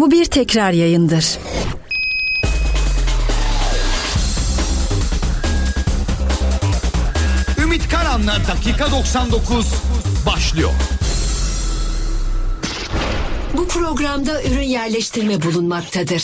Bu bir tekrar yayındır. Ümit Karan'la Dakika 99 başlıyor. Bu programda ürün yerleştirme bulunmaktadır.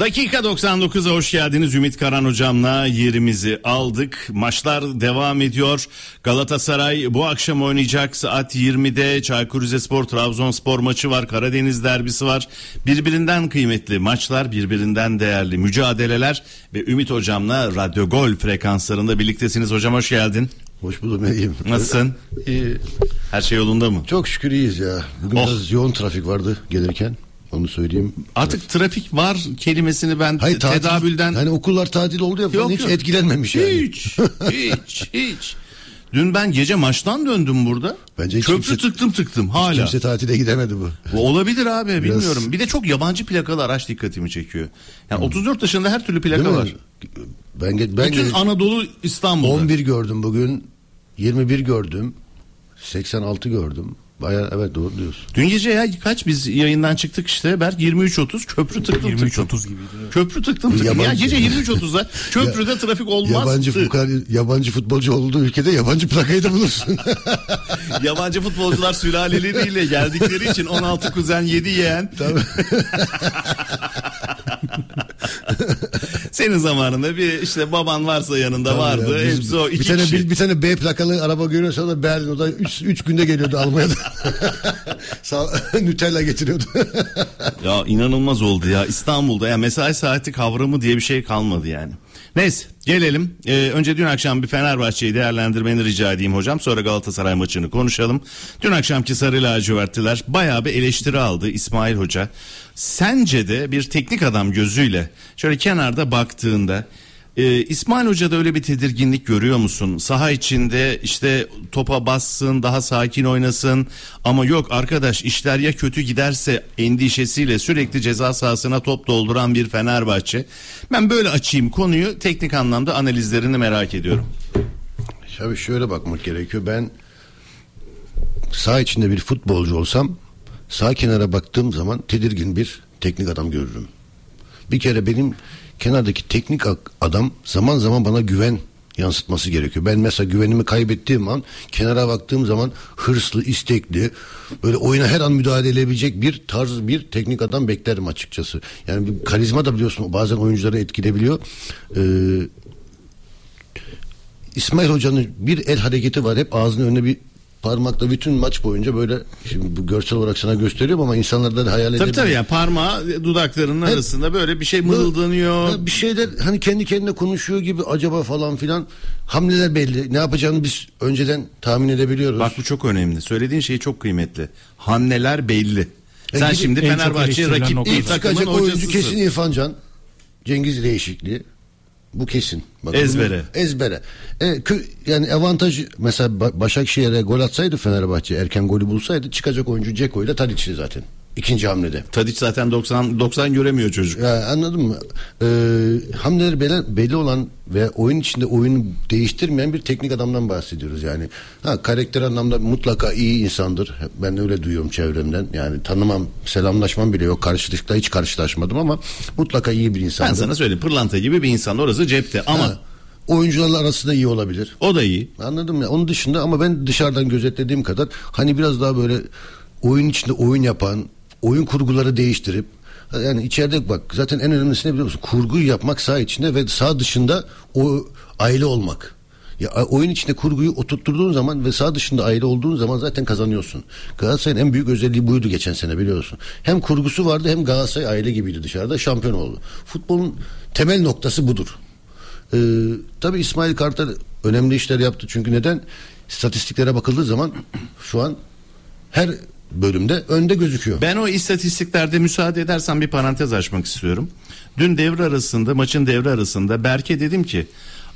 Dakika 99'a hoş geldiniz. Ümit Karan hocamla yerimizi aldık. Maçlar devam ediyor. Galatasaray bu akşam oynayacak saat 20'de. Çaykur Rizespor Trabzonspor maçı var. Karadeniz derbisi var. Birbirinden kıymetli maçlar, birbirinden değerli mücadeleler ve Ümit hocamla Radyo Gol frekanslarında birliktesiniz. Hocam hoş geldin. Hoş buldum, iyiyim. Nasılsın? İyi. Her şey yolunda mı? Çok şükür iyiyiz ya. Bugün biraz yoğun trafik vardı gelirken. Onu söyleyeyim. Artık trafik var kelimesini ben tedavülden... Hani okullar tatil oldu ya falan, yok, hiç yok. Etkilenmemiş yani. Hiç. Dün ben gece maçtan döndüm burada. Bence köprü kimse, tıktım hala. Kimse tatile gidemedi bu. Olabilir abi, bilmiyorum. Bir de çok yabancı plakalı araç dikkatimi çekiyor. Yani 34 dışında her türlü plaka var. Ben bütün Anadolu İstanbul'da. 11 gördüm bugün. 21 gördüm. 86 gördüm. Bayağı, evet doğru diyorsun. Dün gece ya kaç biz yayından çıktı işte Berk 23.30 köprü tıktım. 23.30 gibiydi. Köprü tıktım. Ya gece 23.30'da köprüde trafik olmaz. Yabancı futbolcu olduğu ülkede yabancı plakayı da bulursun. Yabancı futbolcular sülaleleriyle geldikleri için 16 kuzen 7 yeğen. Tabii. Senin zamanında bir işte baban varsa yanında tabii vardı. Ya, hepsi o iki tane, kişi. Bir tane B plakalı araba görüyorsa da Berlin'de 3 günde geliyordu Almanya'da. Nutella getiriyordu. Ya inanılmaz oldu ya İstanbul'da. Ya mesai saati kavramı diye bir şey kalmadı yani. Neyse gelelim. Önce dün akşam bir Fenerbahçe'yi değerlendirmeni rica edeyim hocam. Sonra Galatasaray maçını konuşalım. Dün akşamki sarı lacivertliler bayağı bir eleştiri aldı İsmail Hoca. Sence de bir teknik adam gözüyle şöyle kenarda baktığında İsmail Hoca'da öyle bir tedirginlik görüyor musun? Saha içinde işte topa bassın, daha sakin oynasın ama yok arkadaş işler ya kötü giderse endişesiyle sürekli ceza sahasına top dolduran bir Fenerbahçe. Ben böyle açayım konuyu, teknik anlamda analizlerini merak ediyorum. Tabii şöyle bakmak gerekiyor. Ben saha içinde bir futbolcu olsam sağ kenara baktığım zaman tedirgin bir teknik adam görürüm. Bir kere benim kenardaki teknik adam zaman zaman bana güven yansıtması gerekiyor. Ben mesela güvenimi kaybettiğim an kenara baktığım zaman hırslı, istekli, böyle oyuna her an müdahale edebilecek bir tarz bir teknik adam beklerim açıkçası. Yani bir karizma da biliyorsun bazen oyuncuları etkilebiliyor. İsmail Hoca'nın bir el hareketi var, hep ağzının önüne bir parmakla bütün maç boyunca böyle, şimdi bu görsel olarak sana gösteriyorum ama insanlar da hayal edebiliyor. Tabii yani parmağı dudaklarının arasında böyle bir şey mırıldanıyor. Bir şeyler hani kendi kendine konuşuyor gibi acaba falan filan, hamleler belli. Ne yapacağını biz önceden tahmin edebiliyoruz. Bak bu çok önemli. Söylediğin şey çok kıymetli. Hamleler belli. Sen şimdi Fenerbahçe rakip değil takımın oyuncu kesin İrfan Can. Cengiz değişikliği. Bu kesin. Bakalım. Ezbere. Yani avantajı mesela Başakşehir'e gol atsaydı Fenerbahçe, erken golü bulsaydı çıkacak oyuncu Dzeko ile Tadiç'ti zaten. İkinci hamlede. Tadiç zaten 90 göremiyor çocuk. Ya, anladın mı? Hamleleri belli olan ve oyun içinde oyunu değiştirmeyen bir teknik adamdan bahsediyoruz yani. Karakter anlamda mutlaka iyi insandır. Ben öyle duyuyorum çevremden. Yani tanımam, selamlaşmam bile yok. Karşılıkta hiç karşılaşmadım ama mutlaka iyi bir insandır. Ben sana söyleyeyim. Pırlanta gibi bir insan. Orası cepte ama... Oyuncularla arasında iyi olabilir. O da iyi. Anladım ya. Onun dışında ama ben dışarıdan gözetlediğim kadar hani biraz daha böyle oyun içinde oyun yapan, oyun kurguları değiştirip yani içeride bak zaten en önemlisi ne biliyor musun? Kurguyu yapmak saha içinde ve saha dışında o aile olmak. Ya oyun içinde kurguyu oturtturduğun zaman ve saha dışında aile olduğun zaman zaten kazanıyorsun. Galatasaray'ın en büyük özelliği buydu geçen sene biliyorsun. Hem kurgusu vardı hem Galatasaray aile gibiydi dışarıda, şampiyon oldu. Futbolun temel noktası budur. Tabii İsmail Kartal önemli işler yaptı çünkü neden? İstatistiklere bakıldığı zaman şu an her bölümde önde gözüküyor. Ben o istatistiklerde müsaade edersen bir parantez açmak istiyorum. Dün maçın devre arasında Berk'e dedim ki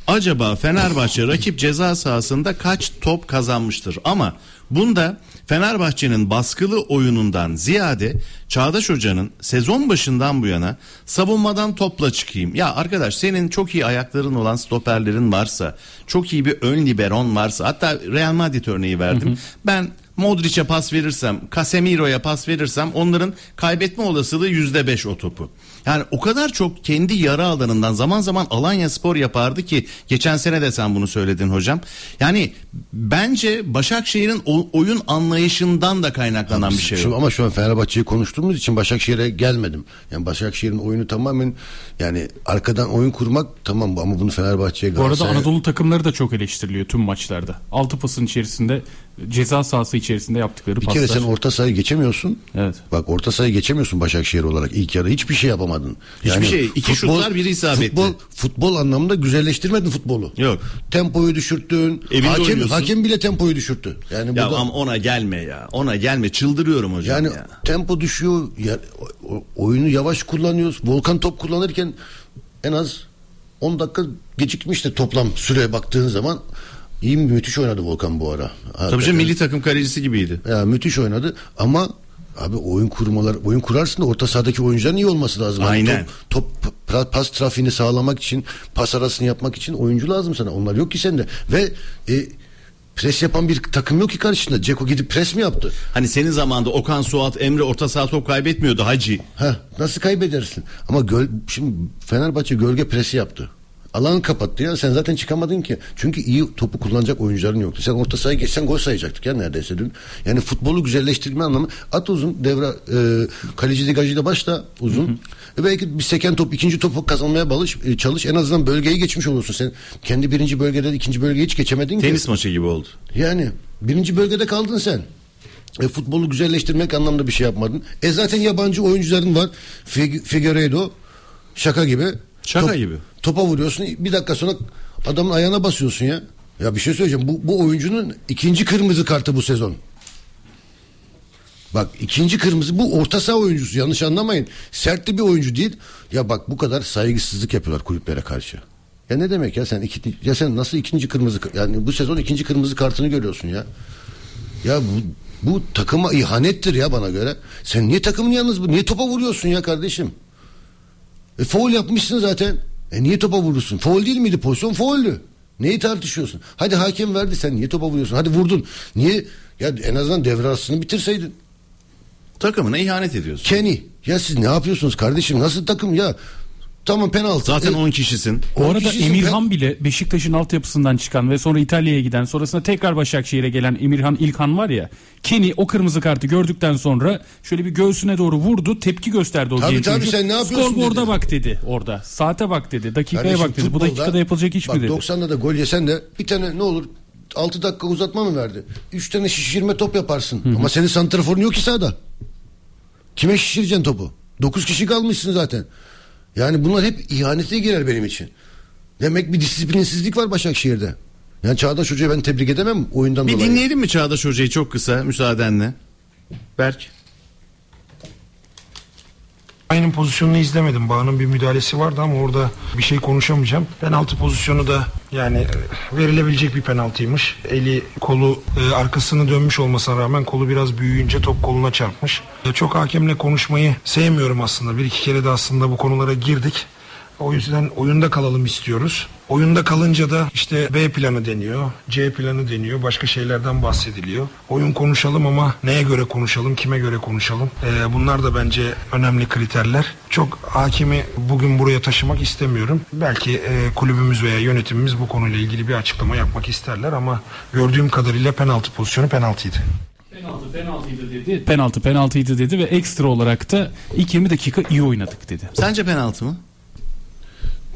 acaba Fenerbahçe rakip ceza sahasında kaç top kazanmıştır? Ama bunda Fenerbahçe'nin baskılı oyunundan ziyade Çağdaş Hoca'nın sezon başından bu yana savunmadan topla çıkayım. Ya arkadaş, senin çok iyi ayakların olan stoperlerin varsa, çok iyi bir ön liberon varsa, hatta Real Madrid örneği verdim. Ben Modric'e pas verirsem, Casemiro'ya pas verirsem onların kaybetme olasılığı %5 o topu. Yani o kadar çok kendi yara alanından zaman zaman Alanyaspor yapardı ki geçen sene de sen bunu söyledin hocam. Yani bence Başakşehir'in oyun anlayışından da kaynaklanan bir şey. Ama şu an Fenerbahçe'yi konuştuğumuz için Başakşehir'e gelmedim. Yani Başakşehir'in oyunu tamamen, yani arkadan oyun kurmak tamam, ama bunu Fenerbahçe'ye Bu arada Anadolu takımları da çok eleştiriliyor tüm maçlarda. Altı pasın içerisinde, ceza sahası içerisinde yaptıkları paslar. Bir kere sen orta sahayı geçemiyorsun. Evet. Bak, orta sahayı geçemiyorsun Başakşehir olarak. İlk yarı hiçbir şey yapamadın. Yani hiçbir şey. İki şutlar biri isabetli. Futbol anlamında güzelleştirmedin futbolu. Yok. Tempoyu düşürttün. Hakem bile tempoyu düşürttü. Yani ya ama ona gelme ya. Ona gelme. Çıldırıyorum hocam yani ya. Tempo düşüyor. Ya, oyunu yavaş kullanıyoruz. Volkan top kullanırken en az 10 dakika gecikmişti toplam süreye baktığın zaman. İyi, müthiş oynadı Volkan bu ara. Tabii ki milli takım kalecisi gibiydi. Ya, müthiş oynadı ama abi oyun kurarsın da orta sahadaki oyuncuların iyi olması lazım. Aynen. Yani pas trafiğini sağlamak için, pas arasını yapmak için oyuncu lazım sana. Onlar yok ki sende. Ve pres yapan bir takım yok ki karşısında. Dzeko gidip pres mi yaptı? Hani senin zamanında Okan, Suat, Emre orta saha top kaybetmiyordu hacı. Nasıl kaybedersin? Ama şimdi Fenerbahçe gölge presi yaptı. Alan kapattı ya. Sen zaten çıkamadın ki. Çünkü iyi topu kullanacak oyuncuların yoktu. Sen orta sahaya geçsen gol sayacaktık ya neredeyse dün. Yani futbolu güzelleştirme anlamı. At uzun devre, kaleci degajıyla başla uzun. Belki bir seken top, ikinci topu kazanmaya çalış. En azından bölgeyi geçmiş olursun. Sen kendi birinci bölgeden ikinci bölgeyi hiç geçemedin ki. Tenis maçı gibi oldu. Yani birinci bölgede kaldın sen. Futbolu güzelleştirmek anlamında bir şey yapmadın. Zaten yabancı oyuncuların var. Figueiredo şaka gibi. Topa vuruyorsun, bir dakika sonra adamın ayağına basıyorsun ya. Ya bir şey söyleyeceğim, bu oyuncunun ikinci kırmızı kartı bu sezon. Bak, ikinci kırmızı, bu orta saha oyuncusu, yanlış anlamayın. Sertli bir oyuncu değil. Ya bak, bu kadar saygısızlık yapıyorlar kulüplere karşı. Ya ne demek ya, sen nasıl ikinci kırmızı, yani bu sezon ikinci kırmızı kartını görüyorsun ya. Ya bu takıma ihanettir ya bana göre. Sen niye takımını niye topa vuruyorsun ya kardeşim? Faul yapmışsın zaten. Niye topa vurursun? Faul değil miydi pozisyon? Fauldü. Neyi tartışıyorsun? Hadi hakem verdi, sen niye topa vuruyorsun? Hadi vurdun. Niye? Ya en azından devre arasını bitirseydin. Takımına ihanet ediyorsun. Kenny. Ya siz ne yapıyorsunuz kardeşim? Nasıl takım ya? Tamam, penaltı. Zaten 10 kişisin. O arada Emirhan bile Beşiktaş'ın altyapısından çıkan ve sonra İtalya'ya giden, sonrasında tekrar Başakşehir'e gelen Emirhan İlkan var ya. Kenny o kırmızı kartı gördükten sonra şöyle bir göğsüne doğru vurdu, tepki gösterdi o genç. Tabii, sen ne yapıyorsun? Skorboarda bak dedi orada. Saate bak dedi. Dakikaya kardeşim, bak dedi. Bu dakikada yapılacak iş mi dedi. 90'da da gol yesen de bir tane ne olur, 6 dakika uzatma mı verdi? 3 tane şişirme top yaparsın. Ama senin santraforun yok ki sahada. Kime şişireceksin topu? 9 kişi kalmışsın zaten. Yani bunlar hep ihanete girer benim için. Demek bir disiplinsizlik var Başakşehir'de. Yani Çağdaş Hoca'yı ben tebrik edemem oyundan dolayı. Bir dinleyelim mi Çağdaş Hoca'yı çok kısa müsaadenle? Berk. Aynı pozisyonunu izlemedim. Bağ'ın bir müdahalesi vardı ama orada bir şey konuşamayacağım. Penaltı pozisyonu da yani verilebilecek bir penaltıymış. Eli kolu arkasını dönmüş olmasına rağmen kolu biraz büyüyünce top koluna çarpmış. Çok hakemle konuşmayı sevmiyorum aslında. Bir iki kere de aslında bu konulara girdik. O yüzden oyunda kalalım istiyoruz. Oyunda kalınca da işte B planı deniyor, C planı deniyor, başka şeylerden bahsediliyor. Oyun konuşalım ama neye göre konuşalım, kime göre konuşalım? Bunlar da bence önemli kriterler. Çok hakimi bugün buraya taşımak istemiyorum. Belki kulübümüz veya yönetimimiz bu konuyla ilgili bir açıklama yapmak isterler ama gördüğüm kadarıyla penaltı pozisyonu penaltıydı. Penaltıydı dedi ve ekstra olarak da ilk 20 dakika iyi oynadık dedi. Sence penaltı mı?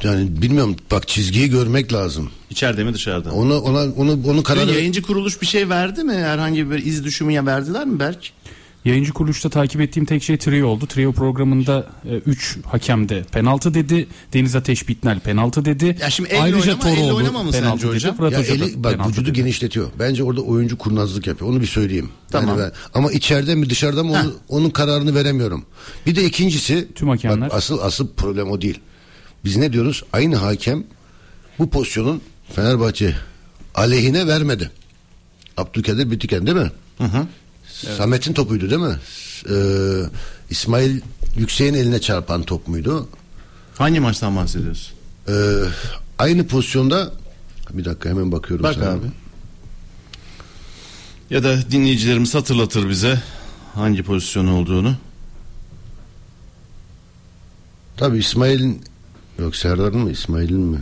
Yani bilmiyorum, bak çizgiyi görmek lazım. İçeride mi dışarıda? Onu karar. Yayıncı kuruluş bir şey verdi mi? Herhangi bir iz düşümü ya verdiler mi Berk? Yayıncı kuruluşta takip ettiğim tek şey Trio oldu. Trio programında 3 hakem de penaltı dedi. Deniz Ateş Bitnel penaltı dedi. Ya şimdi ayrıca Toroğlu penaltı dedi. Hocam? Ya eli, bak vücudu dedi. Genişletiyor. Bence orada oyuncu kurnazlık yapıyor. Onu bir söyleyeyim. Tamam. Yani ama içeride mi dışarıda mı onun kararını veremiyorum. Bir de ikincisi tüm hakemler. Bak, asıl problem o değil. Biz ne diyoruz? Aynı hakem bu pozisyonun Fenerbahçe aleyhine vermedi. Abdülkadir Bütüken değil mi? Hı hı. Evet. Samet'in topuydu değil mi? İsmail Yüksek'in eline çarpan top muydu? Hangi maçtan bahsediyorsun? Aynı pozisyonda, bir dakika hemen bakıyorum. Bak sana abi. Ya da dinleyicilerimiz hatırlatır bize hangi pozisyon olduğunu. Tabii İsmail'in, yok Serdar'ın mı İsmail'in mi?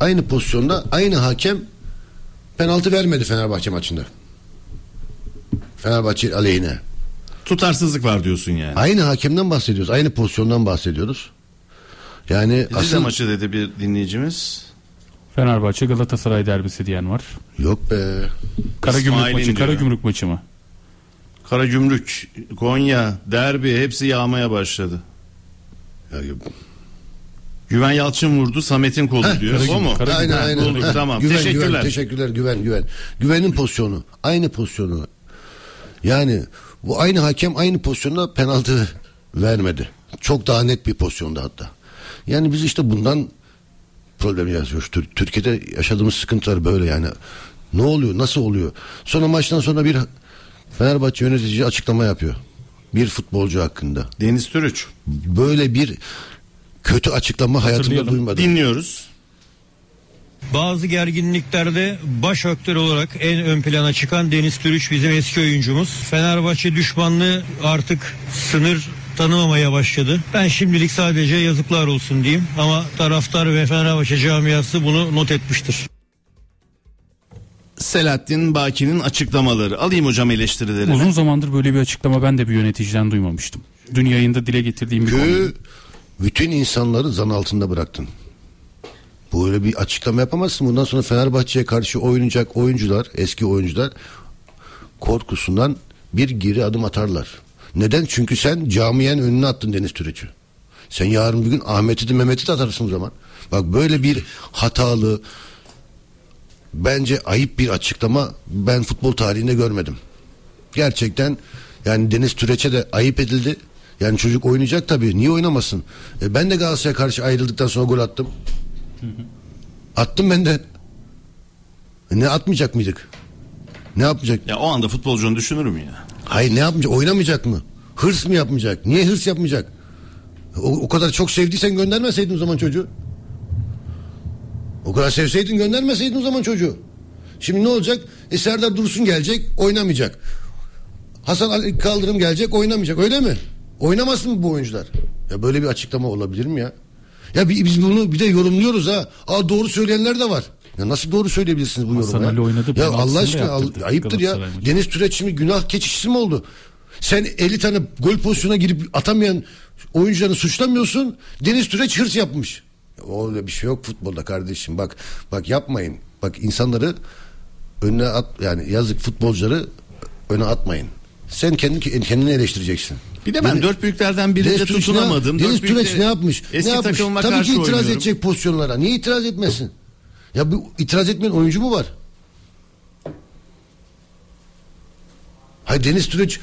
Aynı pozisyonda aynı hakem penaltı vermedi Fenerbahçe maçında. Fenerbahçe aleyhine. Tutarsızlık var diyorsun yani. Aynı hakemden bahsediyoruz. Aynı pozisyondan bahsediyoruz. Yani Rize maçı dedi bir dinleyicimiz. Fenerbahçe Galatasaray derbisi diyen var. Yok be. Karagümrük maçı mı? Karagümrük, Konya, derbi hepsi yağmaya başladı. Ya, Güven Yalçın vurdu, Samet'in kolu diyor. O mu? Aynen. Oldu, tamam. Teşekkürler. Güven. Güven'in pozisyonu, aynı pozisyonu. Yani bu aynı hakem aynı pozisyonda penaltı vermedi. Çok daha net bir pozisyonda hatta. Yani biz işte bundan problemi yaşıyoruz. Türkiye'de yaşadığımız sıkıntılar böyle yani. Ne oluyor? Nasıl oluyor? Sonra maçtan sonra bir Fenerbahçe yönetici açıklama yapıyor. Bir futbolcu hakkında. Deniz Türüç. Böyle bir kötü açıklama hayatımda duymadım. Dinliyoruz. Bazı gerginliklerde baş aktör olarak en ön plana çıkan Deniz Türüç bizim eski oyuncumuz. Fenerbahçe düşmanlığı artık sınır tanımamaya başladı. Ben şimdilik sadece yazıklar olsun diyeyim ama taraftar ve Fenerbahçe camiası bunu not etmiştir. Selahattin Baki'nin açıklamaları. Alayım hocam eleştirileri. Uzun zamandır böyle bir açıklama ben de bir yöneticiden duymamıştım. Dün yayında dile getirdiğim bir konu. Bütün insanları zan altında bıraktın. Böyle bir açıklama yapamazsın. Bundan sonra Fenerbahçe'ye karşı oynayacak oyuncular, eski oyuncular korkusundan bir geri adım atarlar. Neden? Çünkü sen camiyen önüne attın Deniz Türüç'ü. Sen yarın bir gün Ahmet'i de Mehmet'i de atarsın o zaman. Bak böyle bir hatalı, bence ayıp bir açıklama ben futbol tarihinde görmedim. Gerçekten yani Deniz Türüç'e de ayıp edildi. Yani çocuk oynayacak tabii. Niye oynamasın? Ben de Galatasaray'a karşı ayrıldıktan sonra gol attım. Attım ben de. Ne atmayacak mıydık? Ne yapmayacak? Ya o anda futbolcunu düşünür mü ya? Hayır, ne yapmayacak? Oynamayacak mı? Hırs mı yapmayacak? Niye hırs yapmayacak? O kadar çok sevdiysen göndermeseydin o zaman çocuğu. O kadar sevseydin göndermeseydin o zaman çocuğu. Şimdi ne olacak? Serdar Dursun gelecek, oynamayacak. Hasan Ali Kaldırım gelecek, oynamayacak. Öyle mi? Oynamasın mı bu oyuncular? Ya böyle bir açıklama olabilir mi ya? Ya biz bunu bir de yorumluyoruz ha. Aa, doğru söyleyenler de var. Ya nasıl doğru söyleyebilirsiniz bu yorumu? Ya Allah aşkına ayıptır ya. Deniz Türüç şimdi günah keçişi mi oldu? Sen 50 tane gol pozisyonuna girip atamayan oyuncularını suçlamıyorsun. Deniz Türüç hırs yapmış. O öyle bir şey yok futbolda kardeşim. Bak yapmayın. Bak insanları önüne at, yani yazık futbolcuları öne atmayın. Sen kendini eleştireceksin. Bir de ben dört büyüklerden birinde tutunamadım. Deniz Türüç ne yapmış? Eski takımıma karşı oynuyorum. Tabii ki itiraz edecek pozisyonlara. Niye itiraz etmesin? Ya bu itiraz etmeyen oyuncu mu var? Hayır, Deniz Türüç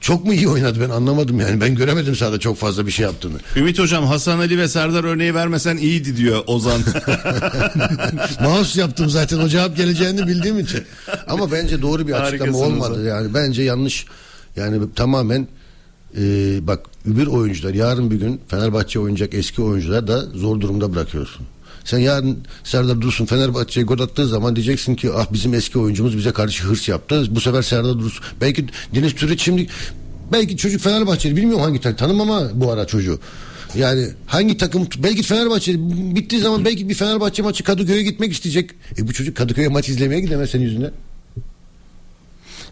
çok mu iyi oynadı ben anlamadım yani. Ben göremedim sahada çok fazla bir şey yaptığını. Ümit hocam Hasan Ali ve Serdar örneği vermesen iyiydi diyor Ozan. Mahsus yaptım zaten, o cevap geleceğini bildiğim için. Ama bence doğru bir açıklama olmadı. Yani bence yanlış. Yani tamamen bak bir oyuncular yarın bir gün Fenerbahçe oynayacak eski oyuncular da zor durumda bırakıyorsun. Sen yarın Serdar Dursun Fenerbahçe'ye gol attığı zaman diyeceksin ki ah bizim eski oyuncumuz bize karşı hırs yaptı. Bu sefer Serdar Dursun. Belki Deniz Türüç şimdi belki çocuk Fenerbahçeli, bilmiyorum hangi takım, tanımam ama bu ara çocuğu. Yani hangi takım, belki Fenerbahçe bittiği zaman belki bir Fenerbahçe maçı Kadıköy'e gitmek isteyecek. Bu çocuk Kadıköy'e maç izlemeye gidemez senin yüzünden.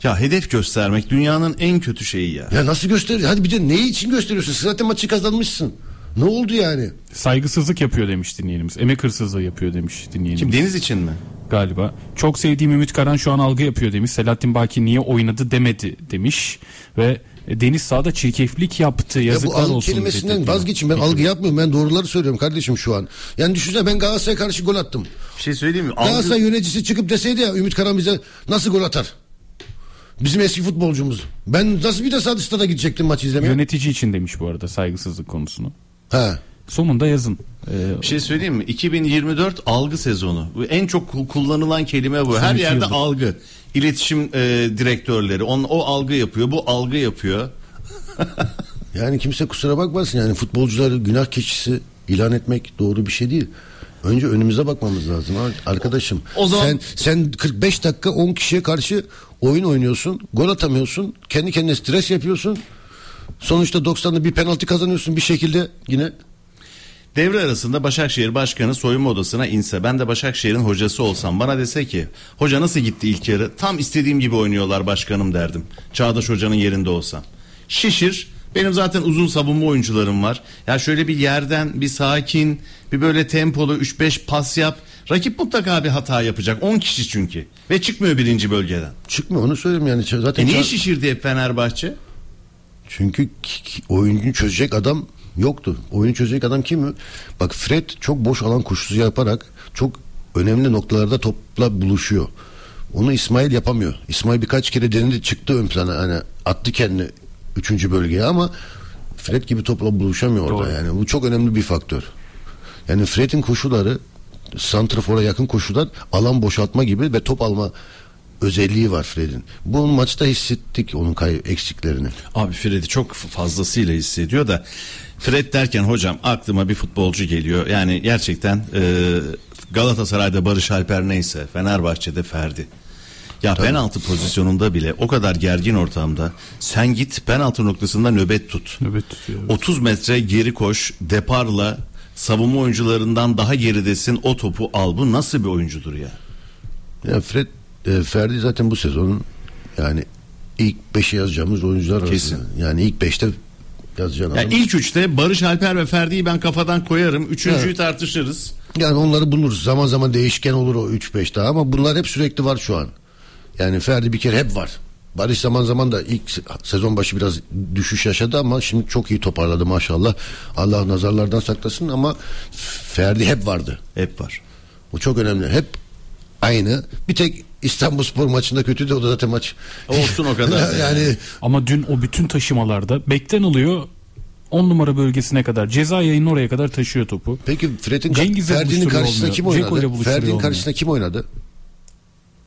Ya hedef göstermek dünyanın en kötü şeyi ya. Ya nasıl gösterir? Hadi bir de neyi için gösteriyorsun? Sen zaten maçı kazanmışsın. Ne oldu yani? Saygısızlık yapıyor demiş dinleyenimiz. Emek hırsızlığı yapıyor demiş dinleyenimiz. Kim, Deniz için mi? Galiba. Çok sevdiğim Ümit Karan şu an algı yapıyor demiş. Selahattin Baki niye oynadı demedi demiş. Ve Deniz sahada çirkeflik yaptı. Yazıklar olsun. Ya bu algı kelimesinden vazgeçin. Ben algı yapmıyorum. Ben doğruları söylüyorum kardeşim şu an. Yani düşünsene ben Galatasaray'a karşı gol attım. Bir şey söyleyeyim mi? Galatasaray yöneticisi çıkıp deseydi ya Ümit Karan bize nasıl gol atar? Bizim eski futbolcumuz. Ben nasıl bir de Sadista'da gidecektim maçı izlemeye? Yönetici için demiş bu arada saygısızlık konusunu. Ha. sonunda yazın. Bir şey söyleyeyim mi? 2024 algı sezonu. En çok kullanılan kelime bu. Her yerde yıldır. Algı. İletişim direktörleri. O algı yapıyor, bu algı yapıyor. Yani kimse kusura bakmasın. Yani futbolcuları günah keçisi ilan etmek doğru bir şey değil. Önce önümüze bakmamız lazım arkadaşım. O zaman... sen 45 dakika 10 kişiye karşı oyun oynuyorsun. Gol atamıyorsun. Kendi kendine stres yapıyorsun. Sonuçta 90'da bir penaltı kazanıyorsun bir şekilde yine. Devre arasında Başakşehir Başkanı soyunma odasına inse, ben de Başakşehir'in hocası olsam, bana dese ki hoca nasıl gitti ilk yarı, tam istediğim gibi oynuyorlar başkanım derdim. Çağdaş hocanın yerinde olsam. Şişir, benim zaten uzun savunma oyuncularım var. Ya şöyle bir yerden bir sakin, bir böyle tempolu 3-5 pas yap. Rakip mutlaka bir hata yapacak. 10 kişi çünkü. Ve çıkmıyor birinci bölgeden. Çıkmıyor, onu söyleyeyim yani. Zaten niye şişirdi hep Fenerbahçe? Çünkü oyunu çözecek adam yoktu. Oyunu çözecek adam kim? Bak, Fred çok boş alan koşusu yaparak çok önemli noktalarda topla buluşuyor. Onu İsmail yapamıyor. İsmail birkaç kere denedi, çıktı ön plana, hani attı kendini 3. bölgeye ama Fred gibi topla buluşamıyor orada. Doğru. Yani bu çok önemli bir faktör. Yani Fred'in koşuları, santrafora yakın koşular, alan boşaltma gibi ve top alma özelliği var Fred'in. Bu maçta hissettik onun eksiklerini. Abi Fred'i çok fazlasıyla hissediyor da, Fred derken hocam aklıma bir futbolcu geliyor. Yani gerçekten Galatasaray'da Barış Alper neyse, Fenerbahçe'de Ferdi. Ya tabii. Penaltı pozisyonunda bile o kadar gergin ortamda sen git penaltı noktasında nöbet tut. Nöbet tutuyor. Evet. 30 metre geri koş, deparla savunma oyuncularından daha geridesin, o topu al. Bu nasıl bir oyuncudur ya? Ya Ferdi zaten bu sezonun yani ilk 5'e yazacağımız oyuncular arasında. Yani ilk 5'te yazacağım. Yani ilk 3'te Barış Alper ve Ferdi'yi ben kafadan koyarım. 3.'yü evet, tartışırız. Yani onları buluruz. Zaman zaman değişken olur o 3-5 daha ama bunlar hep sürekli var şu an. Yani Ferdi bir kere hep var. Barış zaman zaman da ilk sezon başı biraz düşüş yaşadı ama şimdi çok iyi toparladı maşallah. Allah nazarlardan saklasın ama Ferdi hep vardı. Hep var. Bu çok önemli. Hep aynı. Bir tek İstanbulspor maçında kötüydü, o da zaten maç. Olsun o kadar. Yani ama dün o bütün taşımalarda bekten alıyor 10 numara bölgesine kadar, ceza yayının oraya kadar taşıyor topu. Peki Ferdi'nin karşısında kim oynadı? Ferdi'nin karşısında kim oynadı?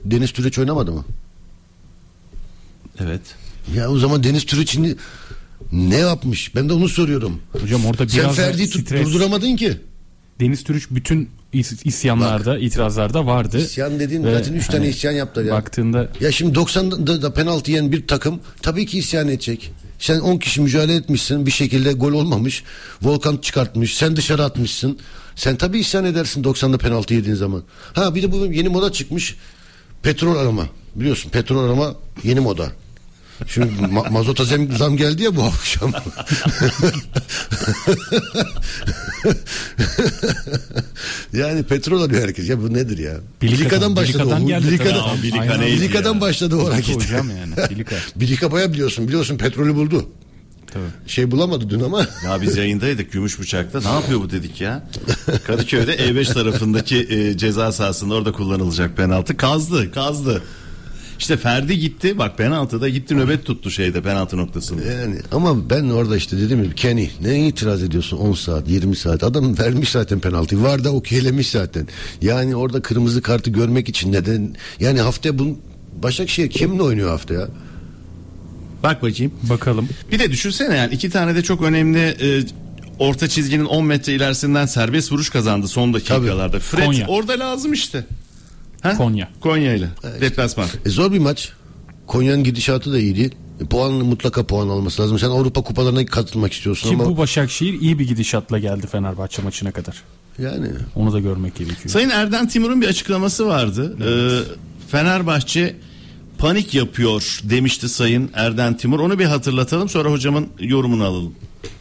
Deniz Türüç oynamadı mı? Evet. Ya o zaman Deniz Türüç'in ne yapmış? Ben de onu soruyorum. Hocam orada sen biraz Ferdi'yi durduramadın ki. Deniz Türüç bütün isyanlarda, itirazlarda vardı. İsyan dediğin zaten 3 tane isyan yaptılar ya. Baktığında ya şimdi 90'da da penaltı yiyen bir takım tabii ki isyan edecek. Sen 10 kişi mücadele etmişsin, bir şekilde gol olmamış. Volkan çıkartmış, sen dışarı atmışsın. Sen tabii isyan edersin 90'da penaltı yediğin zaman. Ha bir de bu yeni moda çıkmış. Petrol arama. Biliyorsun petrol arama yeni moda. Şimdi mazota zam geldi ya bu akşam. Yani petrol arıyor herkes. Ya bu nedir ya? Bilika'dan başladı o. Bilika'dan başladı o hareket. Bilika baya biliyorsun petrolü buldu. Tabii. Şey bulamadı dün ama. Ya biz yayındaydık Gümüşbıçak'ta. Ne yapıyor bu dedik ya. Kadıköy'de E5 tarafındaki ceza sahasında orada kullanılacak penaltı. Kazdı. İşte Ferdi gitti. Bak penaltıda gitti, nöbet tuttu penaltı noktasında. Yani ama ben orada işte dedim ya, Kenny ne itiraz ediyorsun 10 saat 20 saat. Adam vermiş zaten penaltıyı. Var da okeylemiş zaten. Yani orada kırmızı kartı görmek için neden? Yani haftaya Başakşehir kimle oynuyor haftaya? Bak bakayım. Bakalım. Bir de düşünsene yani 2 tane de çok önemli orta çizginin 10 metre ilerisinden serbest vuruş kazandı son dakikalarda. Fred Konya. Orada lazım işte. Ha? Konya ile. Evet. Deplasman. Zor bir maç. Konya'nın gidişatı da iyi değil. Mutlaka puan alması lazım. Sen Avrupa kupalarına katılmak istiyorsun ama. Bu Başakşehir iyi bir gidişatla geldi Fenerbahçe maçına kadar. Yani. Onu da görmek gerekiyor. Sayın Erden Timur'un bir açıklaması vardı. Evet. Fenerbahçe panik yapıyor demişti Sayın Erden Timur. Onu bir hatırlatalım, sonra hocamın yorumunu alalım.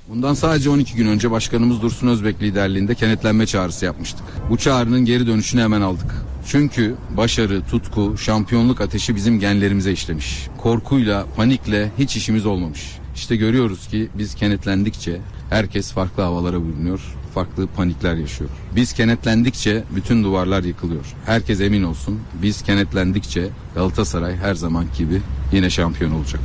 Bundan sadece 12 gün önce Başkanımız Dursun Özbek liderliğinde kenetlenme çağrısı yapmıştık. Bu çağrının geri dönüşünü hemen aldık. Çünkü başarı, tutku, şampiyonluk ateşi bizim genlerimize işlemiş. Korkuyla, panikle hiç işimiz olmamış. İşte görüyoruz ki biz kenetlendikçe herkes farklı havalara bürünüyor, farklı panikler yaşıyor. Biz kenetlendikçe bütün duvarlar yıkılıyor. Herkes emin olsun, biz kenetlendikçe Galatasaray her zamanki gibi yine şampiyon olacak.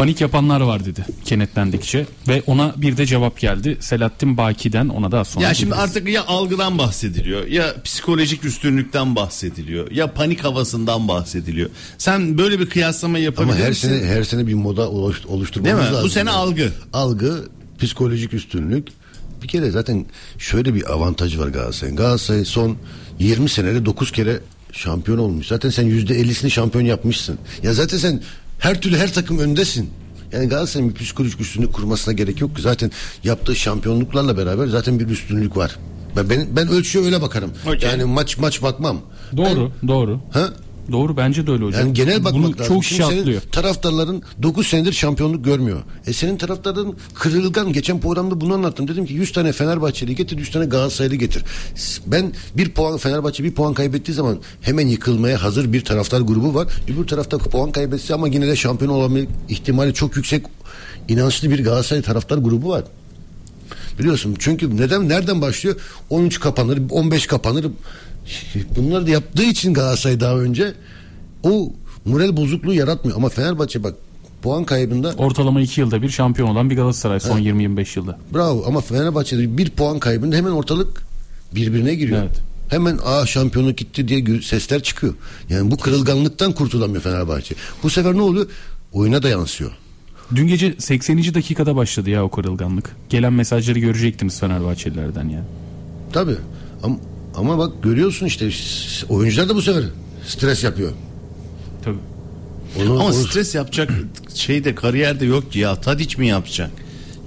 Panik yapanlar var dedi kenetlendikçe ve ona bir de cevap geldi Selahattin Baki'den, ona da az sonra. Ya şimdi gideriz. Artık ya algıdan bahsediliyor, ya psikolojik üstünlükten bahsediliyor, ya panik havasından bahsediliyor. Sen böyle bir kıyaslama yapabilir misin? Ama her sene bir moda oluşturmamız lazım. Değil mi? Bu sene algı. Algı, psikolojik üstünlük. Bir kere zaten şöyle bir avantaj var Galatasaray'ın. Galatasaray son 20 senede 9 kere şampiyon olmuş. Zaten sen %50'sini şampiyon yapmışsın. Ya zaten sen her türlü her takım öndesin. Yani Galatasaray'ın bir psikolojik üstünlük kurmasına gerek yok ki. Zaten yaptığı şampiyonluklarla beraber zaten bir üstünlük var. Ben ölçüye öyle bakarım. Okay. Yani maç bakmam. Doğru, doğru. Ha? Doğru, bence de öyle hocam. Yani genel bakmak bunu lazım. Çok kişi atlıyor. Taraftarların 9 senedir şampiyonluk görmüyor. Senin taraftarların kırılgan. Geçen programda bunu anlattım. Dedim ki 100 tane Fenerbahçeli getir, 100 tane Galatasaraylı getir. Ben Fenerbahçe bir puan kaybettiği zaman hemen yıkılmaya hazır bir taraftar grubu var. Öbür tarafta puan kaybetse ama yine de şampiyon olma ihtimali çok yüksek inançlı bir Galatasaray taraftar grubu var. Biliyorsun çünkü nereden başlıyor? 13 kapanır, 15 kapanır. Bunları da yaptığı için Galatasaray daha önce o moral bozukluğu yaratmıyor. Ama Fenerbahçe bak puan kaybında ortalama 2 yılda bir şampiyon olan bir Galatasaray son 20-25 yılda. Bravo, ama Fenerbahçe'de bir puan kaybında hemen ortalık birbirine giriyor. Evet. Hemen şampiyonluk gitti diye sesler çıkıyor. Yani bu kırılganlıktan kurtulamıyor Fenerbahçe. Bu sefer ne oluyor? Oyuna da yansıyor. Dün gece 80. dakikada başladı ya o kırılganlık. Gelen mesajları görecektiniz Fenerbahçelilerden ya. Tabii. Ama bak görüyorsun işte oyuncular da bu sefer stres yapıyor. Tabii. Ama stres yapacak şeyde kariyerde yok ki ya. Tadić mi yapacak?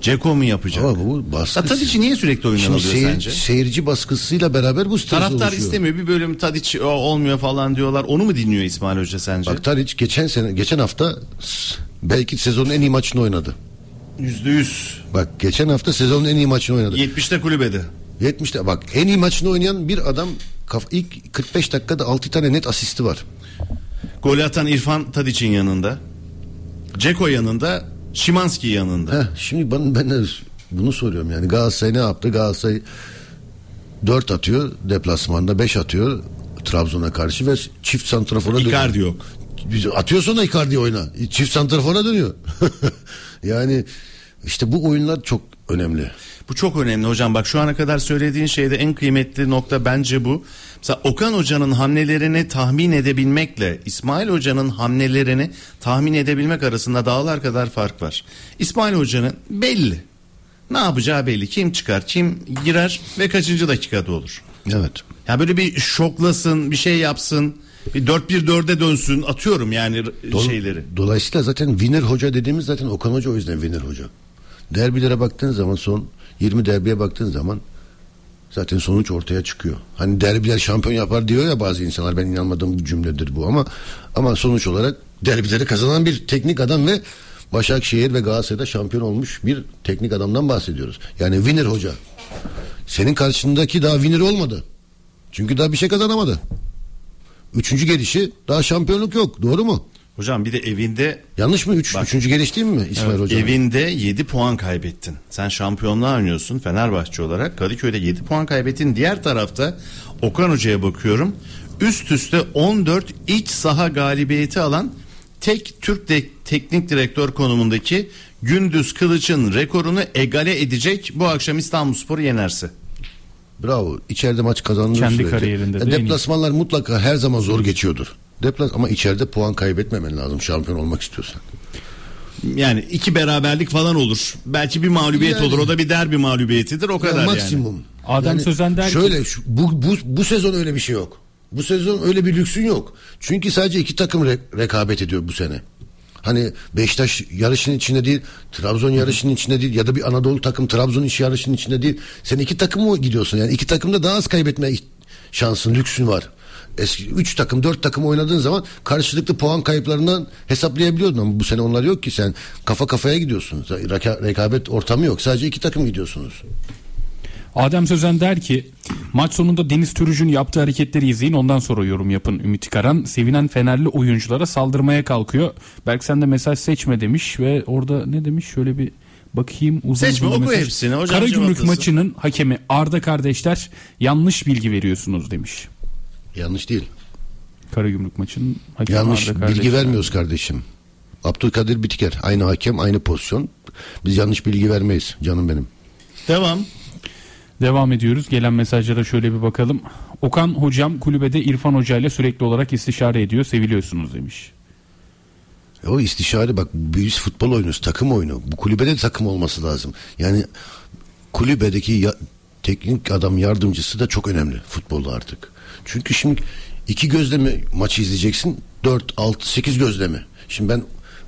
Ceko mu yapacak? Ama bu baskı. Tadić'i niye sürekli oyuna alıyor sence? Seyirci baskısıyla beraber bu stres taraftar oluşuyor. Taraftar istemiyor. Bir bölüm Tadić olmuyor falan diyorlar. Onu mu dinliyor İsmail Hoca sence? Bak Tadić geçen hafta belki sezonun en iyi maçını oynadı. %100. Bak geçen hafta sezonun en iyi maçını oynadı. 70'te kulübede. 70'te bak en iyi maçını oynayan bir adam ilk 45 dakikada 6 tane net asisti var. Gol atan İrfan Tadić'in yanında. Ceko yanında. Szymanski yanında. Şimdi ben de bunu soruyorum yani Galatasaray ne yaptı? Galatasaray 4 atıyor deplasmanda, 5 atıyor Trabzon'a karşı ve çift santrafora dönüyor. Icardi yok. Atıyorsun da Icardi oyna. Çift santrafora dönüyor. Yani işte bu oyunlar çok önemli. Bu çok önemli hocam. Bak şu ana kadar söylediğin şeyde en kıymetli nokta bence bu. Mesela Okan Hoca'nın hamlelerini tahmin edebilmekle İsmail Hoca'nın hamlelerini tahmin edebilmek arasında dağlar kadar fark var. İsmail Hoca'nın belli. Ne yapacağı belli. Kim çıkar, kim girer ve kaçıncı dakikada olur. Evet. Ya böyle bir şoklasın, bir şey yapsın. Bir 4-1-4'e dönsün atıyorum yani şeyleri. Dolayısıyla zaten winner hoca dediğimiz zaten Okan Hoca, o yüzden winner hoca. Derbilere baktığın zaman son 20 derbiye baktığın zaman zaten sonuç ortaya çıkıyor. Hani derbiler şampiyon yapar diyor ya bazı insanlar, ben inanmadığım bir cümledir bu ama sonuç olarak derbileri kazanan bir teknik adam ve Başakşehir ve Galatasaray'da şampiyon olmuş bir teknik adamdan bahsediyoruz. Yani winner hoca. Senin karşındaki daha winner olmadı. Çünkü daha bir şey kazanamadı. 3. gelişi daha şampiyonluk yok, doğru mu? Hocam bir de evinde... Yanlış mı? 3. geliş değil mi İsmail Hocam? Evinde 7 puan kaybettin. Sen şampiyonluğa oynuyorsun Fenerbahçe olarak. Kadıköy'de 7 puan kaybettin. Diğer tarafta Okan Hoca'ya bakıyorum. Üst üste 14 iç saha galibiyeti alan tek Türk teknik direktör konumundaki Gündüz Kılıç'ın rekorunu egale edecek bu akşam İstanbulspor'u yenerse. Bravo. İçeride maç kazandığı kendi sürece. Kariyerinde de deplasmanlar mutlaka her zaman zor geçiyordur. Ama içeride puan kaybetmemen lazım şampiyon olmak istiyorsan. Yani 2 beraberlik falan olur. Belki bir mağlubiyet olur. O da bir derbi mağlubiyetidir. O kadar maksimum. Yani. Adam yani Sözen der şöyle, ki... Bu sezon öyle bir şey yok. Bu sezon öyle bir lüksün yok. Çünkü sadece 2 takım rekabet ediyor bu sene. Hani Beşiktaş yarışının içinde değil, Trabzon yarışının içinde değil ya da bir Anadolu takım Trabzon yarışının içinde değil. Sen 2 takım mı gidiyorsun? Yani 2 takımda daha az kaybetme şansın, lüksün var. 3 takım 4 takım oynadığın zaman karşılıklı puan kayıplarından hesaplayabiliyordun ama bu sene onlar yok ki, sen kafa kafaya gidiyorsunuz, rekabet ortamı yok, sadece 2 takım gidiyorsunuz. Adem Sözen der ki maç sonunda Deniz Türüc'ün yaptığı hareketleri izleyin, ondan sonra yorum yapın. Ümit Karan sevinen Fenerli oyunculara saldırmaya kalkıyor. Belki sen de mesaj seçme demiş ve orada ne demiş, şöyle bir bakayım uzun. Seçme oku mesaj. Hepsini hocam. Karagümrük maçının hakemi Arda kardeşler, yanlış bilgi veriyorsunuz demiş. Yanlış değil. Karagümrük maçının hakemi yanlış Arda kardeşler. Yanlış bilgi vermiyoruz kardeşim. Abdülkadir Bitiker. Aynı hakem, aynı pozisyon. Biz yanlış bilgi vermeyiz canım benim. Devam ediyoruz. Gelen mesajlara şöyle bir bakalım. Okan hocam kulübede İrfan hocayla sürekli olarak istişare ediyor. Seviliyorsunuz demiş. O istişare, bak biz futbol oynuyoruz, takım oyunu. Bu kulübede de takım olması lazım. Yani kulübedeki teknik adam yardımcısı da çok önemli futbolda artık. Çünkü şimdi 2 gözle mi maçı izleyeceksin? 4, 6, 8 gözle mi? Şimdi ben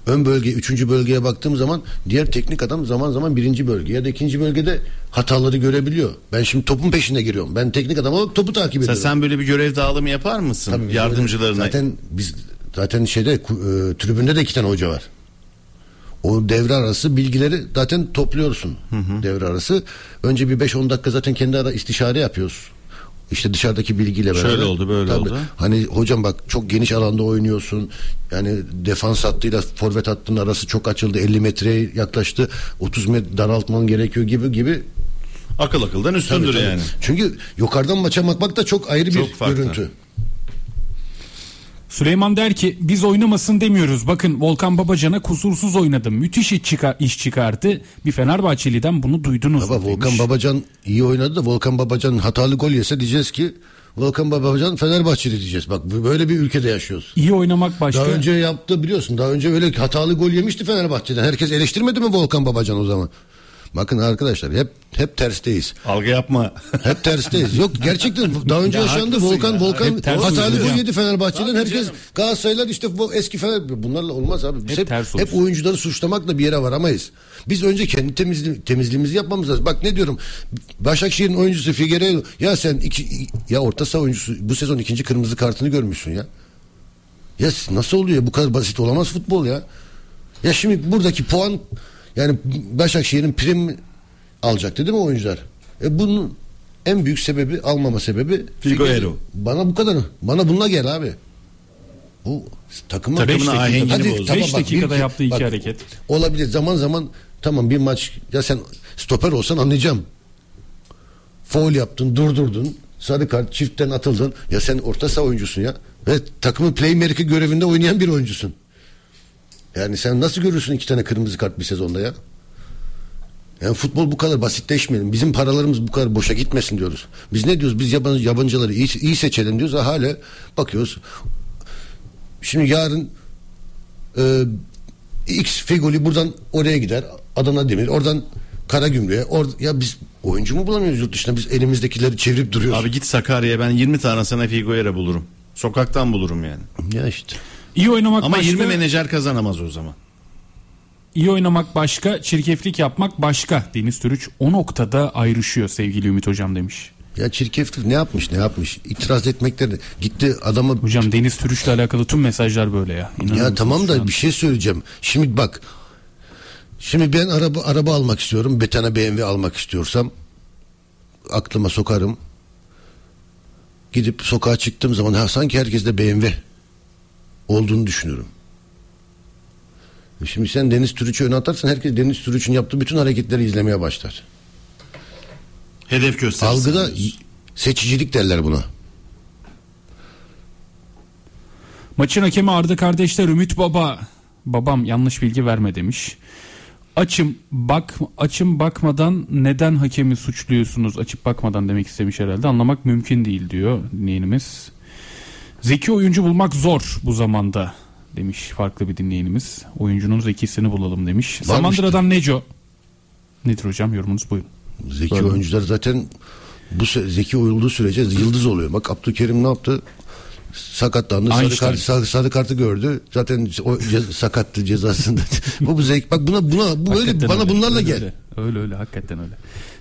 ön bölge, 3. bölgeye baktığım zaman diğer teknik adam zaman zaman 1. bölge ya da 2. bölgede hataları görebiliyor. Ben şimdi topun peşine giriyorum. Ben teknik adam olarak topu takip ediyorum. Sen böyle bir görev dağılımı yapar mısın? Tabii, yardımcılarına. Zaten tribünde de 2 tane hoca var. O devre arası bilgileri zaten topluyorsun. Devre arası. Önce bir 5-10 dakika zaten kendi ara istişare yapıyoruz. İşte dışarıdaki bilgiyle beraber. Şöyle oldu, böyle oldu. Hani hocam bak çok geniş alanda oynuyorsun. Yani defans hattıyla forvet hattının arası çok açıldı. 50 metreye yaklaştı. 30 metre daraltman gerekiyor gibi. Akıl akıldan üstündür yani. Çünkü yukarıdan maça bakmak da çok ayrı çok bir farklı görüntü. Süleyman der ki biz oynamasın demiyoruz. Bakın Volkan Babacan'a kusursuz oynadı. Müthiş iş çıkardı. Bir Fenerbahçeli'den bunu duydunuz. Baba, Volkan Babacan iyi oynadı da Volkan Babacan hatalı gol yese diyeceğiz ki Volkan Babacan Fenerbahçeli diyeceğiz. Bak böyle bir ülkede yaşıyoruz. İyi oynamak başka. Daha önce yaptı biliyorsun. Daha önce öyle hatalı gol yemişti Fenerbahçe'den. Herkes eleştirmedi mi Volkan Babacan o zaman? Bakın arkadaşlar hep tersteyiz. Algı yapma. Hep tersteyiz. Yok gerçekten daha önce yaşandı. Volkan hatalı gol yedi Fenerbahçe'den. Herkes Galatasaraylar işte bu eski Fenerbahçe. Bunlarla olmaz abi. Biz hep oyuncuları suçlamakla bir yere varamayız. Biz önce kendi temizliğimizi yapmamız lazım. Bak ne diyorum. Başakşehir'in oyuncusu Figueiredo. Ya sen orta saha oyuncusu bu sezon 2. kırmızı kartını görmüşsün ya. Ya nasıl oluyor ya? Bu kadar basit olamaz futbol ya. Ya şimdi buradaki puan yani Başakşehir'in prim alacaktı değil mi oyuncular? Bunun en büyük sebebi, almama sebebi Figueiredo. Bana bununla gel abi. Bu takımın ahengini bozdu. 5 dakikada yaptığı 2 hareket. Olabilir zaman zaman, tamam bir maç ya sen stoper olsan anlayacağım. Faul yaptın, durdurdun, sarı kart, çiftten atıldın. Ya sen orta saha oyuncusun ya. Ve takımın playmaker görevinde oynayan bir oyuncusun. Yani sen nasıl görürsün 2 tane kırmızı kart bir sezonda ya? Yani futbol bu kadar basitleşmeyelim. Bizim paralarımız bu kadar boşa gitmesin diyoruz. Biz ne diyoruz? Biz yabancıları iyi seçelim diyoruz. Hala bakıyoruz. Şimdi yarın X Fegoli buradan oraya gider. Adana Demir. Oradan Karagümrük'e. Ya biz oyuncu mu bulamıyoruz yurt dışında? Biz elimizdekileri çevirip duruyoruz. Abi git Sakarya'ya, ben 20 tane sana Figueira bulurum. Sokaktan bulurum yani. Ya işte. İyi oynamak ama başka, 20 menajer kazanamaz o zaman. İyi oynamak başka, çirkeflik yapmak başka. Deniz Türüç o noktada ayrışıyor sevgili Ümit hocam demiş. Ya çirkeflik ne yapmış? İtiraz etmekleri gitti adama. Hocam Deniz Türüç'le alakalı tüm mesajlar böyle ya. İnanın ya tamam da bir şey söyleyeceğim. Şimdi bak. Şimdi ben araba almak istiyorum. Bir tane BMW almak istiyorsam aklıma sokarım. Gidip sokağa çıktığım zaman sanki herkes de BMW olduğunu düşünüyorum. Şimdi sen Deniz Türüç'ü öne atarsan herkes Deniz Türüç'ün yaptığı bütün hareketleri izlemeye başlar. Hedef gösterisi. Algıda seçicilik derler buna. Maçın hakemi Arda kardeşler Ümit Baba. Babam yanlış bilgi verme demiş. Açım bakmadan neden hakemi suçluyorsunuz? Açıp bakmadan demek istemiş herhalde. Anlamak mümkün değil diyor dinleyenimiz. Zeki oyuncu bulmak zor bu zamanda demiş farklı bir dinleyenimiz. Oyuncunun zekisini bulalım demiş. Samandıra'dan Neco. Nedir hocam yorumunuz, buyurun. Zeki oyuncular zaten bu zeki oyulduğu sürece yıldız oluyor. Bak Abdülkerim ne yaptı? Sakatlandı. Sarı kartı gördü. Zaten o sakattı cezasında. bu zeki. Bak buna bu öyle, bana öyle, bunlarla öyle, gel. Öyle hakikaten öyle.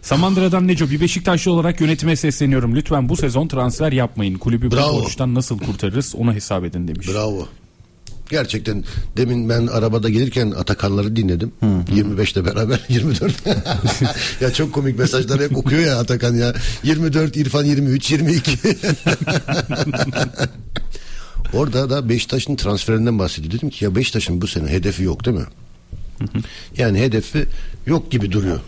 Samandıra'dan Neco, bir Beşiktaşlı olarak yönetime sesleniyorum. Lütfen bu sezon transfer yapmayın. Kulübü bu borçtan nasıl kurtarırız onu hesap edin demiş. Bravo. Gerçekten demin ben arabada gelirken Atakanları dinledim. 25'te beraber 24. ya çok komik mesajlar hep okuyor ya Atakan ya. 24 İrfan 23 22. Orada da Beşiktaş'ın transferinden bahsediyor. Dedim ki ya Beşiktaş'ın bu sene hedefi yok değil mi? Yani hedefi yok gibi duruyor.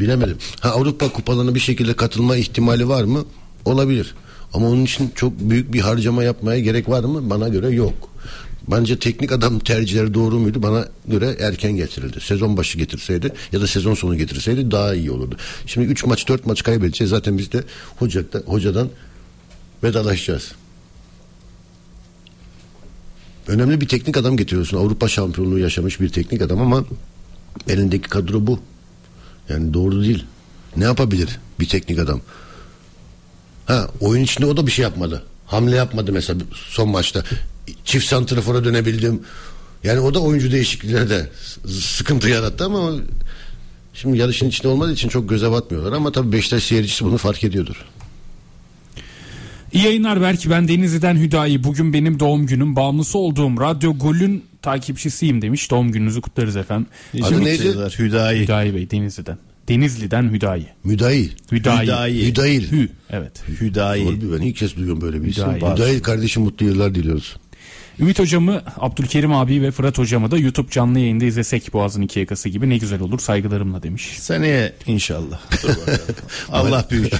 Bilemedim. Avrupa kupalarına bir şekilde katılma ihtimali var mı? Olabilir. Ama onun için çok büyük bir harcama yapmaya gerek var mı? Bana göre yok. Bence teknik adam tercihleri doğru muydu? Bana göre erken getirildi. Sezon başı getirseydi ya da sezon sonu getirseydi daha iyi olurdu. Şimdi 3 maç 4 maç kaybedeceğiz. Zaten biz de hocadan vedalaşacağız. Önemli bir teknik adam getiriyorsun. Avrupa şampiyonluğu yaşamış bir teknik adam ama elindeki kadro bu. Yani doğru değil. Ne yapabilir bir teknik adam? Ha, oyun içinde o da bir şey yapmadı. Hamle yapmadı mesela son maçta. Çift santrafora dönebildim. Yani o da oyuncu değişiklikleri de sıkıntı yarattı ama şimdi yarışın içinde olmadığı için çok göze batmıyorlar ama tabii Beşiktaş seyircisi bunu fark ediyordur. İyi yayınlar Berk, ben Denizli'den Hüdayi. Bugün benim doğum günüm, bağımlısı olduğum Radyo Gol'ün takipçisiyim demiş. Doğum gününüzü kutlarız efendim. Adı neydi? Hüdayi. Hüdayi Bey, Denizli'den. Denizli'den Hüdayi. Hüdayi. Evet. Hüdayi. Doğru, ben ilk kez duyuyorum böyle bir isim. Hüdayi kardeşim, mutlu yıllar diliyoruz. Ümit hocamı, Abdülkerim abi ve Fırat hocamı da YouTube canlı yayında izlesek Boğaz'ın iki yakası gibi ne güzel olur, saygılarımla demiş. Seneye inşallah. Allah büyük.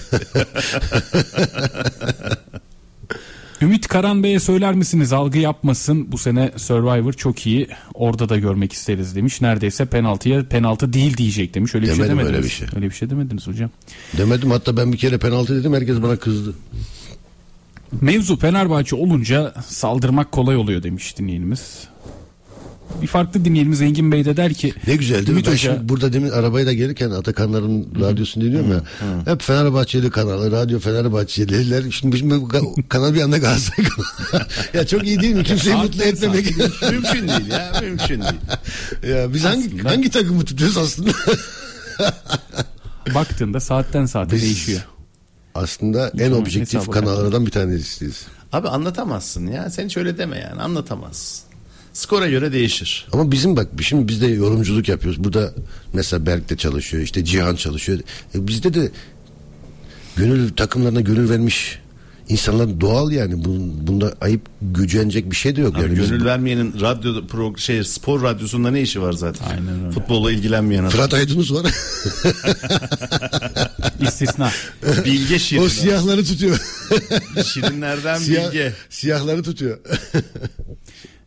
Ümit Karan Bey'e söyler misiniz, algı yapmasın, bu sene Survivor çok iyi, orada da görmek isteriz demiş. Neredeyse penaltıya penaltı değil diyecek demiş. Öyle bir şey demediniz. Öyle bir şey demediniz hocam. Demedim, hatta ben bir kere penaltı dedim, herkes bana kızdı. Mevzu Fenerbahçe olunca saldırmak kolay oluyor demiş dinleyenimiz. Bir farklı dinleyenimiz Engin Bey de der ki ne güzel değil mi? Ben şimdi burada demin arabayı da gelirken Atakanların radyosunu dinliyorum ya. Hep Fenerbahçeli kanalı, radyo Fenerbahçeliler. Şimdi bizim kanal bir anda Galatasaray kanalı. Ya çok iyi değil mi? Kimseyi mutlu etmemek mümkün değil ya. Mümkün değil. Ya biz hangi takımı tutuyoruz aslında? Baktığında saatten saate değişiyor. Aslında en objektif kanallardan bir tanesiyiz. Abi anlatamazsın ya. Sen hiç öyle deme yani. Anlatamazsın. Skora göre değişir. Ama bizim bak, şimdi biz de yorumculuk yapıyoruz. Burada mesela Berk de çalışıyor. İşte Cihan çalışıyor. Bizde de gönül takımlarına gönül vermiş insanlar doğal yani. Bunda ayıp, gücenecek bir şey de yok. Abi yani gönül vermeyenin radyo spor radyosunda ne işi var zaten? Aynen öyle. Futbolla ilgilenmeyen adam. Fırat Aydınus var. İstisna. Bilge Şirin. O siyahları tutuyor. Şirinlerden Bilge. Siyahları tutuyor.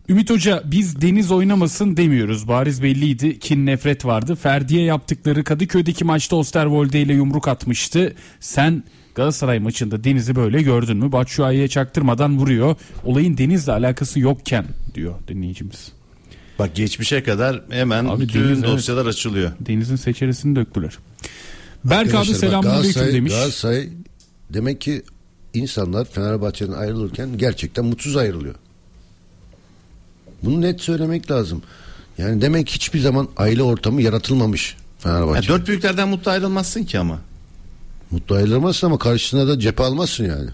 Ümit Hoca, biz deniz oynamasın demiyoruz. Bariz belliydi. Kin, nefret vardı. Ferdi'ye yaptıkları Kadıköy'deki maçta Osterwolde ile yumruk atmıştı. Sen Galatasaray maçında Deniz'i böyle gördün mü? Batshuayi'ye çaktırmadan vuruyor. Olayın Deniz'le alakası yokken diyor dinleyicimiz. Bak geçmişe kadar hemen abi, bütün deniz, dosyalar açılıyor. Deniz'in seçeresini döktüler. Berk abi selamünaleyküm demiş. Galatasaray demek ki, insanlar Fenerbahçe'den ayrılırken gerçekten mutsuz ayrılıyor. Bunu net söylemek lazım. Yani demek hiçbir zaman aile ortamı yaratılmamış Fenerbahçe'de. Yani dört büyüklerden mutlu ayrılmazsın ki ama. Mutlu ayrılmazsın ama karşısına da cephe almazsın yani.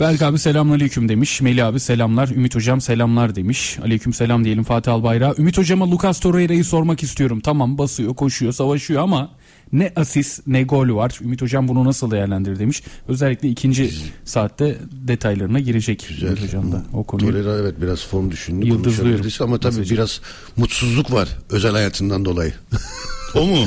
Berk abi selamünaleyküm demiş. Melih abi selamlar. Ümit hocam selamlar demiş. Aleyküm selam diyelim Fatih Albayrak'a. Ümit hocama Lucas Torreira'yı sormak istiyorum. Tamam, basıyor, koşuyor, savaşıyor ama ne asist ne gol var. Ümit hocam bunu nasıl değerlendirir demiş. Özellikle ikinci saatte detaylarına girecek. Güzel. Ümit hocam da o konuyu. Torreira evet biraz form düşündü. Yıldızlıyorum. Ama tabii mesajı. Biraz mutsuzluk var özel hayatından dolayı. O mu?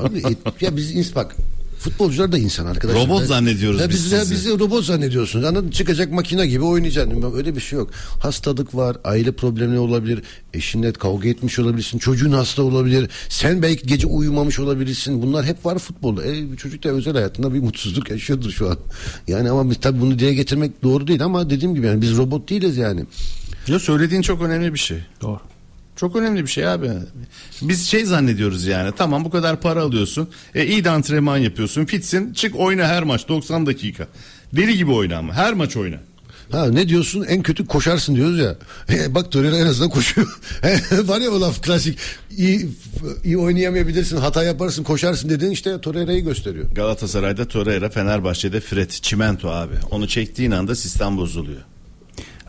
Abi, ya biz bak. Futbolcular da insan arkadaşlar. Robot zannediyoruz ya biz. Ya bizi robot zannediyorsunuz. Anladın? Çıkacak makine gibi oynayacaksın. Öyle bir şey yok. Hastalık var, aile problemi olabilir, eşinle kavga etmiş olabilirsin, çocuğun hasta olabilir, sen belki gece uyumamış olabilirsin. Bunlar hep var futbolda. Çocuk da özel hayatında bir mutsuzluk yaşıyordur şu an. Yani ama tabii bunu dile getirmek doğru değil ama dediğim gibi yani biz robot değiliz yani. Ya söylediğin çok önemli bir şey. Doğru. Çok önemli bir şey abi. Biz zannediyoruz yani. Tamam, bu kadar para alıyorsun. İyi de antrenman yapıyorsun. Fitsin. Çık oyna her maç 90 dakika. Deli gibi oyna ama. Her maç oyna. Ha ne diyorsun? En kötü koşarsın diyoruz ya. Bak Torreira en azından koşuyor. Var ya o laf klasik. İyi oynayamayabilirsin. Hata yaparsın. Koşarsın dediğin işte Torreira'yı gösteriyor. Galatasaray'da Torreira, Fenerbahçe'de Fred. Çimento abi. Onu çektiğin anda sistem bozuluyor.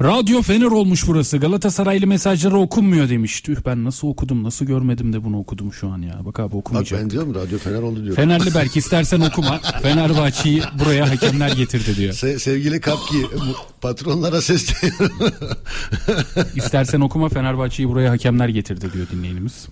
Radyo Fener olmuş burası. Galatasaraylı mesajları okunmuyor demiş. Tüh, ben nasıl okudum, nasıl görmedim de bunu okudum şu an ya. Bak abi okumayacak. Bak ben diyorum Radyo Fener oldu diyorum. Fenerli belki istersen okuma. Fenerbahçe'yi buraya hakemler getirdi diyor. Sevgili Kapki, patronlara sesleniyorum. İstersen okuma, Fenerbahçe'yi buraya hakemler getirdi diyor dinleyenimiz.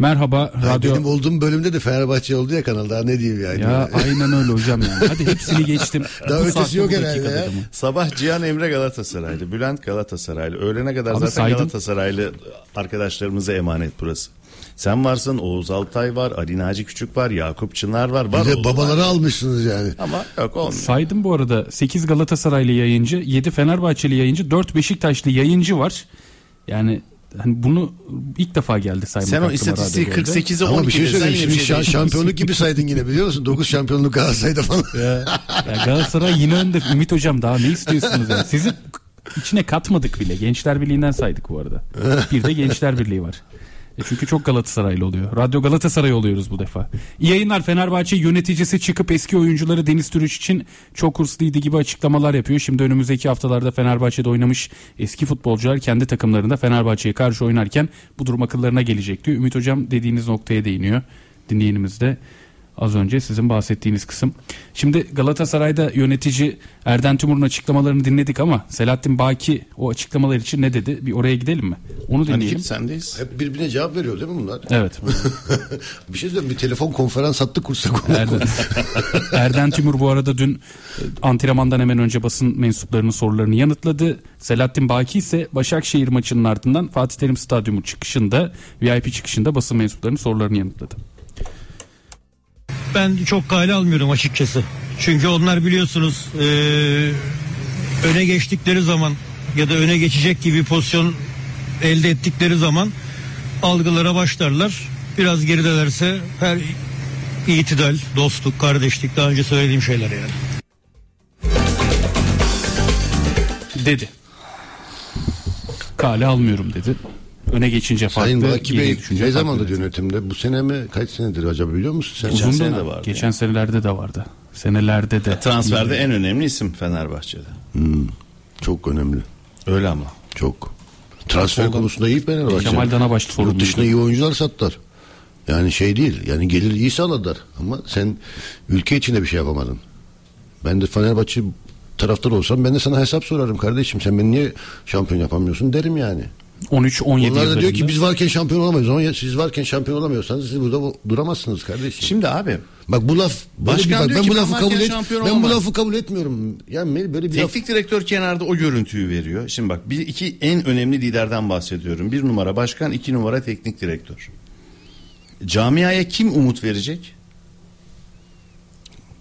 Merhaba ya radyo. Benim olduğum bölümde de Fenerbahçe oldu ya kanal, daha ne diyeyim yani. Ya aynen öyle hocam yani. Hadi hepsini geçtim. Daha bu ötesi yok herhalde ya. Sabah Cihan Emre Galatasaraylı, Bülent Galatasaraylı. Öğlene kadar abi zaten saydım. Galatasaraylı arkadaşlarımıza emanet burası. Sen varsın, Oğuz Altay var, Ali Naci Küçük var, Yakup Çınar var. Bir de babaları var. Almışsınız yani. Ama yok olmuyor. Saydım bu arada. 8 Galatasaraylı yayıncı, 7 Fenerbahçeli yayıncı, 4 Beşiktaşlı yayıncı var. Yani... Hani bunu ilk defa geldi saymak. Sen o istatistiği 48'e 10 bir şey söyleyeyim. Şampiyonluk gibi saydın yine, biliyor musun? 9 şampiyonluk Galatasaray'da falan. Ya Galatasaray yine önde. Ümit hocam daha ne istiyorsunuz yani? Sizi içine katmadık bile. Gençler Birliği'nden saydık bu arada. Bir de Gençler Birliği var. Çünkü çok Galatasaraylı oluyor. Radyo Galatasaray oluyoruz bu defa. İyi yayınlar. Fenerbahçe yöneticisi çıkıp eski oyuncuları Deniz Türüç için çok hırslıydı gibi açıklamalar yapıyor. Şimdi önümüzdeki haftalarda Fenerbahçe'de oynamış eski futbolcular kendi takımlarında Fenerbahçe'ye karşı oynarken bu durum akıllarına gelecek diyor. Ümit hocam dediğiniz noktaya değiniyor. Dinleyenimiz de az önce sizin bahsettiğiniz kısım. Şimdi Galatasaray'da yönetici Erden Tümur'un açıklamalarını dinledik ama Selahattin Baki o açıklamalar için ne dedi? Bir oraya gidelim mi? Onu dinleyelim. Hani sendeyiz. Hep birbirine cevap veriyor değil mi bunlar? Evet. Bir şey söyleyeyim, bir telefon konferans attı kursa. Erden Tümur bu arada dün antrenmandan hemen önce basın mensuplarının sorularını yanıtladı. Selahattin Baki ise Başakşehir maçının ardından Fatih Terim Stadyumu çıkışında, VIP çıkışında basın mensuplarının sorularını yanıtladı. Ben çok kale almıyorum açıkçası. Çünkü onlar biliyorsunuz öne geçtikleri zaman ya da öne geçecek gibi pozisyon elde ettikleri zaman algılara başlarlar. Biraz geridelerse her itidal, dostluk, kardeşlik, daha önce söylediğim şeyler yani. Dedi. Kale almıyorum dedi. Öne geçince farklı. Sayın Baki Bey ne zamanda yönetimde? Bu sene mi? Kaç senedir acaba biliyor musun? Sen geçen sene de vardı. Geçen yani. Senelerde de vardı. Senelerde de. Transferde en önemli isim Fenerbahçe'de. Çok önemli. Öyle ama. Çok. Transfer konusunda iyi Fenerbahçe. Kemal Danabaşlı sorumluydu. Yurt dışına iyi oyuncular sattılar. Yani şey değil. Yani gelir iyi sağladılar. Ama sen ülke içinde bir şey yapamadın. Ben de Fenerbahçe taraftar olsam ben de sana hesap sorarım kardeşim. Sen beni niye şampiyon yapamıyorsun derim yani. 13-17 onlar da diyor ki biz varken şampiyon olamayız. Ama siz varken şampiyon olamıyorsanız siz burada duramazsınız kardeşim. Şimdi abi bak bu laf başkan diyor ki ben bu lafı kabul etmiyorum. Yani böyle bir teknik direktör kenarda o görüntüyü veriyor. Şimdi bak bir iki en önemli liderden bahsediyorum. 1 numara başkan, 2 numara teknik direktör. Camiaya kim umut verecek?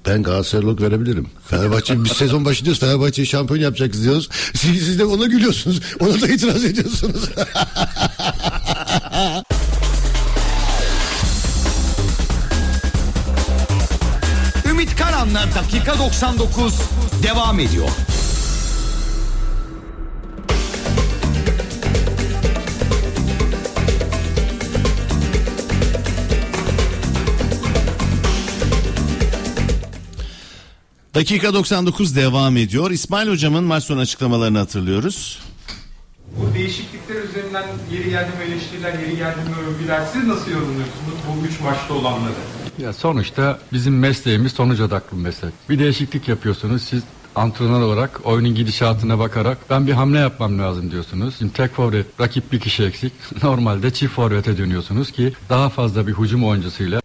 Ben Galatasaraylılık verebilirim. Fenerbahçe bir sezon başı diyoruz. Fenerbahçe'yi şampiyon yapacağız diyoruz. Siz de ona gülüyorsunuz. Ona da itiraz ediyorsunuz. Ümit Karan'la dakika 99 devam ediyor. Dakika 99 devam ediyor. İsmail hocamın maç sonu açıklamalarını hatırlıyoruz. Bu değişiklikler üzerinden yeri geldi mi eleştiriler, yeri geldi mi övgüler. Siz nasıl yorumluyorsunuz bu 3 maçta olanları? Ya sonuçta bizim mesleğimiz sonuç odaklı meslek. Bir değişiklik yapıyorsunuz. Siz antrenör olarak oyunun gidişatına bakarak ben bir hamle yapmam lazım diyorsunuz. Şimdi tek forvet, rakip bir kişi eksik. Normalde çift forvete dönüyorsunuz ki daha fazla bir hücum oyuncusuyla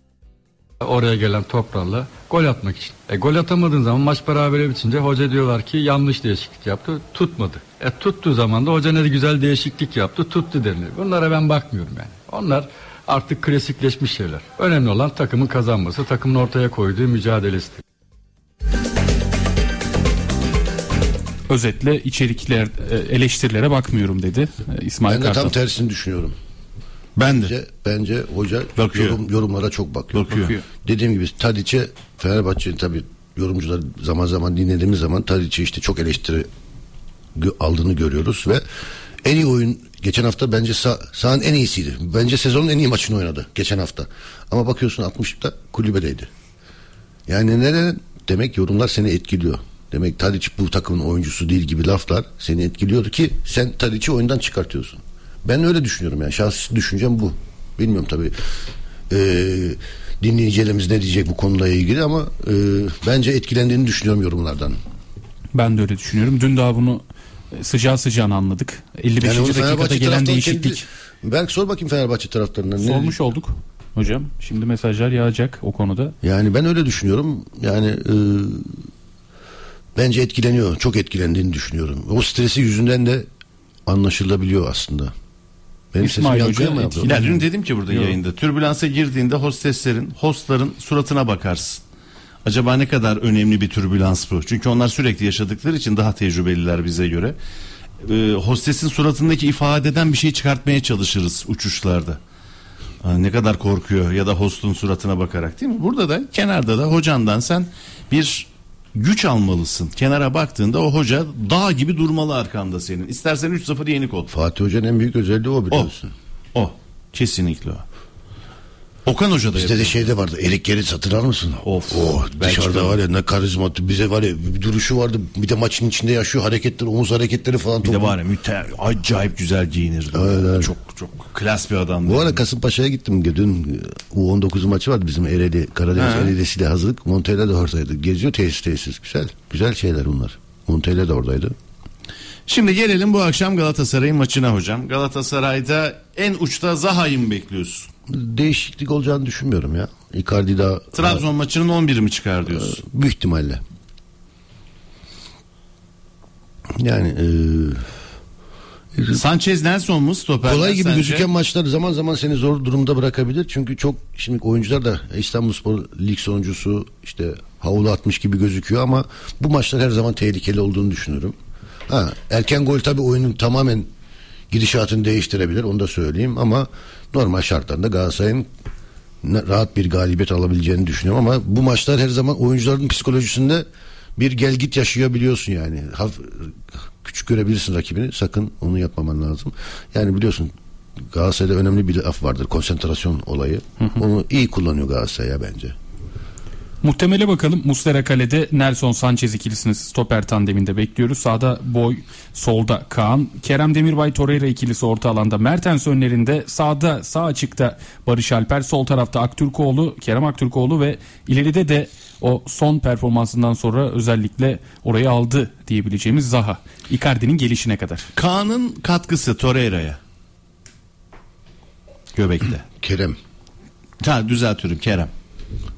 oraya gelen toplarla gol atmak için. Gol atamadığın zaman maç berabere bitince hoca diyorlar ki yanlış değişiklik yaptı, tutmadı. Tuttuğu zaman da hoca ne güzel değişiklik yaptı, tuttu denilir. Bunlara ben bakmıyorum yani. Onlar artık klasikleşmiş şeyler. Önemli olan takımın kazanması, takımın ortaya koyduğu mücadelesidir. Özetle içerikler, eleştirilere bakmıyorum dedi İsmail Kartal. Ben de tam tersini düşünüyorum. Bence hoca yorumlara çok bakıyor. Dediğim gibi Tadiç'e Fenerbahçe'nin tabii yorumcular zaman zaman dinlediğimiz zaman Tadiç'e işte çok eleştiri aldığını görüyoruz ve en iyi oyun geçen hafta bence sahanın en iyisiydi. Bence sezonun en iyi maçını oynadı geçen hafta. Ama bakıyorsun 60'ta kulübedeydi. Yani neden? Demek yorumlar seni etkiliyor. Demek Tadiç bu takımın oyuncusu değil gibi laflar seni etkiliyordu ki sen Tadiç'i oyundan çıkartıyorsun. Ben öyle düşünüyorum yani. Şahsi düşüncem bu. Bilmiyorum tabii dinleyicilerimiz ne diyecek bu konuyla ilgili ama bence etkilendiğini düşünüyorum yorumlardan. Ben de öyle düşünüyorum. Dün daha bunu sıcağı sıcağına anladık. 55. Yani dakikada gelen değişiklik. Belki sor bakayım Fenerbahçe taraftarlarına. Sormuş olduk hocam. Şimdi mesajlar yağacak o konuda. Yani ben öyle düşünüyorum. Yani bence etkileniyor. Çok etkilendiğini düşünüyorum. O stresi yüzünden de anlaşılabiliyor aslında. Benim İsmail Hoca etkiler. Dün dedim ki burada yayında. Türbülansa girdiğinde hostların suratına bakarsın. Acaba ne kadar önemli bir türbülans bu? Çünkü onlar sürekli yaşadıkları için daha tecrübeliler bize göre. Hostesin suratındaki ifadeden bir şey çıkartmaya çalışırız uçuşlarda. Hani ne kadar korkuyor ya da hostun suratına bakarak, değil mi? Burada da kenarda da hocandan sen bir güç almalısın. Kenara baktığında o hoca dağ gibi durmalı arkanda senin. İstersen 3-0 yenik ol. Fatih Hoca'nın en büyük özelliği o, biliyorsun. O. Kesinlikle o. Okan Hoca da bizde de şeyde vardı. Erik Geri satın alır mısın? Of. Oh, dışarıda var ya, ne karizmatik. Bize var ya bir duruşu vardı. Bir de maçın içinde yaşıyor. Hareketleri, omuz hareketleri falan. Bir de var ya acayip güzel giyinirdi. Evet. Çok klas bir adamdı. Bu arada Kasımpaşa'ya gittim. Dün U19 maçı vardı bizim Ereğli. Karadeniz Ereğli'siyle hazırlık. Montella da oradaydı. Geziyor tesis. Güzel. Güzel şeyler bunlar. Montella da oradaydı. Şimdi gelelim bu akşam Galatasaray'ın maçına hocam. Galatasaray'da en uçta Zaha'yı mı bekliyorsun? Değişiklik olacağını düşünmüyorum ya. Icardi daha... Trabzon maçının 11'i mi çıkar diyorsun? Büyük ihtimalle. Yani... Sanchez Nelson mu stoper? Kolay gibi gözüken maçlar zaman zaman seni zor durumda bırakabilir. Çünkü çok şimdi oyuncular da İstanbulspor lig sonuncusu işte havlu atmış gibi gözüküyor ama bu maçlar her zaman tehlikeli olduğunu düşünüyorum. Erken gol tabii oyunun tamamen gidişatını değiştirebilir, onu da söyleyeyim, ama normal şartlarda Galatasaray'ın rahat bir galibiyet alabileceğini düşünüyorum ama bu maçlar her zaman oyuncuların psikolojisinde bir gel git yaşayabiliyorsun yani. Küçük görebilirsin rakibini, sakın onu yapmaman lazım. Yani biliyorsun Galatasaray'da önemli bir laf vardır, konsantrasyon olayı. Onu iyi kullanıyor Galatasaray'a bence. Muhtemele bakalım. Muslera kalede, Nelson Sanchez ikilisini stoper tandeminde bekliyoruz. Sağda Boy, solda Kaan. Kerem Demirbay Torreira ikilisi orta alanda. Mertens önlerinde, sağ açıkta Barış Alper. Sol tarafta Aktürkoğlu, Kerem Aktürkoğlu ve ileride de o son performansından sonra özellikle orayı aldı diyebileceğimiz Zaha. Icardi'nin gelişine kadar. Kaan'ın katkısı Torreira'ya. Göbek'te. Kerem. Düzeltiyorum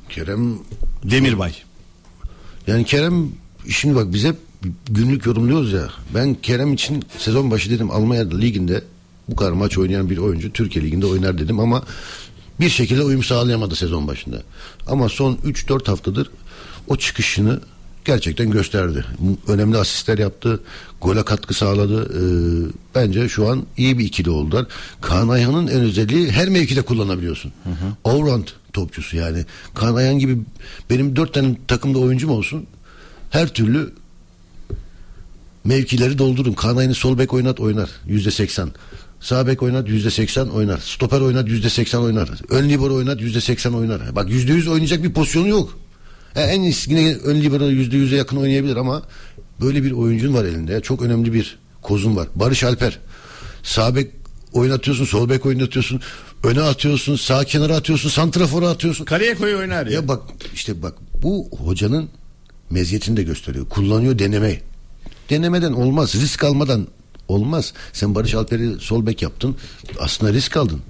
Kerem Demirbay. Yani Kerem, şimdi bak bize günlük yorumluyoruz ya. Ben Kerem için sezon başı dedim Almanya liginde bu kadar maç oynayan bir oyuncu Türkiye liginde oynar dedim ama bir şekilde uyum sağlayamadı sezon başında. Ama son 3-4 haftadır o çıkışını gerçekten gösterdi. Önemli asistler yaptı. Gole katkı sağladı. Bence şu an iyi bir ikili oldular. Kaan Ayhan'ın en özelliği her mevkide kullanabiliyorsun. Allround topçusu yani. Kaan Ayhan gibi benim 4 tane takımda oyuncum olsun. Her türlü mevkileri doldurun. Kaan Ayhan'ı sol bek oynat, oynar. %80. Sağ bek oynat, %80 oynar. Stoper oynat, %80 oynar. Ön libero oynat, %80 oynar. Bak %100 oynayacak bir pozisyonu yok. En iyisi yine ön libero %100'e yakın oynayabilir ama böyle bir oyuncun var elinde. Çok önemli bir kozun var. Barış Alper. Sağ bek oynatıyorsun, sol bek oynatıyorsun, öne atıyorsun, sağ kenara atıyorsun, santrafora atıyorsun. Kaleye koyu oynar ya. Bak işte bak, bu hocanın meziyetini de gösteriyor. Kullanıyor denemeyi. Denemeden olmaz, risk almadan olmaz. Sen Barış Alper'i sol bek yaptın. Aslında risk aldın.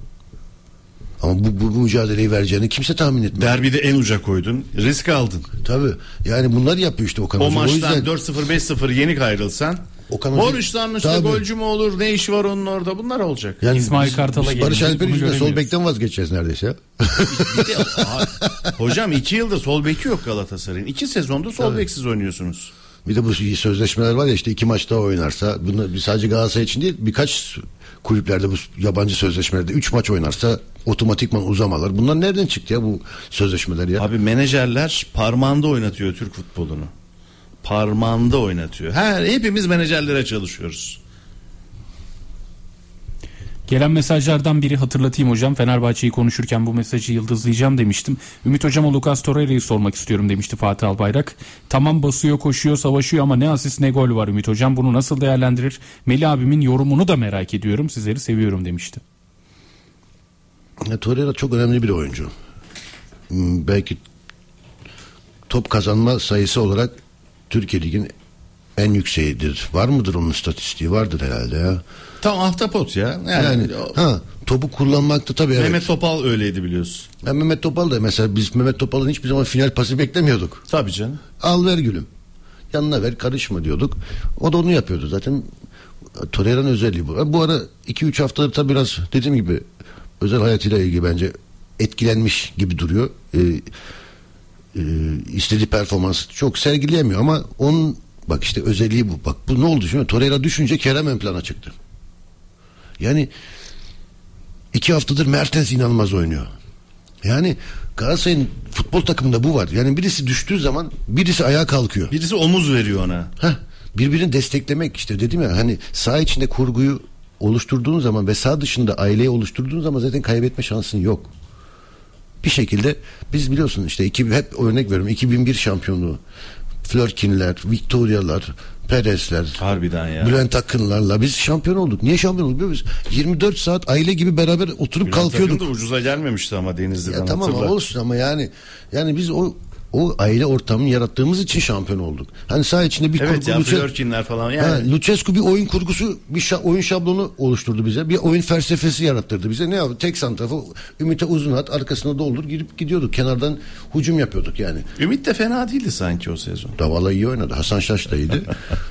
Ama bu mücadeleyi vereceğini kimse tahmin etmedi. Derbide en uca koydun. Risk aldın. Tabii. Yani bunları yapıyor işte Okan Hoca. O maçtan 4-0 5-0 yenik ayrılsan Oruç'tan işte golcü mü olur? Ne iş var onun orada? Bunlar olacak. Yani İsmail Kartal'a gelin. Barış Alper yüzünden sol bekten vazgeçeceğiz neredeyse. Hocam 2 yılda sol beki yok Galatasaray'ın. 2 sezonda sol beksiz oynuyorsunuz. Bir de bu sözleşmeler var ya, işte 2 maç daha oynarsa, bunu sadece Galatasaray için değil birkaç kulüplerde bu yabancı sözleşmelerde 3 maç oynarsa otomatikman uzamalar. Bunlar nereden çıktı ya bu sözleşmeler ya? Abi menajerler parmağında oynatıyor Türk futbolunu. Parmağında oynatıyor. Hepimiz menajerlere çalışıyoruz. Gelen mesajlardan biri, hatırlatayım hocam, Fenerbahçe'yi konuşurken bu mesajı yıldızlayacağım demiştim. Ümit hocama Lucas Torreira'yı sormak istiyorum demişti Fatih Albayrak. Tamam, basıyor, koşuyor, savaşıyor ama ne asist ne gol var Ümit hocam. Bunu nasıl değerlendirir? Melih abimin yorumunu da merak ediyorum. Sizleri seviyorum demişti. Torreira çok önemli bir oyuncu. Belki top kazanma sayısı olarak Türkiye Ligi'nin en yükseğidir. Var mıdır onun statistiği? Vardır herhalde ya. Tam ahtapot ya. Yani ha, topu kullanmakta tabii. Mehmet evet. Topal öyleydi biliyorsun. Ya Mehmet Topal da mesela biz Mehmet Topal'ın hiçbir zaman final pası beklemiyorduk. Tabii canım. Al ver gülüm. Yanına ver, karışma diyorduk. O da onu yapıyordu zaten. Torreira'nın özelliği bu. Bu ara 2-3 haftadır tabii biraz dediğim gibi özel hayatıyla ilgili bence etkilenmiş gibi duruyor. İstediği performansı çok sergileyemiyor ama onun bak işte özelliği bu. Bak bu ne oldu şimdi? Torreira düşünce Kerem ön plana çıktı. Yani 2 haftadır Mertens inanılmaz oynuyor. Yani Galatasaray'ın futbol takımında bu var. Yani birisi düştüğü zaman birisi ayağa kalkıyor. Birisi omuz veriyor ona. Heh, birbirini desteklemek işte dedim ya hani saha içinde kurguyu oluşturduğun zaman ve saha dışında aileyi oluşturduğun zaman zaten kaybetme şansın yok. Bir şekilde biz biliyorsun işte hep örnek veriyorum 2001 şampiyonluğu. Flörkinler, Victoria'lar, Perez'ler, harbiden ya. Bülent Akınlar'la biz şampiyon olduk. Niye şampiyon olduk? Biz 24 saat aile gibi beraber oturup Bülent kalkıyorduk. Bülent Akın da ucuza gelmemişti ama Denizli'den hatırla. Tamam olsun ama yani biz o aile ortamını yarattığımız için şampiyon olduk. Hani saha içinde bir evet, kurgu. Flörkinler falan yani. Ha, Lucescu bir oyun kurgusu, bir oyun şablonu oluşturdu bize. Bir oyun felsefesi yarattırdı bize. Ne yaptı? Tek santrafı Ümit'e uzun at, arkasına doldur girip gidiyorduk. Kenardan hücum yapıyorduk yani. Ümit de fena değildi sanki o sezon. Davala iyi oynadı. Hasan Şaş da iyiydi.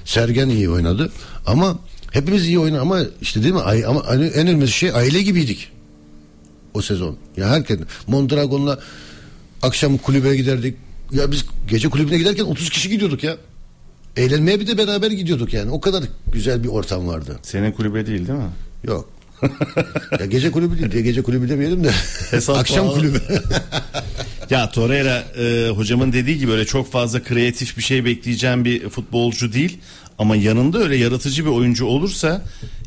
Sergen iyi oynadı. Ama hepimiz iyi oynadı ama işte değil mi? Ama en önemli şey aile gibiydik. O sezon. Ya herkes Mondragon'la akşam kulübe giderdik. Ya biz gece kulübüne giderken 30 kişi gidiyorduk ya. Eğlenmeye bir de beraber gidiyorduk yani. O kadar güzel bir ortam vardı. Senin kulübe değil mi? Yok. Ya gece kulübü değil diye gece kulübü demeyelim de. Akşam kulübü. Ya Torreira hocamın dediği gibi öyle çok fazla kreatif bir şey bekleyeceğim bir futbolcu değil. Ama yanında öyle yaratıcı bir oyuncu olursa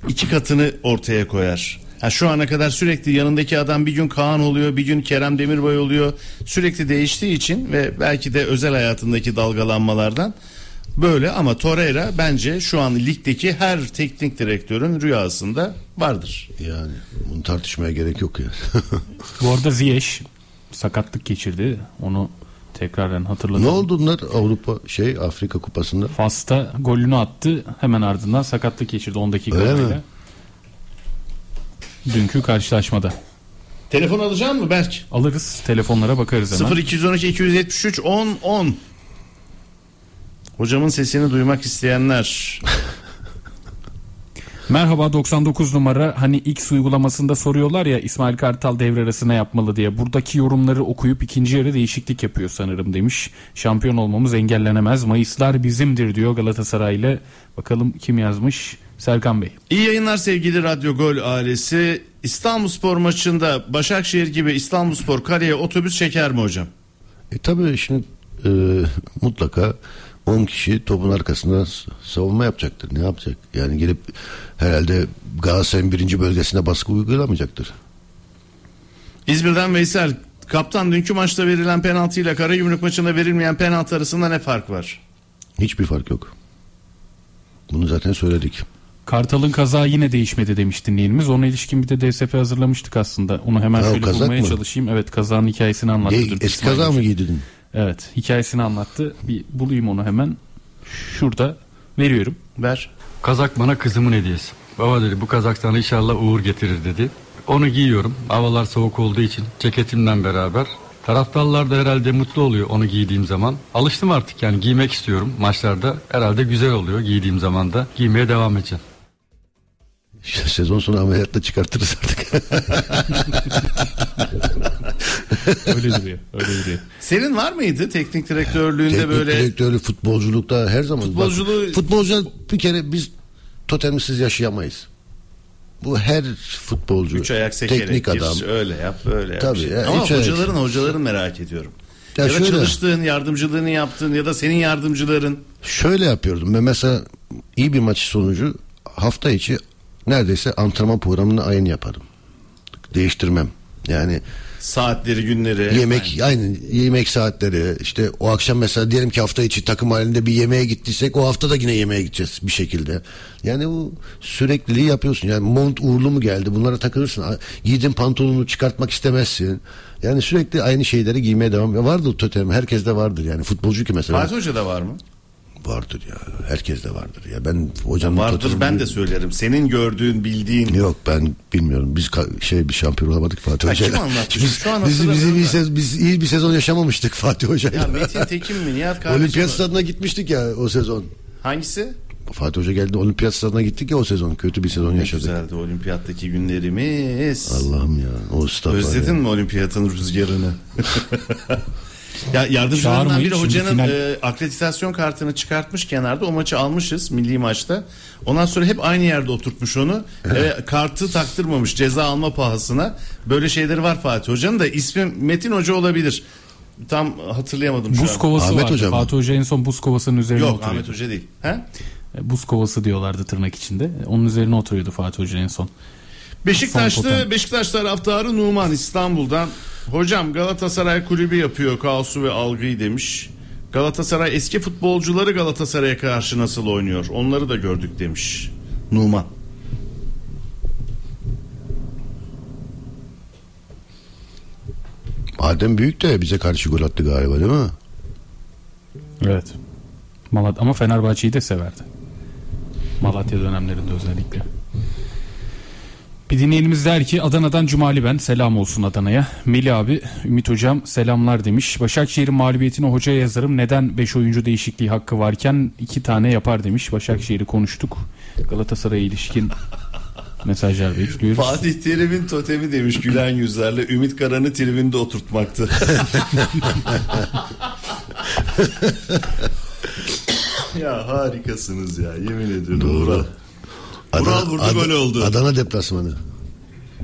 iki katını ortaya koyar. Yani şu ana kadar sürekli yanındaki adam bir gün Kaan oluyor, bir gün Kerem Demirbay oluyor. Sürekli değiştiği için ve belki de özel hayatındaki dalgalanmalardan böyle ama Torreira bence şu an ligdeki her teknik direktörün rüyasında vardır. Yani bunu tartışmaya gerek yok ya. Bu arada Ziyech sakatlık geçirdi. Onu tekrardan hatırladım. Ne oldu bunlar Avrupa Afrika Kupası'nda? Fas'ta golünü attı. Hemen ardından sakatlık geçirdi 10 dakika ile. Dünkü karşılaşmada. Telefon alacağım mı Berk? Alırız. Telefonlara bakarız hemen. 0212 273 10 10. Hocamın sesini duymak isteyenler. Merhaba 99 numara. Hani X uygulamasında soruyorlar ya İsmail Kartal devre arasına yapmalı diye. Buradaki yorumları okuyup ikinci yarı değişiklik yapıyor sanırım demiş. Şampiyon olmamız engellenemez. Mayıslar bizimdir diyor Galatasaray ile. Bakalım kim yazmış? Serkan Bey. İyi yayınlar sevgili Radyo Gol ailesi. İstanbulspor maçında Başakşehir gibi İstanbulspor kaleye otobüs çeker mi hocam? Tabii şimdi mutlaka 10 kişi topun arkasında savunma yapacaktır. Ne yapacak? Yani gelip herhalde Galatasaray'ın birinci bölgesine baskı uygulamayacaktır. İzmir'den Veysel. Kaptan dünkü maçta verilen penaltıyla Karagümrük maçında verilmeyen penaltı arasında ne fark var? Hiçbir fark yok. Bunu zaten söyledik. Kartal'ın kazağı yine değişmedi demiş dinleyenimiz. Ona ilişkin bir de DSP hazırlamıştık aslında. Onu hemen şöyle bulmaya çalışayım. Evet, kazağın hikayesini anlattı. Eski kazağı mı giydin? Evet, hikayesini anlattı. Bir bulayım onu hemen. Şurada veriyorum. Ver. Kazak bana kızımın hediyesi. Baba dedi bu kazak sana inşallah uğur getirir dedi. Onu giyiyorum. Havalar soğuk olduğu için ceketimden beraber. Taraftarlar da herhalde mutlu oluyor onu giydiğim zaman. Alıştım artık yani giymek istiyorum maçlarda. Herhalde güzel oluyor giydiğim zaman da. Giymeye devam edeceğim. Sezon sonu ameliyatla çıkartırız artık. Öyle duruyor. Senin var mıydı teknik direktörlüğünde böyle? Teknik direktörlük futbolculukta her zaman. Futbolcular bir kere biz totemsiz yaşayamayız. Bu her futbolcu. 3 ayak sekerek teknik adam. Öyle yap, böyle yap. Tabii ya, ama hocaların merak ediyorum. Ya şöyle, çalıştığın, yardımcılığını yaptığın ya da senin yardımcıların. Şöyle yapıyordum. Ben mesela iyi bir maç sonucu hafta içi neredeyse antrenman programını aynı yaparım. Değiştirmem. Yani saatleri, günleri. Yemek saatleri. İşte o akşam mesela diyelim ki hafta içi takım halinde bir yemeğe gittiysek o hafta da yine yemeğe gideceğiz bir şekilde. Yani bu sürekliliği yapıyorsun. Yani mont uğurlu mu geldi? Bunlara takılırsın. Giydin pantolonunu çıkartmak istemezsin. Yani sürekli aynı şeyleri giymeye devam. Vardır totem. Herkes de vardır yani futbolcu ki mesela. Fatih Hoca da var mı? Vardır ya. Herkes de vardır ya. Ben hocam vardır, ben de söylerim. Senin gördüğün, bildiğin. Yok, ben bilmiyorum. Biz bir şampiyon olamadık Fatih Hoca. Kim anlattı? Biz iyi bir sezon yaşamamıştık Fatih Hoca. Ya Metin Tekin mi, Nihat kardeşim? Olimpiyat stadına gitmiştik ya o sezon. Hangisi? Fatih Hoca geldi, olimpiyat stadına gittik ya o sezon. Kötü bir sezon yaşadık. Güzeldi olimpiyattaki günlerimiz. Allah'ım ya. O staff. Özledin mi olimpiyatın rüzgarını? Ya yardımcılarından biri hocanın final... akreditasyon kartını çıkartmış kenarda. O maçı almışız milli maçta. Ondan sonra hep aynı yerde oturtmuş onu. Kartı taktırmamış ceza alma pahasına. Böyle şeyleri var Fatih Hoca'nın da. İsmi Metin Hoca olabilir. Tam hatırlayamadım şu an. Buz kovası Ahmet vardı. Hoca Fatih Hoca en son buz kovasının üzerine oturuyordu. Yok, Ahmet Hoca değil. He? Buz kovası diyorlardı tırnak içinde. Onun üzerine oturuyordu Fatih Hoca en son. Beşiktaş taraftarı Numan İstanbul'dan. Hocam Galatasaray kulübü yapıyor kaosu ve algıyı demiş. Galatasaray eski futbolcuları Galatasaray'a karşı nasıl oynuyor? Onları da gördük demiş Numan. Adem Büyük de bize karşı gol attı galiba, değil mi? Evet. Malatya, ama Fenerbahçe'yi de severdi. Malatya dönemlerinde özellikle. Bir dinleyenimiz der ki Adana'dan Cumali ben, selam olsun Adana'ya. Melih abi, Ümit hocam selamlar demiş. Başakşehir'in mağlubiyetini hocaya yazarım, neden 5 oyuncu değişikliği hakkı varken 2 tane yapar demiş. Başakşehir'i konuştuk, Galatasaray'a ilişkin mesajlar bekliyoruz. Fatih Terim'in totemi demiş gülen yüzlerle, Ümit Karan'ı tribünde oturtmaktı. Ya harikasınız ya, yemin ediyorum. Doğru. Adana oldu. Adana deplasmanı.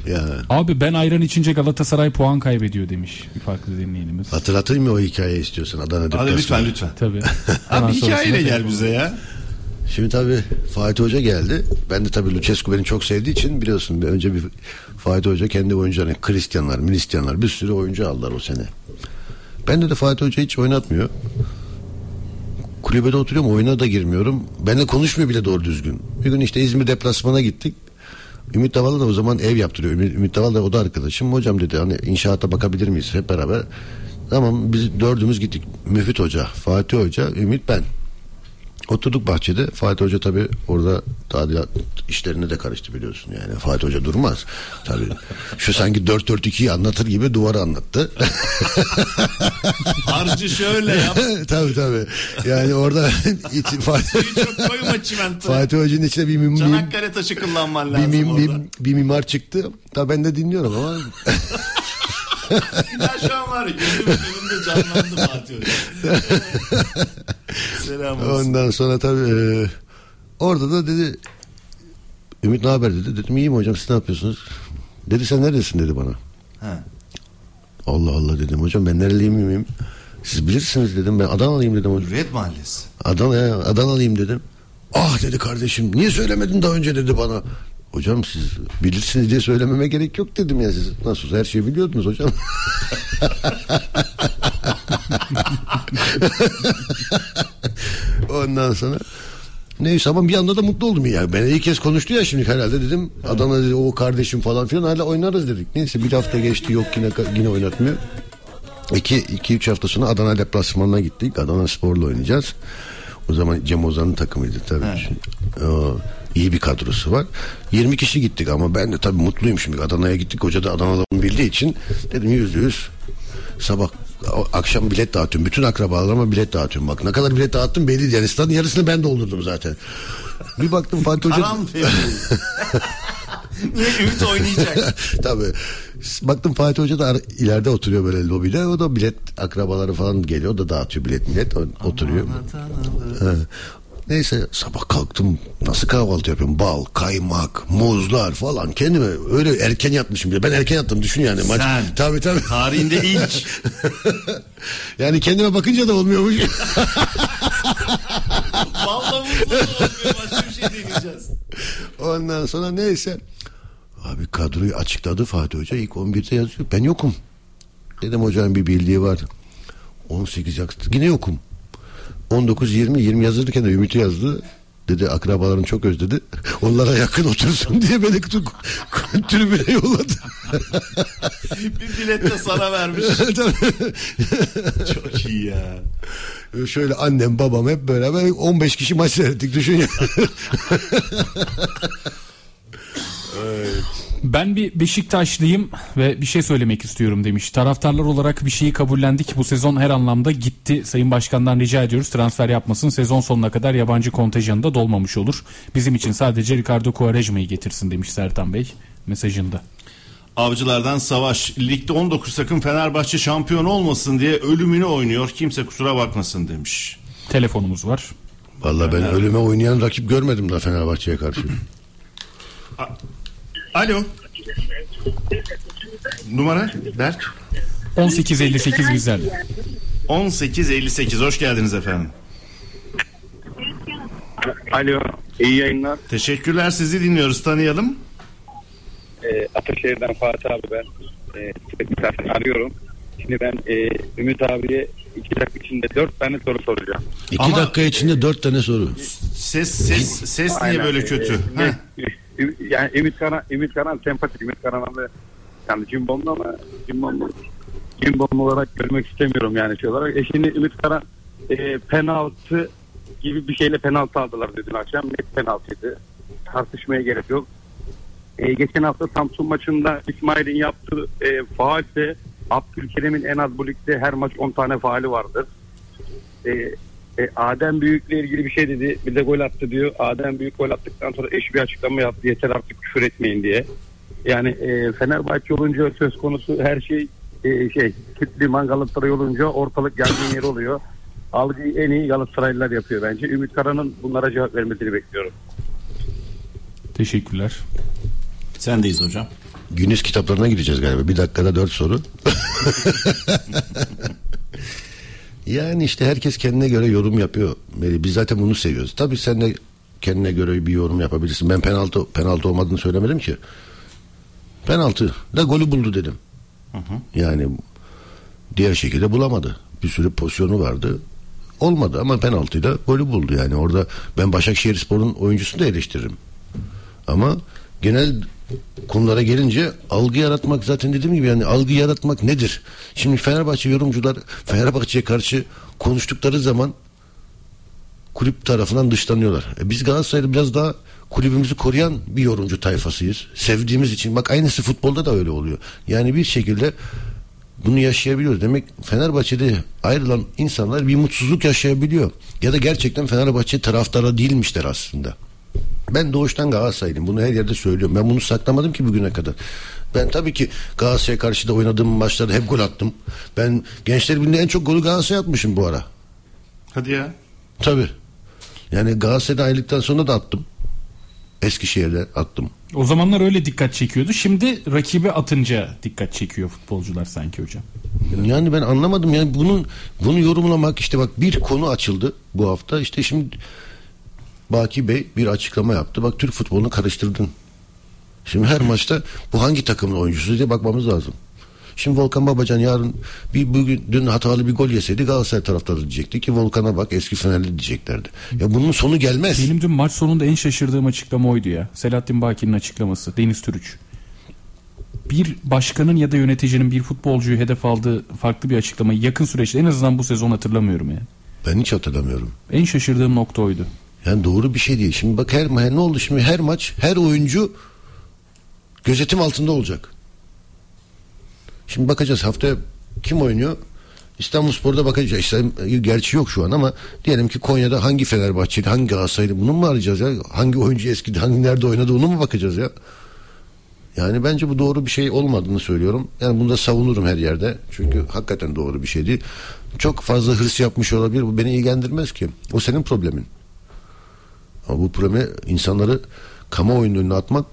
Ya. Abi ben ayran içince Galatasaray puan kaybediyor demiş bir farklı dinleyenimiz. Hatırlatayım mı o hikayeyi istiyorsan, Adana deplasmanı? Abi lütfen. Tabii. Abi hikayeyle gel bize ya. Şimdi tabii Fatih Hoca geldi. Ben de tabii Lucescu beni çok sevdiği için biliyorsun, önce bir Fatih Hoca kendi oyuncularını, Hristiyanlar, Ministiyanlar bir sürü oyuncu aldılar o sene. Ben de Fatih Hoca hiç oynatmıyor. Kulübede oturuyorum, oyuna da girmiyorum. Benle konuşmuyor bile doğru düzgün. Bir gün işte İzmir deplasmana gittik. Ümit Davala da o zaman ev yaptırıyor. Ümit Davala da, o da arkadaşım. Hocam dedi hani inşaata bakabilir miyiz hep beraber? Tamam, biz dördümüz gittik. Müfit Hoca, Fatih Hoca, Ümit, ben. Oturduk bahçede. Fatih Hoca tabii orada tadilat işlerine de karıştı biliyorsun yani. Fatih Hoca durmaz. Tabii şu sanki 4-4-2'yi anlatır gibi duvara anlattı. Harcı şöyle yap. Tabii. Yani orada Fatih Hoca'nın içine bir mimar. Çanakkale taşı kullanman lazım bir mimar çıktı. Tabii ben de dinliyorum ama. İlaç var, gözümün önünde canlandı Fatih Hoca. Selam olsun. Ondan sonra tabii orada da dedi Ümit ne haber dedi. Dedim iyiyim hocam, siz ne yapıyorsunuz? Dedi sen neredesin dedi bana. Ha. Allah Allah dedim, hocam ben nereliyim miyim? Siz bilirsiniz dedim, ben Adanalıyım dedim hocam. Hürriyet Mahallesi. Adanalıyım dedim. Ah dedi kardeşim, niye söylemedin daha önce dedi bana. Hocam siz bilirsiniz diye söylememe gerek yok dedim ya, siz nasıl her şeyi biliyordunuz hocam. Ondan sonra neyse, ama bir anda da mutlu oldum ya. Ben ilk kez konuştu ya şimdi, herhalde dedim Adana dedi, o kardeşim falan filan, hala oynarız dedik. Neyse bir hafta geçti, yok yine oynatmıyor. 2-3 hafta sonra Adana deplasmanına gittik. Adana Spor'la oynayacağız. O zaman Cem Ozan'ın takımıydı tabii. Evet. İyi bir kadrosu var. 20 kişi gittik ama ben de tabii mutluyum şimdi. Adana'ya gittik. Hoca da Adana'dan bildiği için dedim %100 sabah akşam bilet dağıtıyorum. Bütün akrabalarıma bilet dağıtıyorum. Bak ne kadar bilet dağıttım belli değil. Yani stadın yarısını ben doldurdum zaten. Bir baktım Fatih Hoca... Haram feyli. Niye Ümit oynayacak? Tabii. Baktım Fatih Hoca da ileride oturuyor böyle lobide. O da bilet akrabaları falan geliyor. O da dağıtıyor bilet. Oturuyor. Neyse sabah kalktım, nasıl kahvaltı yapıyorum, bal, kaymak, muzlar falan, kendime öyle erken yatmışım bile. Ben erken yattım düşün yani. Sen maç. Tabii. Tarihinde ilk. Yani kendime bakınca da olmuyormuş. Balla muzla olmuyor, başka bir şey diyeceğiz. Ondan sonra neyse. Abi kadroyu açıkladı Fatih Hoca, ilk 11'de yazıyor, ben yokum. Dedim hocanın bir bildiği var. 18 yaktı, yine yokum. 19-20 yazırken de Ümit'i yazdı. Dedi akrabalarını çok özledi. Onlara yakın otursun diye beni tribüne yolladı. Bir bilet de sana vermiş. Çok iyi ya. şöyle annem babam hep beraber 15 kişi maç seyrettik, düşün ya. Evet. Ben bir Beşiktaşlıyım ve bir şey söylemek istiyorum demiş. Taraftarlar olarak bir şeyi kabullendik. Bu sezon her anlamda gitti. Sayın Başkan'dan rica ediyoruz, transfer yapmasın. Sezon sonuna kadar yabancı kontenjanı da dolmamış olur. Bizim için sadece Ricardo Quaresma'yı getirsin demiş Sertan Bey mesajında. Avcılardan Savaş, ligde 19 takım Fenerbahçe şampiyon olmasın diye ölümünü oynuyor, kimse kusura bakmasın demiş. Telefonumuz var. Vallahi ben ölüme oynayan rakip görmedim daha Fenerbahçe'ye karşı. Alo. Numara Berk. 1858 güzel. 1858, hoş geldiniz efendim. Alo, iyi yayınlar. Teşekkürler, sizi dinliyoruz, tanıyalım. Ataşehir'den Fatih abi ben. Sürekli arıyorum. Şimdi ben Ümit abiye 2 dakika içinde 4 tane soru soracağım. 2 dakika içinde 4 tane soru. Ses niye böyle kötü? Yani Ümit Karan sempatik. Ümit Karan'ı yani cimbomlu ama cimbomlu olarak görmek istemiyorum yani şey olarak. Şimdi Ümit Karan penaltı gibi bir şeyle penaltı aldılar dün akşam. Net penaltıydı. Tartışmaya gerek yok. Geçen hafta Samsun maçında İsmail'in yaptığı faal ise Abdülkerim'in en az bu ligde her maç 10 tane faali vardır. Adem Büyük'le ilgili bir şey dedi. Bir de gol attı diyor. Adem Büyük gol attıktan sonra eş bir açıklama yaptı. Yeter artık küfür etmeyin diye. Yani Fenerbahçe olunca söz konusu her şey kitli man Galatasaray olunca ortalık geldiği yer oluyor. Algıyı en iyi Galatasaraylılar yapıyor bence. Ümit Karan'ın bunlara cevap vermesini bekliyorum. Teşekkürler. Sendeyiz hocam. Güneş kitaplarına gireceğiz galiba. Bir dakikada 4 soru. Yani işte herkes kendine göre yorum yapıyor. Biz zaten bunu seviyoruz. Tabii sen de kendine göre bir yorum yapabilirsin. Ben penaltı olmadığını söylemedim ki. Penaltı da golü buldu dedim. Hı. Yani diğer şekilde bulamadı. Bir sürü pozisyonu vardı. Olmadı ama penaltıyla golü buldu. Yani orada ben Başakşehirspor'un oyuncusunu da eleştiririm. Ama genel konulara gelince algı yaratmak, zaten dediğim gibi yani algı yaratmak nedir? Şimdi Fenerbahçe yorumcular Fenerbahçe'ye karşı konuştukları zaman kulüp tarafından dışlanıyorlar. Biz Galatasaray'da biraz daha kulübümüzü koruyan bir yorumcu tayfasıyız. Sevdiğimiz için. Bak aynısı futbolda da öyle oluyor. Yani bir şekilde bunu yaşayabiliyoruz. Demek Fenerbahçe'de ayrılan insanlar bir mutsuzluk yaşayabiliyor. Ya da gerçekten Fenerbahçe taraftarı değilmişler aslında. Ben doğuştan Galatasaraylıyım. Bunu her yerde söylüyorum. Ben bunu saklamadım ki bugüne kadar. Ben tabii ki Galatasaray'a karşı da oynadığım maçlarda hep gol attım. Ben Gençler Birliği'nde en çok golü Galatasaray'a atmışım bu ara. Hadi ya. Tabii. Yani Galatasaray'da ayrıldıktan sonra da attım. Eskişehir'de attım. O zamanlar öyle dikkat çekiyordu. Şimdi rakibe atınca dikkat çekiyor futbolcular sanki hocam. Yani ben anlamadım. Yani bunu yorumlamak, işte bak bir konu açıldı bu hafta. İşte şimdi Baki Bey bir açıklama yaptı. Bak Türk futbolunu karıştırdın. Şimdi her maçta bu hangi takımın oyuncusu diye bakmamız lazım. Şimdi Volkan Babacan yarın dün hatalı bir gol yeseydi Galatasaray taraftarı diyecekti ki Volkan'a bak eski Fenerli diyeceklerdi. Ya bunun sonu gelmez. Benim dün maç sonunda en şaşırdığım açıklama oydu ya. Selahattin Baki'nin açıklaması. Deniz Türüç. Bir başkanın ya da yöneticinin bir futbolcuyu hedef aldığı farklı bir açıklamayı yakın süreçte en azından bu sezon hatırlamıyorum yani. Ben hiç hatırlamıyorum. En şaşırdığım nokta oydu. Yani doğru bir şey değil. Şimdi bak ne oldu şimdi, her maç her oyuncu gözetim altında olacak. Şimdi bakacağız haftaya kim oynuyor? İstanbulspor'da bakacağız. Gerçi yok şu an ama diyelim ki Konya'da hangi Fenerbahçeli, hangi Galatasaraylı, bunu mu arayacağız ya? Hangi oyuncu eskidi, hangi nerede oynadı, onu mu bakacağız ya? Yani bence bu doğru bir şey olmadığını söylüyorum. Yani bunu da savunurum her yerde. Çünkü hakikaten doğru bir şey değil. Çok fazla hırs yapmış olabilir. Bu beni ilgilendirmez ki. O senin problemin. Ama bu problemi, insanları kamuoyunun önüne atmak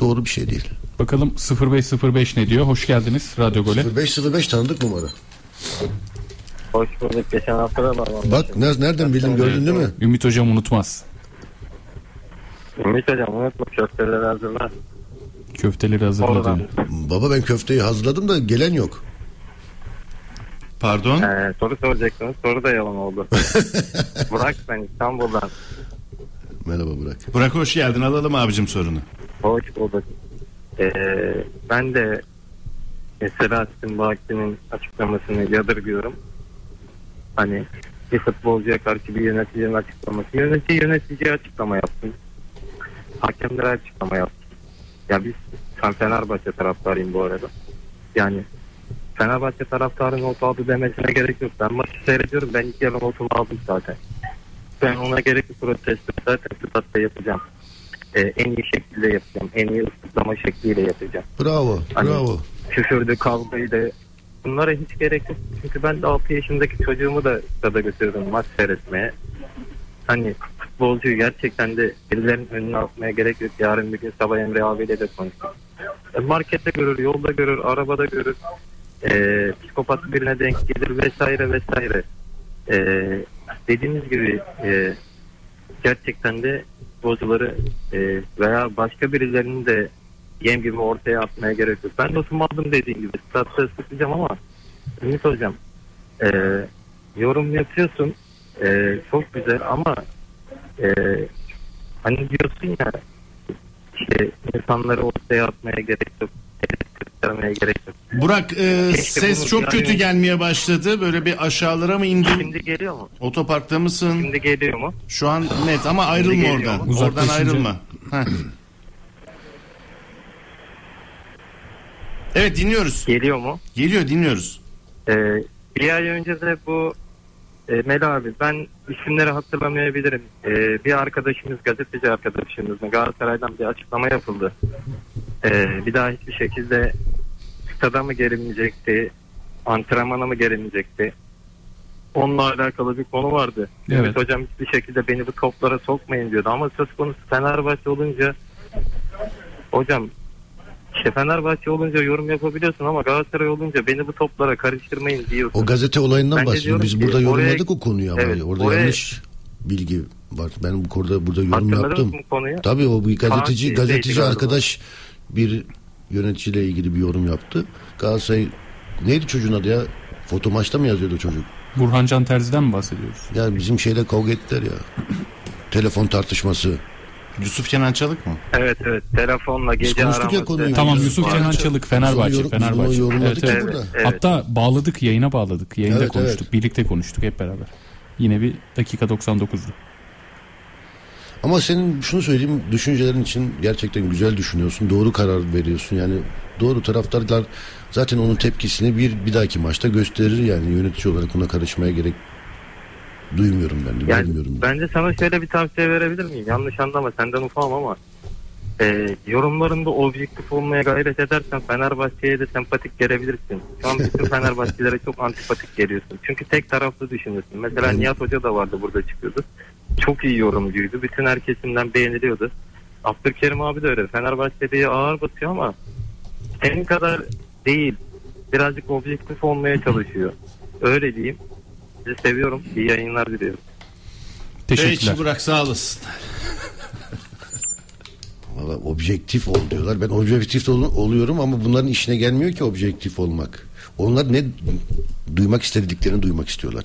doğru bir şey değil. Bakalım 0505 ne diyor? Hoş geldiniz Radyo Gole. 0505 tanıdık numara. Hoş bulduk. Geçen hafta da bağlanmıştım. Bak nereden bildin, gördün değil mi? Ümit hocam unutmaz. Ümit hocam unutma, köfteleri hazırlar. Köfteleri hazırladım. Baba ben köfteyi hazırladım da gelen yok. Pardon? Soru soracaktınız. Soru da yalan oldu. Burak ben İstanbul'dan. Merhaba Burak. Burak hoş geldin. Alalım abicim sorunu. Hoş bulduk. Ben de Selahattin Baki'nin açıklamasını yadırgıyorum. Hani bir futbolcuya karşı bir yöneticinin açıklaması. Yönetici açıklama yaptı. Hakemler açıklama yaptı. Ya biz, ben Fenerbahçe taraftarıyım bu arada. Yani Fenerbahçe taraftarının not aldı demesine gerek yok. Ben maçı seyrediyorum. Ben ilk yarı notumu aldım zaten. Ben ona gerekli protesto zaten statta yapacağım. En iyi şekilde yapacağım. En iyi ıslıklama şekliyle yapacağım. Bravo. Hani bravo. Küfürdü, kavgaydı. Bunlara hiç gerek yok. Çünkü ben de 6 yaşındaki çocuğumu da stada götürdüm maç seyretmeye. Hani futbolcuyu gerçekten de birilerinin önüne atmaya gerek yok. Yarın bir gün sabah Emre abiyle de konuştum. Markette görür, yolda görür, arabada görür. Psikopat birine denk gelir vesaire vesaire. Dediğiniz gibi gerçekten de futbolcuları veya başka birilerini de yem gibi ortaya atmaya gerek yok. Ben notumu aldım dediğim gibi. Statta sıkacağım ama Ümit hocam yorum yapıyorsun. Çok güzel ama hani diyorsun ya işte insanları ortaya atmaya gerek yok, göstermeye gerek yok. Burak ses çok kötü gelmeye başladı. Böyle bir aşağılara mı indin? Şimdi geliyor mu? Otoparkta mısın? Şimdi geliyor mu? Şu an net ama ayrılma oradan. Oradan ayrılma. Evet dinliyoruz. Geliyor mu? Geliyor, dinliyoruz. Bir ay önce de bu Mel abi, ben isimleri hatırlamayabilirim. Bir arkadaşımız, gazeteci arkadaşımızın Galatasaray'dan bir açıklama yapıldı. Bir daha hiçbir şekilde stada mı gelinmeyecekti, antrenmana mı gelinmeyecekti? Onunla alakalı bir konu vardı. Evet hocam, hiçbir şekilde beni bu toplara sokmayın diyordu. Ama söz konusu Fenerbahçe olunca hocam, İşte Fenerbahçe olunca yorum yapabiliyorsun ama Galatasaray olunca beni bu toplara karıştırmayın diyorsun. O gazete olayından bahsediyoruz. Biz burada yorumladık o konuyu ama. Evet, orada yanlış bilgi var. Ben bu konuda burada yorum yaptım. Tabii o bir gazeteci arkadaş bir yöneticiyle ilgili bir yorum yaptı. Galatasaray neydi çocuğun adı ya? Foto maçta mı yazıyordu çocuk? Burhan Can Terzi'den mi bahsediyoruz? Ya bizim şeyle kavga ettiler ya. Telefon tartışması. Yusuf Kenan Çalık mı? Evet. Telefonla gece aramızda. Tamam, Yusuf Kenan Çalık, Fenerbahçe. Evet. Hatta bağladık, yayına bağladık. Yayında konuştuk. Evet. Birlikte konuştuk hep beraber. Yine bir dakika 99'du. Ama senin şunu söyleyeyim, düşüncelerin için gerçekten güzel düşünüyorsun. Doğru karar veriyorsun. Yani doğru, taraftarlar zaten onun tepkisini bir dahaki maçta gösterir. Yani yönetici olarak buna karışmaya gerek duymuyorum ben de. Yani, bence sana şöyle bir tavsiye verebilir miyim? Yanlış anlama, senden ufağım ama yorumlarında objektif olmaya gayret edersen Fenerbahçe'ye de sempatik gelebilirsin. Şu an bütün Fenerbahçelere çok antipatik geliyorsun. Çünkü tek taraflı düşünüyorsun. Mesela Nihat Hoca da vardı, burada çıkıyordu. Çok iyi yorumcuydu. Bütün herkesinden beğeniliyordu. Abdülkerim abi de öyle. Fenerbahçe'ye ağır basıyor ama senin kadar değil. Birazcık objektif olmaya çalışıyor. Öyle diyeyim. Sizi seviyorum. İyi yayınlar diliyorum. Teşekkürler. Peki Burak, sağ olasın. Valla objektif ol diyorlar. Ben objektif oluyorum ama bunların işine gelmiyor ki objektif olmak. Onlar ne duymak istediklerini duymak istiyorlar.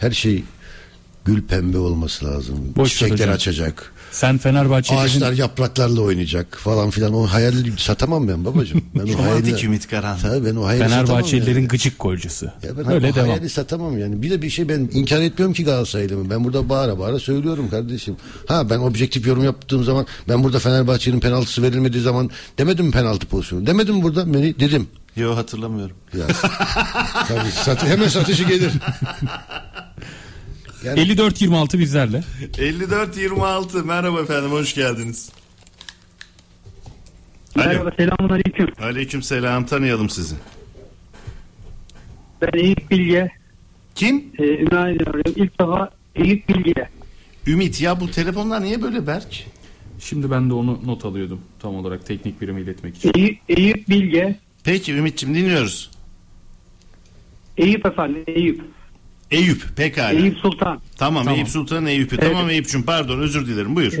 Her şey gül pembe olması lazım. Boş çiçekler açacak. Sen Fenerbahçe'nin... Ağaçlar yapraklarla oynayacak falan filan. O hayali satamam ben babacığım. Ben o hayali... Ümit Karan. Ben o hayali Fenerbahçelilerin yani gıcık golcüsü. Ya ben öyle o hayali satamam yani. Bir de bir şey, ben inkar etmiyorum ki Galatasaraylıyım. Ben burada bağıra bağıra söylüyorum kardeşim. Ha, ben objektif yorum yaptığım zaman, ben burada Fenerbahçe'nin penaltısı verilmediği zaman demedim mi penaltı pozisyonu? Demedim mi burada? Beni dedim. Yok, hatırlamıyorum. Ya. Tabii, hemen satışı gelir. Yani... 54-26 bizlerle. 54-26 merhaba efendim, hoş geldiniz. Merhaba, selamünaleyküm. Aleykümselam, tanıyalım sizi. Ben Eyüp Bilge. Kim? Ümit arıyorum. İlk defa Eyüp Bilge. Ümit, ya bu telefonlar niye böyle Berk? Şimdi ben de onu not alıyordum tam olarak, teknik birime iletmek için. Eyüp Bilge. Peki Ümit'ciğim, dinliyoruz. Eyüp efendim, Eyüp, pekala. Eyüp Sultan. Tamam. Eyüp Sultan'ın Eyüp'ü. Evet. Tamam Eyüp'cüğüm, pardon, özür dilerim, buyur.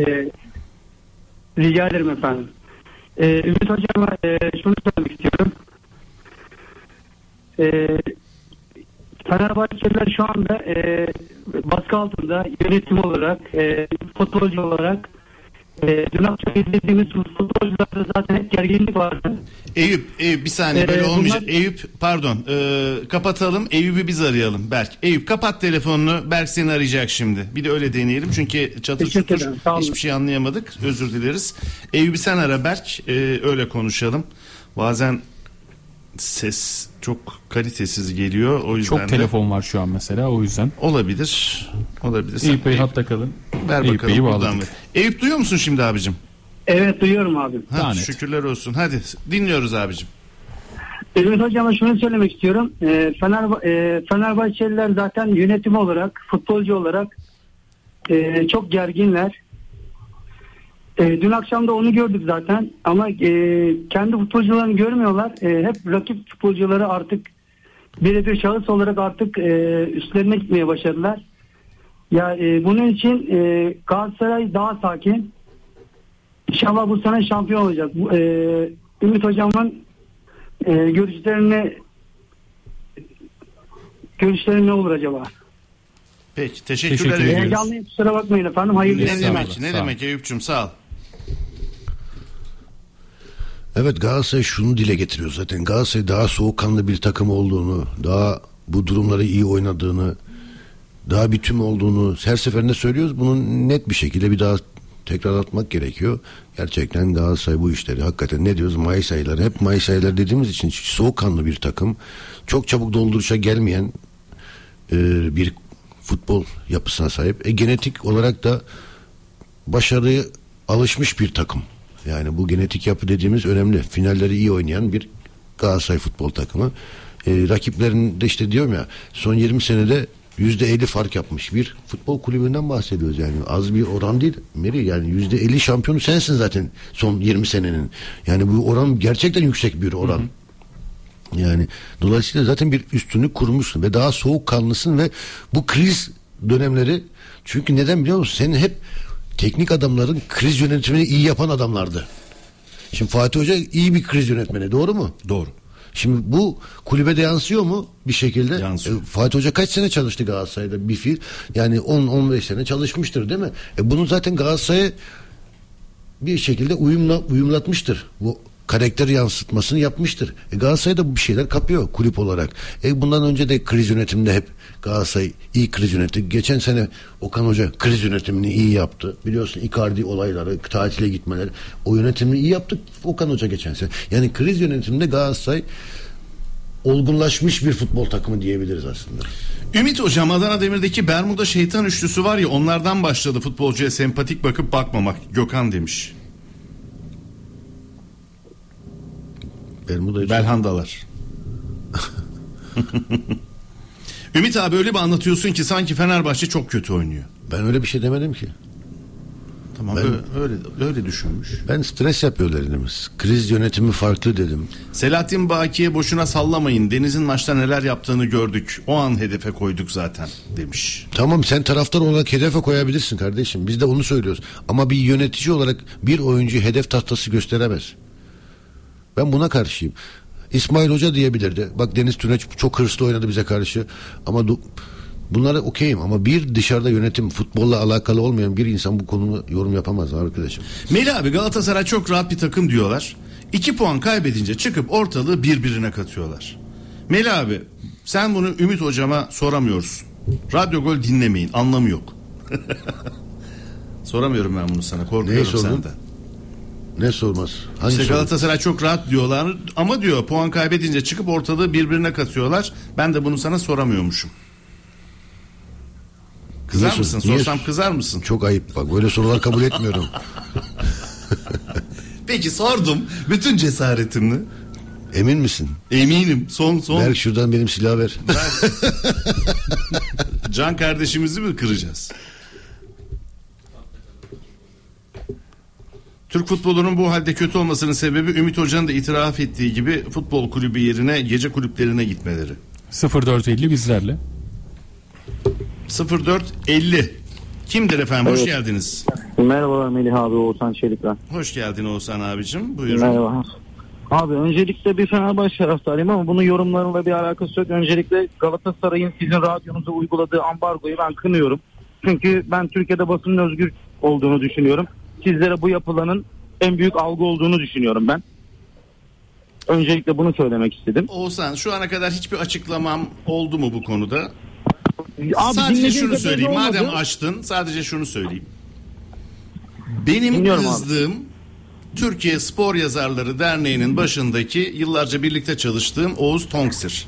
Rica ederim efendim. Ümit hocam, şunu söylemek istiyorum. Fenerbahçeliler şu anda baskı altında, yönetim olarak, futbolcu olarak Dün akşam izlediğimiz futbolcularda zaten hep gerginlik vardı. Eyüp bir saniye böyle olmayacak. Bunlar... Eyüp pardon kapatalım, Eyüp'ü biz arayalım Berk. Eyüp kapat telefonunu, Berk seni arayacak şimdi. Bir de öyle deneyelim çünkü çatır çutur hiçbir şey anlayamadık. Özür dileriz. Eyüp'ü sen ara Berk, öyle konuşalım. Bazen ses çok kalitesiz geliyor, o yüzden çok telefon var şu an mesela, o yüzden olabilir. Eyüp Bey hatta kalın. Ver Eyüp bakalım buradan. Eyüp duyuyor musun şimdi abicim? Evet duyuyorum abi. Ha, şükürler olsun. Hadi dinliyoruz abicim. Evet hocam, şunu söylemek istiyorum. Fenerbahçeliler zaten yönetim olarak, futbolcu olarak çok gerginler. Dün akşam da onu gördük zaten ama kendi futbolcularını görmüyorlar. Hep rakip futbolcuları artık birebir şahıs olarak artık üstlerine gitmeye başladılar. Ya bunun için Galatasaray daha sakin. İnşallah bu sene şampiyon olacak. Ümit hocamın görüşleri ne olur acaba? Peki teşekkürler. Heyecanlıyım, kusura bakmayın efendim. Hayırlı günler. Ne demek Eyüp'cüğüm, sağ ol. Evet, Galatasaray şunu dile getiriyor zaten. Galatasaray daha soğukkanlı bir takım olduğunu, daha bu durumları iyi oynadığını, daha bir tüm olduğunu her seferinde söylüyoruz. Bunun net bir şekilde bir daha tekrar atmak gerekiyor. Gerçekten Galatasaray bu işleri hakikaten ne diyoruz? Mayıs ayları. Hep Mayıs ayları dediğimiz için soğukkanlı bir takım. Çok çabuk dolduruşa gelmeyen bir futbol yapısına sahip. Genetik olarak da başarıya alışmış bir takım. Yani bu genetik yapı dediğimiz önemli. Finalleri iyi oynayan bir Galatasaray futbol takımı. Rakiplerinde işte diyorum ya, son 20 senede %50 fark yapmış bir futbol kulübünden bahsediyoruz yani. Az bir oran değil Meri, yani %50 şampiyonu sensin zaten son 20 senenin. Yani bu oran gerçekten yüksek bir oran. Hı hı. Yani dolayısıyla zaten bir üstünü kurmuşsun ve daha soğukkanlısın ve bu kriz dönemleri, çünkü neden biliyor musun? Senin hep teknik adamların kriz yönetimini iyi yapan adamlardı. Şimdi Fatih Hoca iyi bir kriz yönetmeni, doğru mu? Doğru. Şimdi bu kulübe de yansıyor mu bir şekilde? Yansıyor. Fatih Hoca kaç sene çalıştı Galatasaray'da bir fiil? Yani 10-15 sene çalışmıştır değil mi? Bunu zaten Galatasaray'a bir şekilde uyumlatmıştır. Bu karakter yansıtmasını yapmıştır. Galatasaray'da bir şeyler kapıyor kulüp olarak. Bundan önce de kriz yönetiminde hep Galatasaray iyi kriz yönetti. Geçen sene Okan Hoca kriz yönetimini iyi yaptı. Biliyorsun Icardi olayları, tatile gitmeleri. O yönetimini iyi yaptı Okan Hoca geçen sene. Yani kriz yönetiminde Galatasaray olgunlaşmış bir futbol takımı diyebiliriz aslında. Ümit hocam, Adana Demir'deki Bermuda şeytan üçlüsü var ya, onlardan başladı futbolcuya sempatik bakıp bakmamak. Gökhan demiş. Belhandalar. Ümit abi öyle bir anlatıyorsun ki sanki Fenerbahçe çok kötü oynuyor. Ben öyle bir şey demedim ki. Tamam, ben, öyle düşünmüş. Ben stres yapıyorlar dedimiz. Kriz yönetimi farklı dedim. Selahattin Baki'ye boşuna sallamayın. Deniz'in maçta neler yaptığını gördük. O an hedefe koyduk zaten demiş. Tamam, sen taraftar olarak hedefe koyabilirsin kardeşim. Biz de onu söylüyoruz. Ama bir yönetici olarak bir oyuncu hedef tahtası gösteremez. Ben buna karşıyım. İsmail Hoca diyebilirdi. Bak Deniz Tüneç çok hırslı oynadı bize karşı. Ama bunlara okeyim. Ama bir dışarıda yönetim, futbolla alakalı olmayan bir insan bu konuda yorum yapamaz arkadaşım. Melih abi, Galatasaray çok rahat bir takım diyorlar. 2 puan kaybedince çıkıp ortalığı birbirine katıyorlar. Melih abi, sen bunu Ümit hocama soramıyorsun. Radyo Gol dinlemeyin. Anlamı yok. Soramıyorum ben bunu sana. Korkuyorum senden. Ne sormaz? İşte Galatasaray çok rahat diyorlar ama diyor puan kaybedince çıkıp ortalığı birbirine katıyorlar. Ben de bunu sana soramıyormuşum. Kızar mısın? Sorsam kızar mısın? Çok ayıp bak. Böyle sorular kabul etmiyorum. Peki sordum. Bütün cesaretimle. Emin misin? Eminim. Son. Ver şuradan benim silahı ver. Can kardeşimizi mi kıracağız? Türk futbolunun bu halde kötü olmasının sebebi Ümit Hoca'nın da itiraf ettiği gibi futbol kulübü yerine gece kulüplerine gitmeleri. 0450 bizlerle. 0450. Kimdir efendim? Evet. Hoş geldiniz. Merhabalar Melih abi, Oğuzhan Çelik ben. Hoş geldin Oğuzhan abicim. Buyurun. Merhaba. Abi öncelikle bir Fenerbahçe taraftarıyım ama bunun yorumlarıyla bir alakası yok. Öncelikle Galatasaray'ın sizin radyonuza uyguladığı ambargoyu ben kınıyorum. Çünkü ben Türkiye'de basının özgür olduğunu düşünüyorum. sizlere bu yapılanın en büyük algı olduğunu düşünüyorum ben. Öncelikle bunu söylemek istedim. Oğuzhan, şu ana kadar hiçbir açıklamam oldu mu bu konuda? Abi, sadece şunu söyleyeyim. Madem açtın, sadece şunu söyleyeyim. Benim kızdığım Türkiye Spor Yazarları Derneği'nin başındaki, yıllarca birlikte çalıştığım Oğuz Tonksir.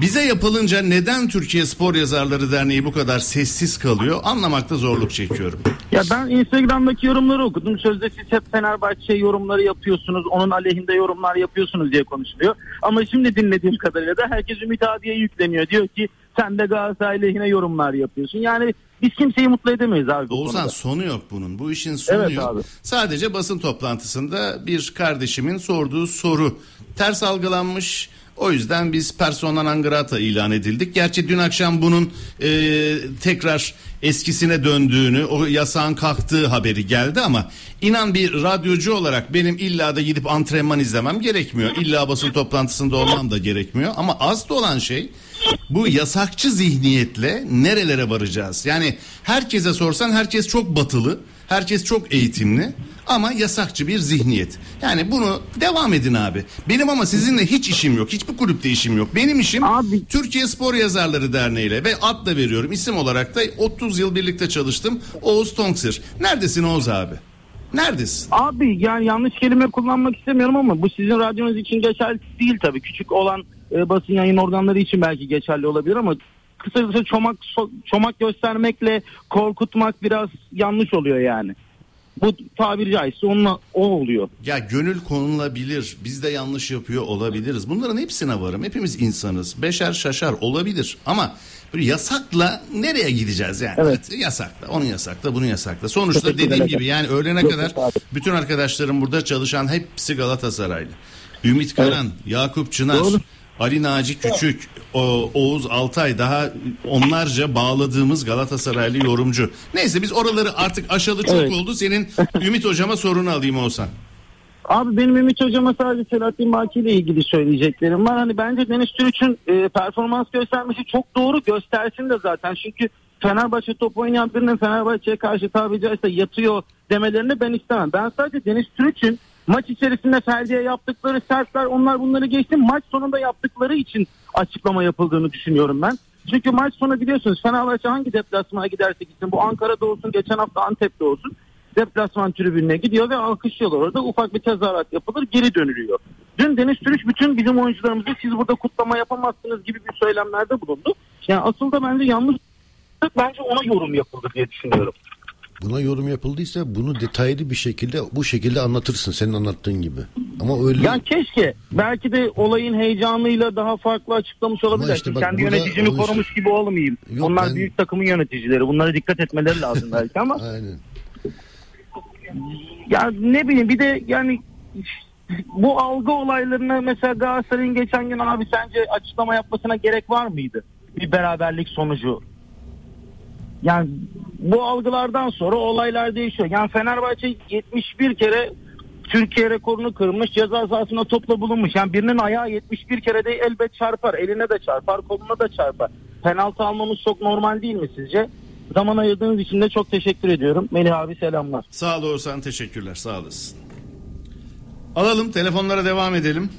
Bize yapılınca neden Türkiye Spor Yazarları Derneği bu kadar sessiz kalıyor, anlamakta zorluk çekiyorum. Ya ben Instagram'daki yorumları okudum. Sözde siz hep Fenerbahçe yorumları yapıyorsunuz, onun aleyhinde yorumlar yapıyorsunuz diye konuşuluyor. Ama şimdi dinlediğim kadarıyla da herkes Ümit Adi'ye yükleniyor. Diyor ki sen de Galatasaray lehine yorumlar yapıyorsun. Yani biz kimseyi mutlu edemeyiz abi. Oğuzhan, sonu yok bunun. Bu işin sonu evet, yok. Abi. Sadece basın toplantısında bir kardeşimin sorduğu soru ters algılanmış. O yüzden biz persona non grata ilan edildik. Gerçi dün akşam bunun tekrar eskisine döndüğünü, o yasağın kalktığı haberi geldi ama inan bir radyocu olarak benim illa da gidip antrenman izlemem gerekmiyor. İlla basın toplantısında olmam da gerekmiyor. Ama asıl olan şey, bu yasakçı zihniyetle nerelere varacağız? Yani herkese sorsan herkes çok batılı, herkes çok eğitimli. Ama yasakçı bir zihniyet. Yani bunu devam edin abi. Benim ama sizinle hiç işim yok. Hiçbir kulüpte işim yok. Benim işim abi, Türkiye Spor Yazarları Derneği ile ve ad da veriyorum. İsim olarak da 30 yıl birlikte çalıştım. Oğuz Tonksir. Neredesin Oğuz abi? Neredesin? Abi yani yanlış kelime kullanmak istemiyorum ama bu sizin radyonuz için geçerli değil tabii. Küçük olan basın yayın organları için belki geçerli olabilir ama kısa çomak göstermekle korkutmak biraz yanlış oluyor yani. Bu tabiri caizse onunla o oluyor. Ya gönül konulabilir. Biz de yanlış yapıyor olabiliriz. Bunların hepsine varım. Hepimiz insanız. Beşer şaşar olabilir. Ama böyle yasakla nereye gideceğiz yani? Evet. Yasakla. Onu yasakla, bunu yasakla. Sonuçta dediğim gibi yani öğlene kadar bütün arkadaşlarım burada çalışan hepsi Galatasaraylı. Ümit Karan, evet. Yakup Çınar, doğru. Ali Naci Küçük, Oğuz Altay, daha onlarca bağladığımız Galatasaraylı yorumcu. Neyse biz oraları artık aşalı çok oldu. Senin Ümit Hocama sorunu alayım Oğuzhan. Abi benim Ümit Hocama sadece Selahattin Baki ile ilgili söyleyeceklerim var. Hani bence Deniz Türüç'ün performans göstermesi çok doğru, göstersin de zaten. Çünkü Fenerbahçe top oynayan birinin Fenerbahçe'ye karşı tabiri caizse yatıyor demelerini ben istemem. Ben sadece Deniz Türüç'ün maç içerisinde Ferdi'ye yaptıkları sertler, onlar bunları geçti. Maç sonunda yaptıkları için açıklama yapıldığını düşünüyorum ben. Çünkü maç sonu biliyorsunuz Fenerbahçe hangi deplasmana giderse gitsin, bu Ankara'da olsun, geçen hafta Antep'te olsun, deplasman tribününe gidiyor ve alkışlıyorlar. Orada ufak bir tezahürat yapılır, geri dönülüyor. Dün Deniz Türüç bütün bizim oyuncularımızı siz burada kutlama yapamazsınız gibi bir söylemlerde bulundu. Yani asıl da bence yanlış, bence ona yorum yapıldı diye düşünüyorum. Buna yorum yapıldıysa bunu detaylı bir şekilde bu şekilde anlatırsın senin anlattığın gibi. Ama öyle. Ya keşke belki de olayın heyecanıyla daha farklı açıklamış olabilir. Işte kendi yöneticimi korumuş gibi olmayayım. Yok, onlar büyük takımın yöneticileri. Bunlara dikkat etmeleri lazım belki ama. Aynen. Ya ne bileyim, bir de yani bu algı olaylarına mesela Galatasaray'ın geçen gün abi sence açıklama yapmasına gerek var mıydı? Bir beraberlik sonucu. Yani bu algılardan sonra olaylar değişiyor. Yani Fenerbahçe 71 kere Türkiye rekorunu kırmış, ceza sahasında topla bulunmuş. Yani birinin ayağı 71 kere de elbet çarpar, eline de çarpar, koluna da çarpar. Penaltı almamız çok normal değil mi sizce? Zaman ayırdığınız için de çok teşekkür ediyorum. Melih abi selamlar. Sağ ol Orsan, teşekkürler, sağ olasın. Alalım telefonlara, devam edelim.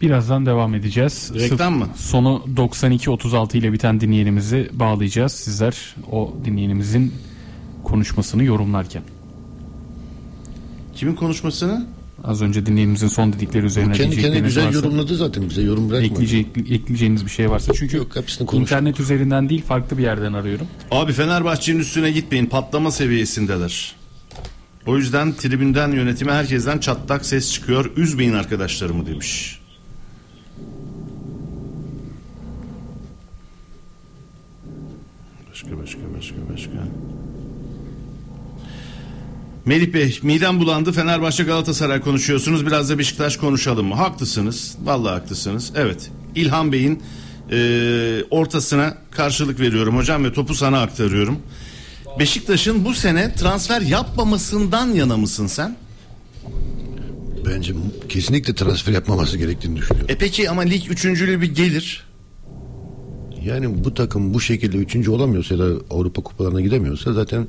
Birazdan devam edeceğiz. Reklam mı? Sonu 92-36 ile biten dinleyenimizi bağlayacağız. Sizler o dinleyenimizin konuşmasını yorumlarken. Kimin konuşmasını? Az önce dinleyenimizin son dedikleri üzerine kendi güzel yorumladı zaten, bize yorum bırakmadı. Ekleyeceğiniz bir şey varsa çünkü yok, internet üzerinden değil farklı bir yerden arıyorum. Abi Fenerbahçe'nin üstüne gitmeyin, patlama seviyesindeler. O yüzden tribünden yönetime herkesten çatlak ses çıkıyor. Üzmeyin arkadaşlarımı demiş. Başka. Melih Bey, midem bulandı. Fenerbahçe Galatasaray konuşuyorsunuz. Biraz da Beşiktaş konuşalım mı? Haklısınız. Vallahi haklısınız. Evet. İlhan Bey'in ortasına karşılık veriyorum hocam ve topu sana aktarıyorum. Beşiktaş'ın bu sene transfer yapmamasından yana mısın sen? Bence kesinlikle transfer yapmaması gerektiğini düşünüyorum. Peki ama lig üçüncülüğü bir gelir. Yani bu takım bu şekilde üçüncü olamıyorsa ya da Avrupa kupalarına gidemiyorsa zaten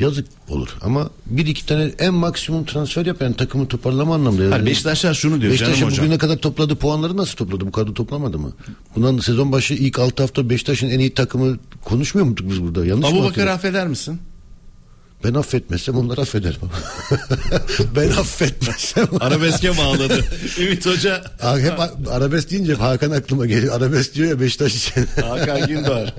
yazık olur. Ama bir iki tane en maksimum transfer yap, yani takımı toparlama anlamda. Yani Beşiktaşlar şunu diyor. Beşiktaş'ın bugüne kadar topladığı puanları nasıl topladı? Bu kadar toplamadı mı? Bundan sezon başı ilk 6 hafta Beşiktaş'ın en iyi takımı konuşmuyor muyduk biz burada? Yanlış mı? Abubakar'ı affeder misin? Ben affetmezsem onları affederim. Ben affetmezsem. Arabeske bağladı. Ümit Hoca. Hep arabesk deyince Hakan aklıma geliyor. Arabesk diyor ya Beşiktaş için. Hakan Gündoğar.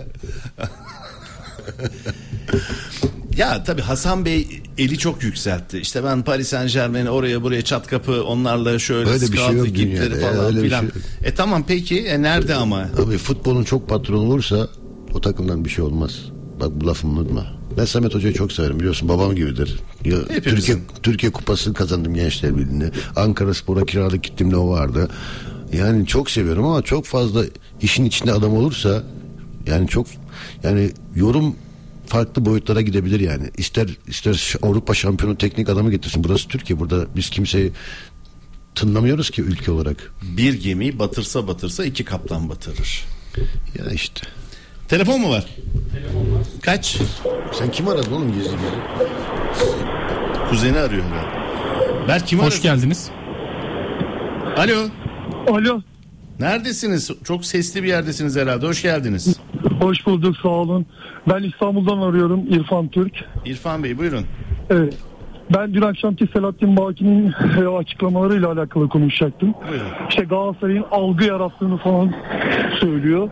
Ya tabii Hasan Bey eli çok yükseltti. İşte ben Paris Saint Germain'i oraya buraya çat kapı onlarla şöyle scout ekipleri falan filan. Şey... tamam peki nerede ama? Abi futbolun çok patronu olursa o takımdan bir şey olmaz. Bak bu lafımı unutma. Ben Samet Hoca'yı çok severim, biliyorsun, babam gibidir. Ya, Türkiye Kupası kazandım Gençler Birliği'nde. Ankara Spor'a kiralık gittiğimde o vardı. Yani çok seviyorum ama çok fazla işin içinde adam olursa yani çok, yani yorum farklı boyutlara gidebilir yani. İster Avrupa şampiyonu teknik adamı getirsin. Burası Türkiye, burada biz kimseyi tınlamıyoruz ki ülke olarak. Bir gemi batırsa iki kaptan batırır. Ya işte. Telefon mu var? Telefon var. Kaç? Sen kim aradın oğlum gizli? Kuzeni arıyor ben. Berk kim aradın? Hoş geldiniz. Alo. Alo. Neredesiniz? Çok sesli bir yerdesiniz herhalde. Hoş geldiniz. Hoş bulduk, sağ olun. Ben İstanbul'dan arıyorum, İrfan Türk. İrfan Bey buyurun. Evet. Ben dün akşamki Selahattin Baki'nin açıklamalarıyla alakalı konuşacaktım. Buyurun. İşte Galatasaray'ın algı yarattığını falan söylüyor.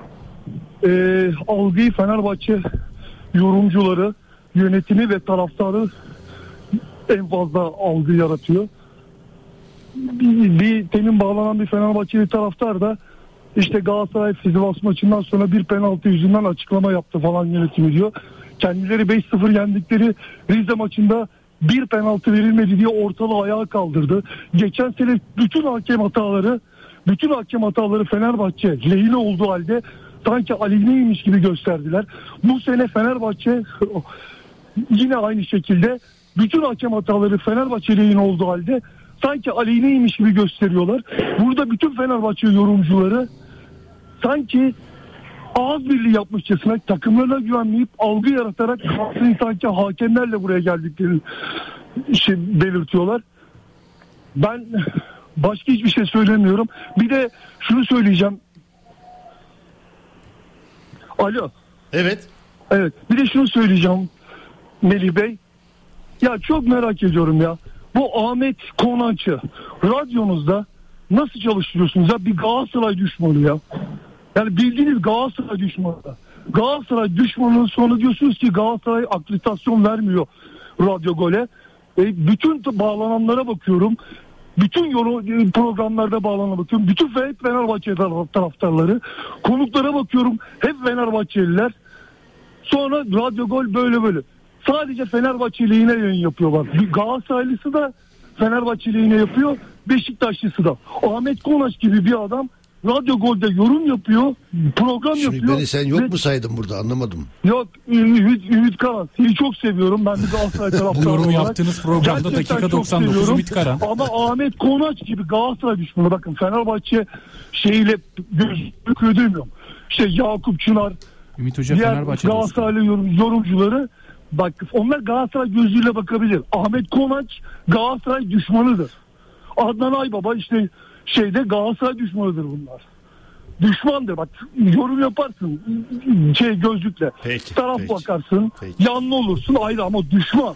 Algıyı Fenerbahçe yorumcuları, yönetimi ve taraftarı en fazla algı yaratıyor. Bir temin bağlanan bir Fenerbahçeli taraftar da işte Galatasaray Sivas maçından sonra bir penaltı yüzünden açıklama yaptı falan yönetimi diyor. Kendileri 5-0 yendikleri Rize maçında bir penaltı verilmedi diye ortalığı ayağa kaldırdı. Geçen sene bütün hakem hataları Fenerbahçe lehine olduğu halde sanki aleyhineymiş gibi gösterdiler. Bu sene Fenerbahçe yine aynı şekilde bütün hakem hataları Fenerbahçe lehine olduğu halde sanki aleyhineymiş gibi gösteriyorlar. Burada bütün Fenerbahçe yorumcuları sanki ağız birliği yapmışçasına takımlarına güvenmeyip algı yaratarak sanki hakemlerle buraya geldiklerini belirtiyorlar. Ben başka hiçbir şey söylemiyorum. Bir de şunu söyleyeceğim. Alo. Evet. Evet. Bir de şunu söyleyeceğim Melih Bey. Ya çok merak ediyorum ya. Bu Ahmet Konancı radyonuzda nasıl çalışıyorsunuz ya? Bir Galatasaray düşmanı ya. Yani bildiğiniz Galatasaray düşmanı. Galatasaray düşmanının sonu diyorsunuz ki Galatasaray akreditasyon vermiyor Radyo Gol'e. Bütün bağlananlara bakıyorum. Bütün programlarda bağlanana bakıyorum. Bütün hep Fenerbahçe taraftarları. Konuklara bakıyorum. Hep Fenerbahçeliler. Sonra Radyo Gol böyle. Sadece Fenerbahçeliğine yayın yapıyorlar. Galatasaraylısı da Fenerbahçeliğine yapıyor. Beşiktaşlısı da. Ahmet Konaç gibi bir adam Radyo Gol'de yorum yapıyor. Program şimdi yapıyor. Beni sen yok mu saydın burada, anlamadım. Yok. Ümit Karan. Seni çok seviyorum. Ben de Galatasaray taraftarı olarak. Bu yaptığınız programda gerçekten dakika 99 Ümit Karan. Ama Ahmet Konaç gibi Galatasaray düşmanı. Bakın Fenerbahçe şeyle gözlük ödemiyorum. İşte Yakup Çınar. Ümit Hoca Fenerbahçe. Galatasaraylı yorumcuları. Bak onlar Galatasaray gözüyle bakabilir. Ahmet Konaç Galatasaray düşmanıdır. Adnan Aybaba işte şeyde Galatasaray düşmanıdır bunlar. Düşmandır bak, yorum yaparsın gözlükle. Peki, bakarsın. Peki. Yanlı olursun ayrı ama düşman.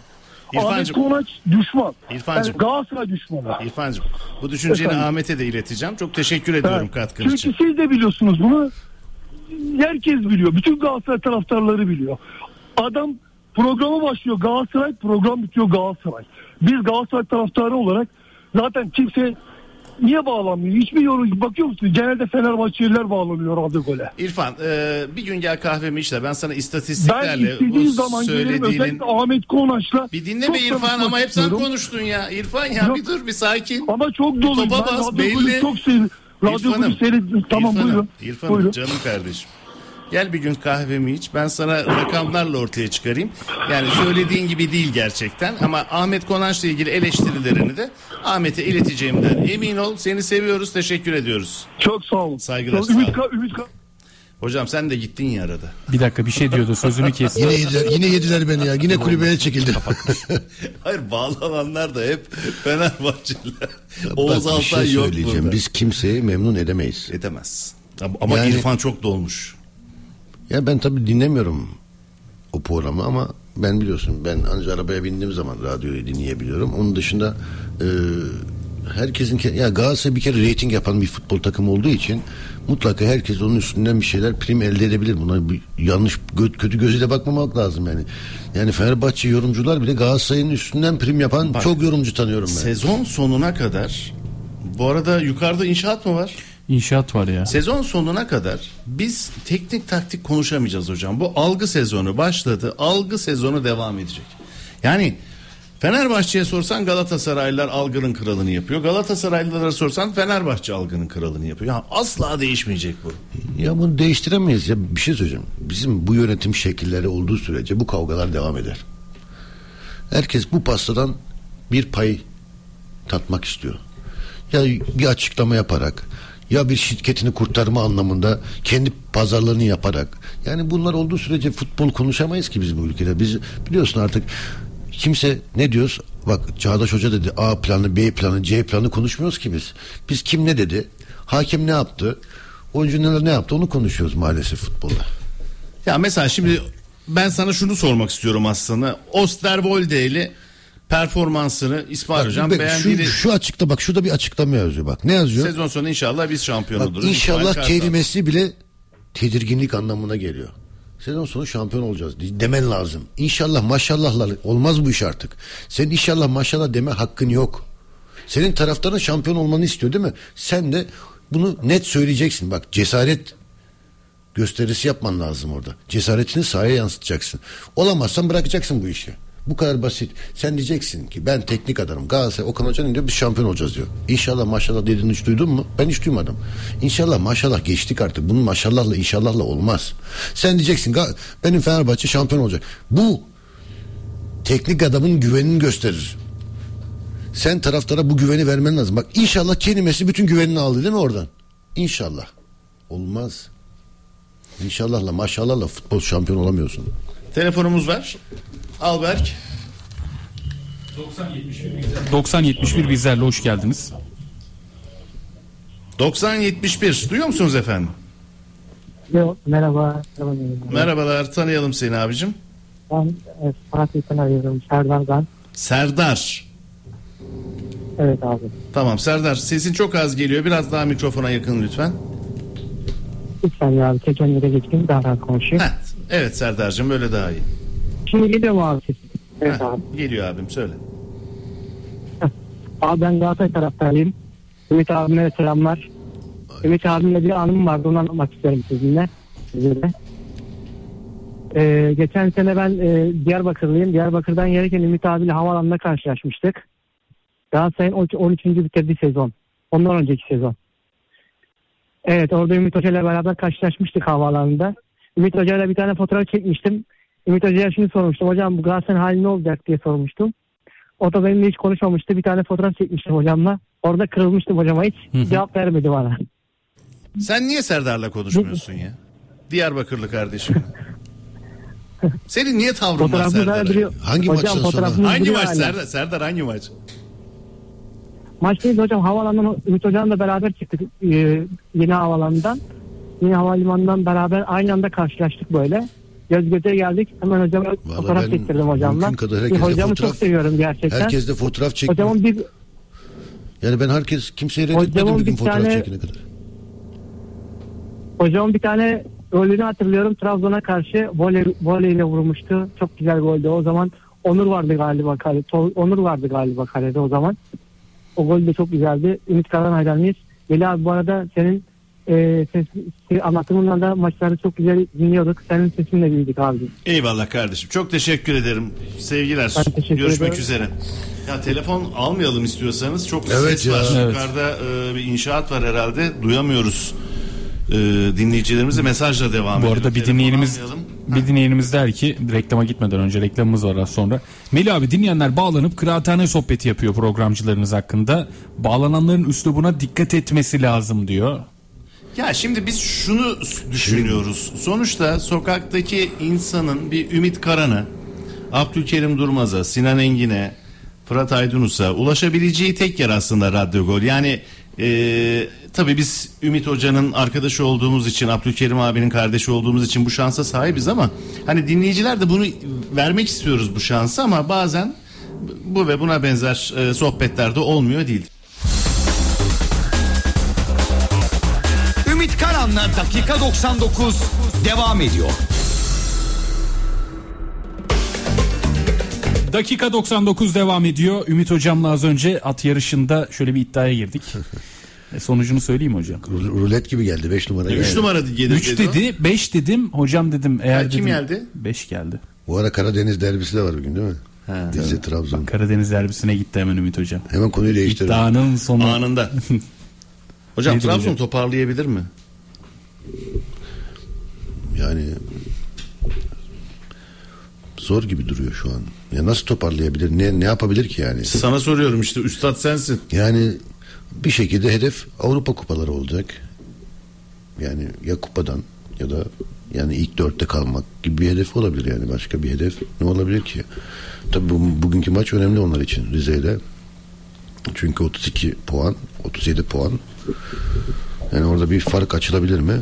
Ahmet Konaç düşman. Yani Galatasaray düşmanı. İrfancığım bu düşünceni Ahmet'e de ileteceğim. Çok teşekkür ediyorum katkınız için. Çünkü siz de biliyorsunuz bunu. Herkes biliyor. Bütün Galatasaray taraftarları biliyor. Adam programa başlıyor Galatasaray, program bitiyor Galatasaray. Biz Galatasaray taraftarı olarak zaten kimse niye bağlanmıyor? Hiçbir yorum bakıyor musun? Genelde Fenerbahçeliler bağlanıyor Radyo Gol'e. İrfan bir gün gel kahvemi içle. Ben sana istatistiklerle bu söylediğinin... Ahmet Konaç'la... Bir dinle be İrfan ama hep sen konuştun ya. İrfan ya. Yok, bir dur bir sakin. Ama çok dolu. Topa bas belli. Radyo Gol'ü seyredin. Tamam buyurun. İrfan'ım canım kardeşim. Gel bir gün kahvemi iç. Ben sana rakamlarla ortaya çıkarayım. Yani söylediğin gibi değil gerçekten. Ama Ahmet Konanç'la ilgili eleştirilerini de Ahmet'e ileteceğimden emin ol. Seni seviyoruz. Teşekkür ediyoruz. Çok sağ olun. Saygılar. Ümit. Hocam sen de gittin ya arada. Bir dakika bir şey diyordu, sözünü kestim. Yine yediler beni ya. Yine kulübeye çekildim. Hayır, bağlananlar da hep Fenerbahçeliler. Oğuz Altay şey yok burada. Biz kimseyi memnun edemeyiz. Edemez. Ama yani, İrfan çok dolmuş. Ya ben tabii dinlemiyorum o programı ama ben biliyorsun ben ancak arabaya bindiğim zaman radyoyu dinleyebiliyorum. Onun dışında herkesin ya Galatasaray bir kere reyting yapan bir futbol takımı olduğu için mutlaka herkes onun üstünden bir şeyler prim elde edebilir. Buna bir yanlış kötü gözüyle bakmamak lazım yani. Yani Fenerbahçe yorumcular bile Galatasaray'ın üstünden prim yapan çok yorumcu tanıyorum ben. Sezon sonuna kadar, bu arada yukarıda inşaat mı var? İnşaat var ya. Sezon sonuna kadar biz teknik taktik konuşamayacağız hocam. Bu algı sezonu başladı. Algı sezonu devam edecek. Yani Fenerbahçe'ye sorsan Galatasaraylılar algının kralını yapıyor. Galatasaraylılara sorsan Fenerbahçe algının kralını yapıyor. Ya asla değişmeyecek bu. Ya bunu değiştiremeyiz. Ya bir şey söyleyeceğim. Bizim bu yönetim şekilleri olduğu sürece bu kavgalar devam eder. Herkes bu pastadan bir pay tatmak istiyor. Ya bir açıklama yaparak, ya bir şirketini kurtarma anlamında kendi pazarlarını yaparak. Yani bunlar olduğu sürece futbol konuşamayız ki biz bu ülkede. Biz biliyorsun artık kimse ne diyoruz? Bak Çağdaş Hoca dedi A planı, B planı, C planı konuşmuyoruz ki biz. Biz kim ne dedi? Hakem ne yaptı? Oyuncular ne yaptı? Onu konuşuyoruz maalesef futbolda. Ya mesela şimdi ben sana şunu sormak istiyorum aslında. Osterwolde'li performansını İsmail Hocam beğendiğini... Şu açıkta bak, şurada bir açıklama yazıyor bak. Ne yazıyor? Sezon sonu inşallah biz şampiyon oluruz. İnşallah kelimesi bile tedirginlik anlamına geliyor. Sezon sonu şampiyon olacağız demen lazım. İnşallah maşallahlar olmaz bu iş artık. Senin inşallah maşallah deme hakkın yok. Senin taraftarın şampiyon olmanı istiyor değil mi? Sen de bunu net söyleyeceksin. Bak cesaret gösterisi yapman lazım orada. Cesaretini sahaya yansıtacaksın. Olamazsan bırakacaksın bu işi. Bu kadar basit. Sen diyeceksin ki ben teknik adamım. Galatasaray Okan Hoca'nın diyor biz şampiyon olacağız diyor. İnşallah maşallah dediğini hiç duydun mu? Ben hiç duymadım. İnşallah maşallah geçtik artık. Bunun maşallahla inşallahla olmaz. Sen diyeceksin benim Fenerbahçe şampiyon olacak. Bu teknik adamın güvenini gösterir. Sen taraftara bu güveni vermen lazım. Bak inşallah kelimesi bütün güvenini aldı değil mi oradan? İnşallah. Olmaz. İnşallahla maşallahla futbol şampiyon olamıyorsun. Telefonumuz var. Alberk 90-71 bizlerle, hoş geldiniz. 90-71 duyuyor musunuz efendim? Yok, merhabalar, tanıyalım seni abicim. Ben Fatih'ten arıyorum, Serdar'dan. Serdar. Evet abi. Tamam Serdar, sesin çok az geliyor, biraz daha mikrofona yakın lütfen. Lütfen ya abi, tek önüne geçeyim, daha rahat konuşayım. Evet Serdar'cığım, böyle daha iyi. Şimdi geliyor mu abi? Evet abi. Geliyor abim, söyle. Abi ben Galatasaray taraftarıyım. Ümit abime selamlar. Ay. Ümit abimle bir anım vardı, onu anlatmak isterim sizinle. Geçen sene ben Diyarbakırlıyım. Diyarbakır'dan gelirken Ümit abiyle havaalanında karşılaşmıştık. Galatasaray'ın 13. bitirdiği sezon. Ondan önceki sezon. Evet, orada Ümit Hoca ile beraber karşılaşmıştık havaalanında. Ümit Hoca ile bir tane fotoğraf çekmiştim. Ümit Hoca'ya şunu sormuştum. Hocam bu Galatasaray'ın hali ne olacak diye sormuştum. O da benimle hiç konuşmamıştı. Bir tane fotoğraf çekmiştim hocamla. Orada kırılmıştım hocama, hiç cevap vermedi bana. Sen niye Serdar'la konuşmuyorsun ya? Diyarbakırlı kardeşim. Senin niye tavrın var Serdar'a? Hangi maçtan sonra? Hangi maç Serdar? Serdar hangi maç? Maç değil hocam. Havaalanından Ümit Hoca'yla beraber çıktık. Yeni havaalanından. Yeni havalimanından beraber aynı anda karşılaştık böyle. Göz göze geldik. Hemen hocama fotoğraf çektirdim hocamla. Hocamı çok seviyorum gerçekten. Herkes de fotoğraf çekti. Yani ben kimseye reddetmedim bir gün fotoğraf çekene kadar. Hocamın bir tane golünü hatırlıyorum. Trabzon'a karşı voleyle vurmuştu. Çok güzel goldü o zaman. Onur vardı galiba kalede o zaman. O gol de çok güzeldi. Ümit Karan hayranıyız. Veli abi bu arada senin anlatımından da maçları çok güzel dinliyorduk. Senin sesinle bildik abi. Eyvallah kardeşim. Çok teşekkür ederim. Sevgiler. Görüşmek üzere. Ya telefon almayalım istiyorsanız. Çok ses var. Evet. Yukarıda bir inşaat var herhalde. Duyamıyoruz. dinleyicilerimize mesajla devam edelim. Bu arada bir dinleyenimiz der ki, reklama gitmeden önce, reklamımız var az sonra. Melih abi, dinleyenler bağlanıp kıraathane sohbeti yapıyor programcılarınız hakkında. Bağlananların üslubuna dikkat etmesi lazım diyor. Ya şimdi biz şunu düşünüyoruz. Sonuçta sokaktaki insanın bir Ümit Karan'a, Abdülkerim Durmaz'a, Sinan Engin'e, Fırat Aydınus'a ulaşabileceği tek yer aslında Radyo Gol. Yani tabii biz Ümit Hoca'nın arkadaşı olduğumuz için, Abdülkerim abinin kardeşi olduğumuz için bu şansa sahibiz ama hani dinleyiciler de bunu vermek istiyoruz bu şansı, ama bazen bu ve buna benzer sohbetlerde olmuyor değil. Ümit Karan'la dakika 99 devam ediyor. Dakika 99 devam ediyor. Ümit hocamla az önce at yarışında şöyle bir iddiaya girdik. Sonucunu söyleyeyim hocam. Rulet gibi geldi. 5 numara geldi. 3 numara geldi. 3 dedi. 5 dedim. Hocam dedim. Eğer kim dedim, geldi? 5 geldi. Bu ara Karadeniz derbisi de var bugün değil mi? Dizce Trabzon. Bak, Karadeniz derbisine gitti hemen Ümit hocam. Hemen konuyu değiştirdim. İddianın sonu. Anında. Hocam neydi Trabzon hocam? Toparlayabilir mi? Yani... zor gibi duruyor şu an. Ya nasıl toparlayabilir? Ne yapabilir ki yani? Sana soruyorum işte, üstad sensin. Yani bir şekilde hedef Avrupa kupaları olacak. Yani ya kupadan ya da yani ilk dörtte kalmak gibi bir hedef olabilir yani. Başka bir hedef ne olabilir ki? Tabii bugünkü maç önemli onlar için, Rize'yle. Çünkü 32 puan, 37 puan. Yani orada bir fark açılabilir mi?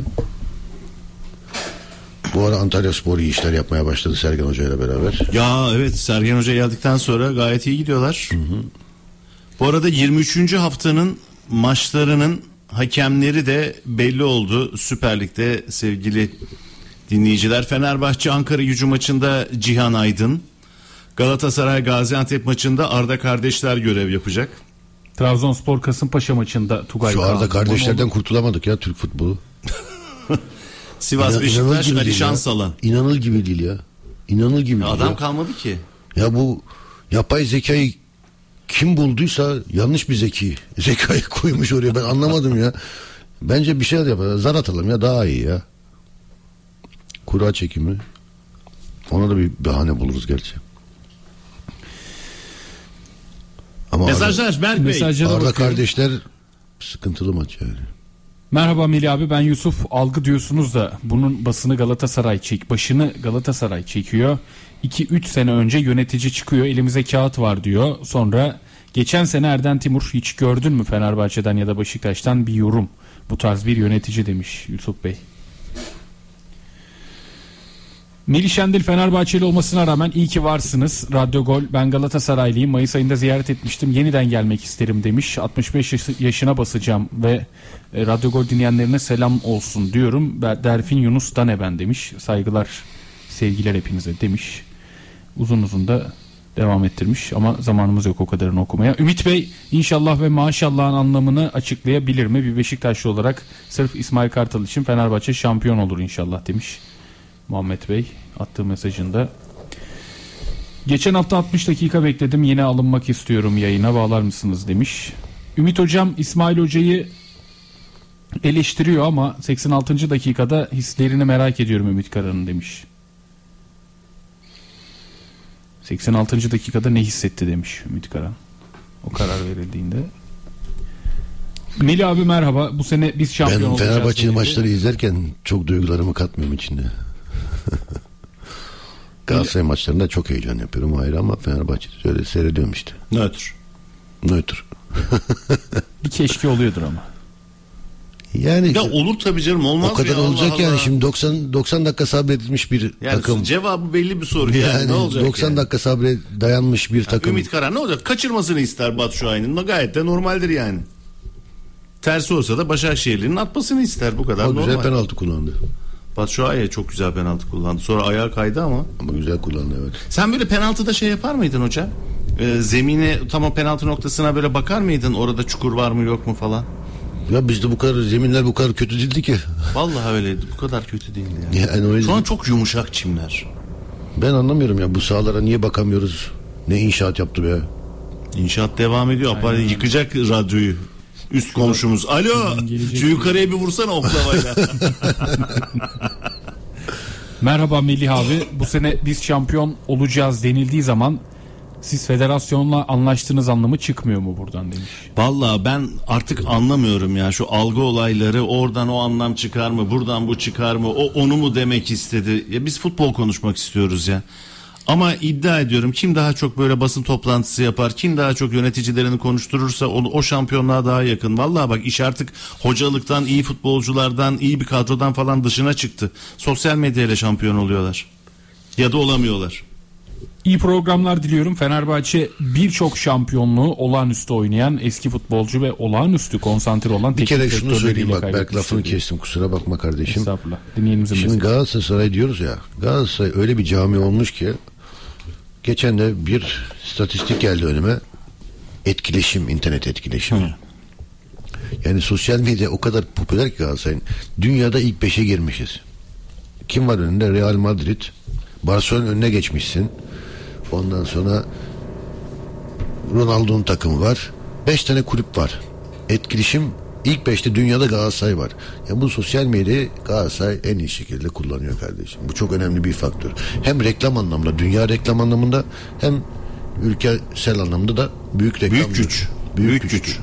Bu arada Antalyaspor iyi işler yapmaya başladı Sergen Hoca ile beraber. Ya evet, Sergen Hoca geldikten sonra gayet iyi gidiyorlar. Hı hı. Bu arada 23. haftanın maçlarının hakemleri de belli oldu Süper Lig'de sevgili dinleyiciler. Fenerbahçe Ankaragücü maçında Cihan Aydın, Galatasaray Gaziantep maçında Arda Kardeşler görev yapacak. Trabzonspor Kasımpaşa maçında Tugay. Şu Arda Kardeşler'den kurtulamadık ya Türk futbolu. Sivas Beşiktaş Ali Şansalan. İnanılır gibi değil ya. İnanılır gibi ya değil. Adam ya kalmadı ki. Ya bu yapay zekayı kim bulduysa yanlış bir zekayı koymuş oraya, ben anlamadım ya. Bence bir şey yapalım. Zar atalım ya, daha iyi ya. Kura çekimi. Ona da bir bahane buluruz gerçi. Ama mesajlar Berk Bey. Arda Kardeşler sıkıntılı maç yani. Merhaba Melih abi, ben Yusuf. Algı diyorsunuz da bunun başını Galatasaray çekiyor. 2-3 sene önce yönetici çıkıyor, elimize kağıt var diyor. Sonra geçen sene Erden Timur, hiç gördün mü Fenerbahçe'den ya da Beşiktaş'tan bir yorum? Bu tarz bir yönetici demiş Yusuf Bey. Melih Şendil Fenerbahçeli olmasına rağmen iyi ki varsınız. Radyo Gol, ben Galatasaraylıyım. Mayıs ayında ziyaret etmiştim. Yeniden gelmek isterim demiş. 65 yaşına basacağım ve Radyo Gol dinleyenlerine selam olsun diyorum. Derfin Yunus Daneben demiş. Saygılar, sevgiler hepinize demiş. Uzun uzun da devam ettirmiş ama zamanımız yok o kadarını okumaya. Ümit Bey, inşallah ve maşallahın anlamını açıklayabilir mi? Bir Beşiktaşlı olarak sırf İsmail Kartal için Fenerbahçe şampiyon olur inşallah demiş. Muhammed Bey attığı mesajında. Geçen hafta 60 dakika bekledim, yine alınmak istiyorum, yayına bağlar mısınız demiş. Ümit hocam İsmail hocayı eleştiriyor ama 86. dakikada hislerini merak ediyorum Ümit Karan'ın demiş. 86. dakikada ne hissetti demiş Ümit Karan o karar verildiğinde. Melih abi merhaba, bu sene biz şampiyon olacağız. Ben Fenerbahçe maçları izlerken çok duygularımı katmıyorum içinde. Galatasaray maçlarında çok heyecan yapıyorum ayrı, ama Fenerbahçe'de öyle seyrediyorum işte. Nötr. Bir keşke oluyordur ama. Yani ya olur tabii canım, olmaz. O kadar ya, olacak Allah yani Allah. Şimdi 90 dakika sabredilmiş bir yani takım. Cevabı belli bir soru yani ne olacak? 90 yani? Dakika sabre dayanmış bir takım. Ümit Karan ne olacak? Kaçırmasını ister Batu Şahin'in. Gayet de normaldir yani. Tersi olsa da Başakşehirli'nin atmasını ister, bu kadar normal. Güzel penaltı kullandı. Batshuayi çok güzel penaltı kullandı. Sonra ayağa kaydı ama güzel kullandı, evet. Sen böyle penaltıda yapar mıydın hocam? Zemine tam o penaltı noktasına böyle bakar mıydın? Orada çukur var mı yok mu falan? Ya bizde bu kadar zeminler bu kadar kötü değildi ki. Vallahi öyleydi. Bu kadar kötü değildi yani öyle. Şu an çok yumuşak çimler. Ben anlamıyorum ya, bu sahalara niye bakamıyoruz? Ne inşaat yaptı be? İnşaat devam ediyor. Yıkacak radyoyu. üst komşumuz. Alo, şu yukarıya bir vursana oklavayla. Merhaba Melih abi, bu sene biz şampiyon olacağız denildiği zaman siz federasyonla anlaştığınız anlamı çıkmıyor mu buradan demiş. Vallahi ben artık anlamıyorum ya şu algı olayları, oradan o anlam çıkar mı, buradan bu çıkar mı, o onu mu demek istedi? Ya biz futbol konuşmak istiyoruz ya. Ama iddia ediyorum kim daha çok böyle basın toplantısı yapar, kim daha çok yöneticilerini konuşturursa onu, o şampiyonluğa daha yakın. Vallahi bak iş artık hocalıktan, iyi futbolculardan, iyi bir kadrodan falan dışına çıktı. Sosyal medyayla şampiyon oluyorlar ya da olamıyorlar. İyi programlar diliyorum. Fenerbahçe birçok şampiyonluğu olağanüstü oynayan eski futbolcu ve olağanüstü konsantre olan teknik direktörleriyle kaybetmişti. Bir kere şunu söyleyeyim bak, belki lafını kestim, kusura bakma kardeşim. Estağfurullah. Şimdi Galatasaray diyoruz ya, Galatasaray öyle bir cami olmuş ki geçen de bir statistik geldi önüme. Etkileşim, internet etkileşimi. Hı. Yani sosyal medya o kadar popüler ki Galatasaray'ın, dünyada ilk 5'e girmişiz. Kim var önünde? Real Madrid, Barcelona'nın önüne geçmişsin. Ondan sonra Ronaldo'nun takımı var. 5 tane kulüp var. Etkileşim ilk 5'te dünyada Galatasaray var. Yani bu sosyal medyayı Galatasaray en iyi şekilde kullanıyor kardeşim. Bu çok önemli bir faktör. Hem reklam anlamında, dünya reklam anlamında, hem ülkesel anlamda da büyük reklam. Büyük güç. Büyük güç.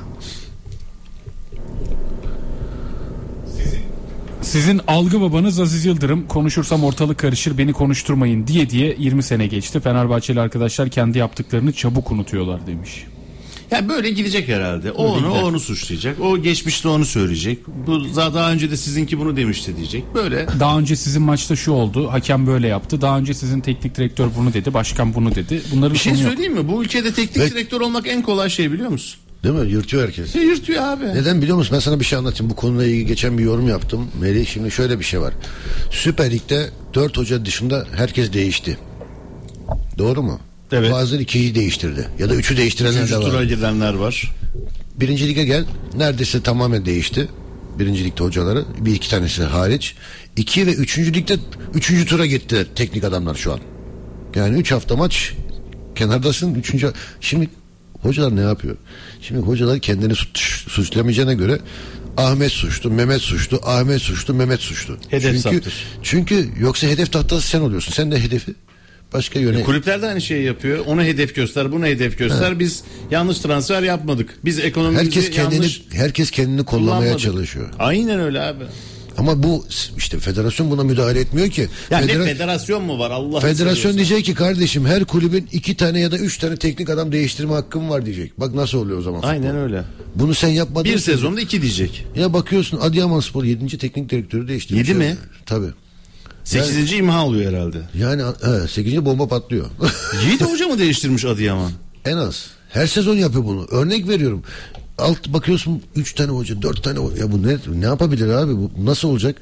Sizin algı babanız Aziz Yıldırım, konuşursam ortalık karışır beni konuşturmayın diye 20 sene geçti. Fenerbahçeli arkadaşlar kendi yaptıklarını çabuk unutuyorlar demiş. Ya böyle gidecek herhalde. O onu suçlayacak. O geçmişte onu söyleyecek. Bu daha önce de sizinki bunu demişti diyecek. Böyle. Daha önce sizin maçta şu oldu. Hakem böyle yaptı. Daha önce sizin teknik direktör bunu dedi. Başkan bunu dedi. Bunların bir şey söyleyeyim mi? Bu ülkede teknik direktör olmak en kolay şey, biliyor musun? Değil mi? Yırtıyor herkes. Yırtıyor abi. Neden biliyor musun? Ben sana bir şey anlatayım. Bu konuyla ilgili geçen bir yorum yaptım. Melih, şimdi şöyle bir şey var. Süper Lig'de 4 hoca dışında herkes değişti. Doğru mu? Evet. Bazıları 2'yi değiştirdi. Ya da 3'ü değiştirenler de var. 3. tura gidenler var. 1. Lig'e gel. Neredeyse tamamen değişti. 1. Lig'de hocaları. Bir iki tanesi hariç. 2 ve 3. Lig'de 3. tura gitti teknik adamlar şu an. Yani 3 hafta maç kenardasın. 3. Şimdi hocalar ne yapıyor? Şimdi hocalar kendini suçlamayacağına göre Ahmet suçlu, Mehmet suçlu. Hedef saptır. Çünkü yoksa hedef tahtası sen oluyorsun. Sen de hedefi başka yöne... Kulüpler de aynı şeyi yapıyor. Ona hedef göster, buna hedef göster. Ha. Biz yanlış transfer yapmadık. Biz ekonomimizi herkes kendini kullanmaya çalışıyor. Aynen öyle abi. Ama bu işte federasyon buna müdahale etmiyor ki. Ya ne federasyon mu var Allah? Federasyon diyecek ki kardeşim her kulübün 2 tane ya da 3 tane teknik adam değiştirme hakkım var diyecek. Bak nasıl oluyor o zaman. Aynen futbol. Öyle. Bunu sen yapmadın. Bir sezonda 2 diyecek. Ya bakıyorsun Adıyamanspor 7. teknik direktörü değiştirdi. 7 mi? Tabii. 8. imha oluyor herhalde. Yani 8. bomba patlıyor. 7 hoca mı değiştirmiş Adıyaman? En az. Her sezon yapıyor bunu. Örnek veriyorum. Alt bakıyorsun 3 tane hoca, 4 tane hoca. Ya bu ne yapabilir abi? Bu nasıl olacak?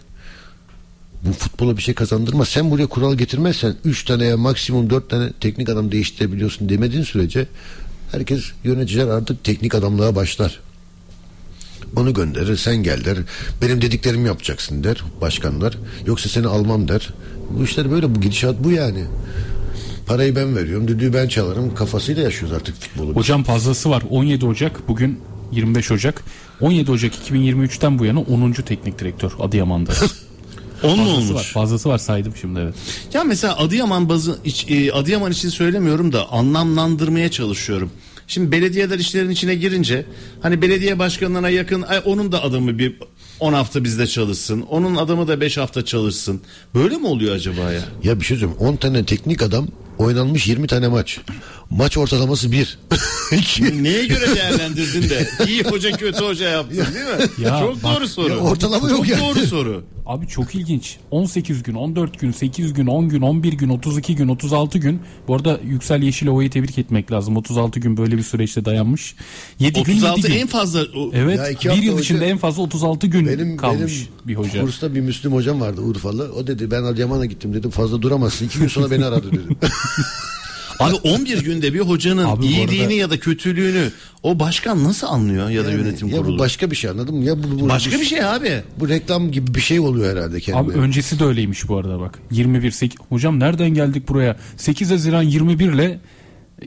Bu futbola bir şey kazandırmaz. Sen buraya kural getirmezsen 3 tane ya maksimum 4 tane teknik adam değiştirebiliyorsun demediğin sürece herkes, yöneticiler artık teknik adamlığa başlar. Onu gönderir, sen gel der. Benim dediklerimi yapacaksın der başkanlar. Yoksa seni almam der. Bu işler böyle, bu gidişat bu yani. Parayı ben veriyorum, düdüğü ben çalarım kafasıyla yaşıyoruz artık futbolu. Hocam fazlası var. 17 Ocak bugün 25 Ocak. 17 Ocak 2023'ten bu yana 10. teknik direktör Adıyaman'da. 10 mu olmuş? Fazlası var saydım şimdi, evet. Ya mesela Adıyaman için söylemiyorum da anlamlandırmaya çalışıyorum. Şimdi belediyeler işlerin içine girince hani belediye başkanlarına yakın onun da adamı bir 10 hafta bizde çalışsın. Onun adamı da 5 hafta çalışsın. Böyle mi oluyor acaba ya? Ya bir şey söyleyeyim. 10 tane teknik adam, oynanmış 20 tane maç. Maç ortalaması 1. Neye göre değerlendirdin de iyi hoca kötü hoca yaptın değil mi? Ya, çok bak, doğru soru. Ya ortalama yok yani. Çok doğru soru. Abi çok ilginç. 18 gün, 14 gün, 8 gün, 10 gün, 11 gün, 32 gün, 36 gün. Bu arada Yüksel Yeşilova'yı tebrik etmek lazım. 36 gün böyle bir süreçte dayanmış. 7 gün. En fazla. Evet. 1 yıl içinde en fazla 36 gün kalmış bir hoca. Benim kursta bir Müslüm hocam vardı Urfalı. O dedi ben Adıyaman'a gittim dedim. Fazla duramazsın. 2 gün sonra beni aradı dedim. Abi 11 günde bir hocanın abi iyiliğini arada... ya da kötülüğünü o başkan nasıl anlıyor ya da yani, yönetim kurulu? Ya bu başka bir şey, anladın mı? Ya bu başka bir şey abi. Bu reklam gibi bir şey oluyor herhalde kendine. Abi öncesi de öyleymiş bu arada bak. Hocam nereden geldik buraya? 8 Haziran 21 ile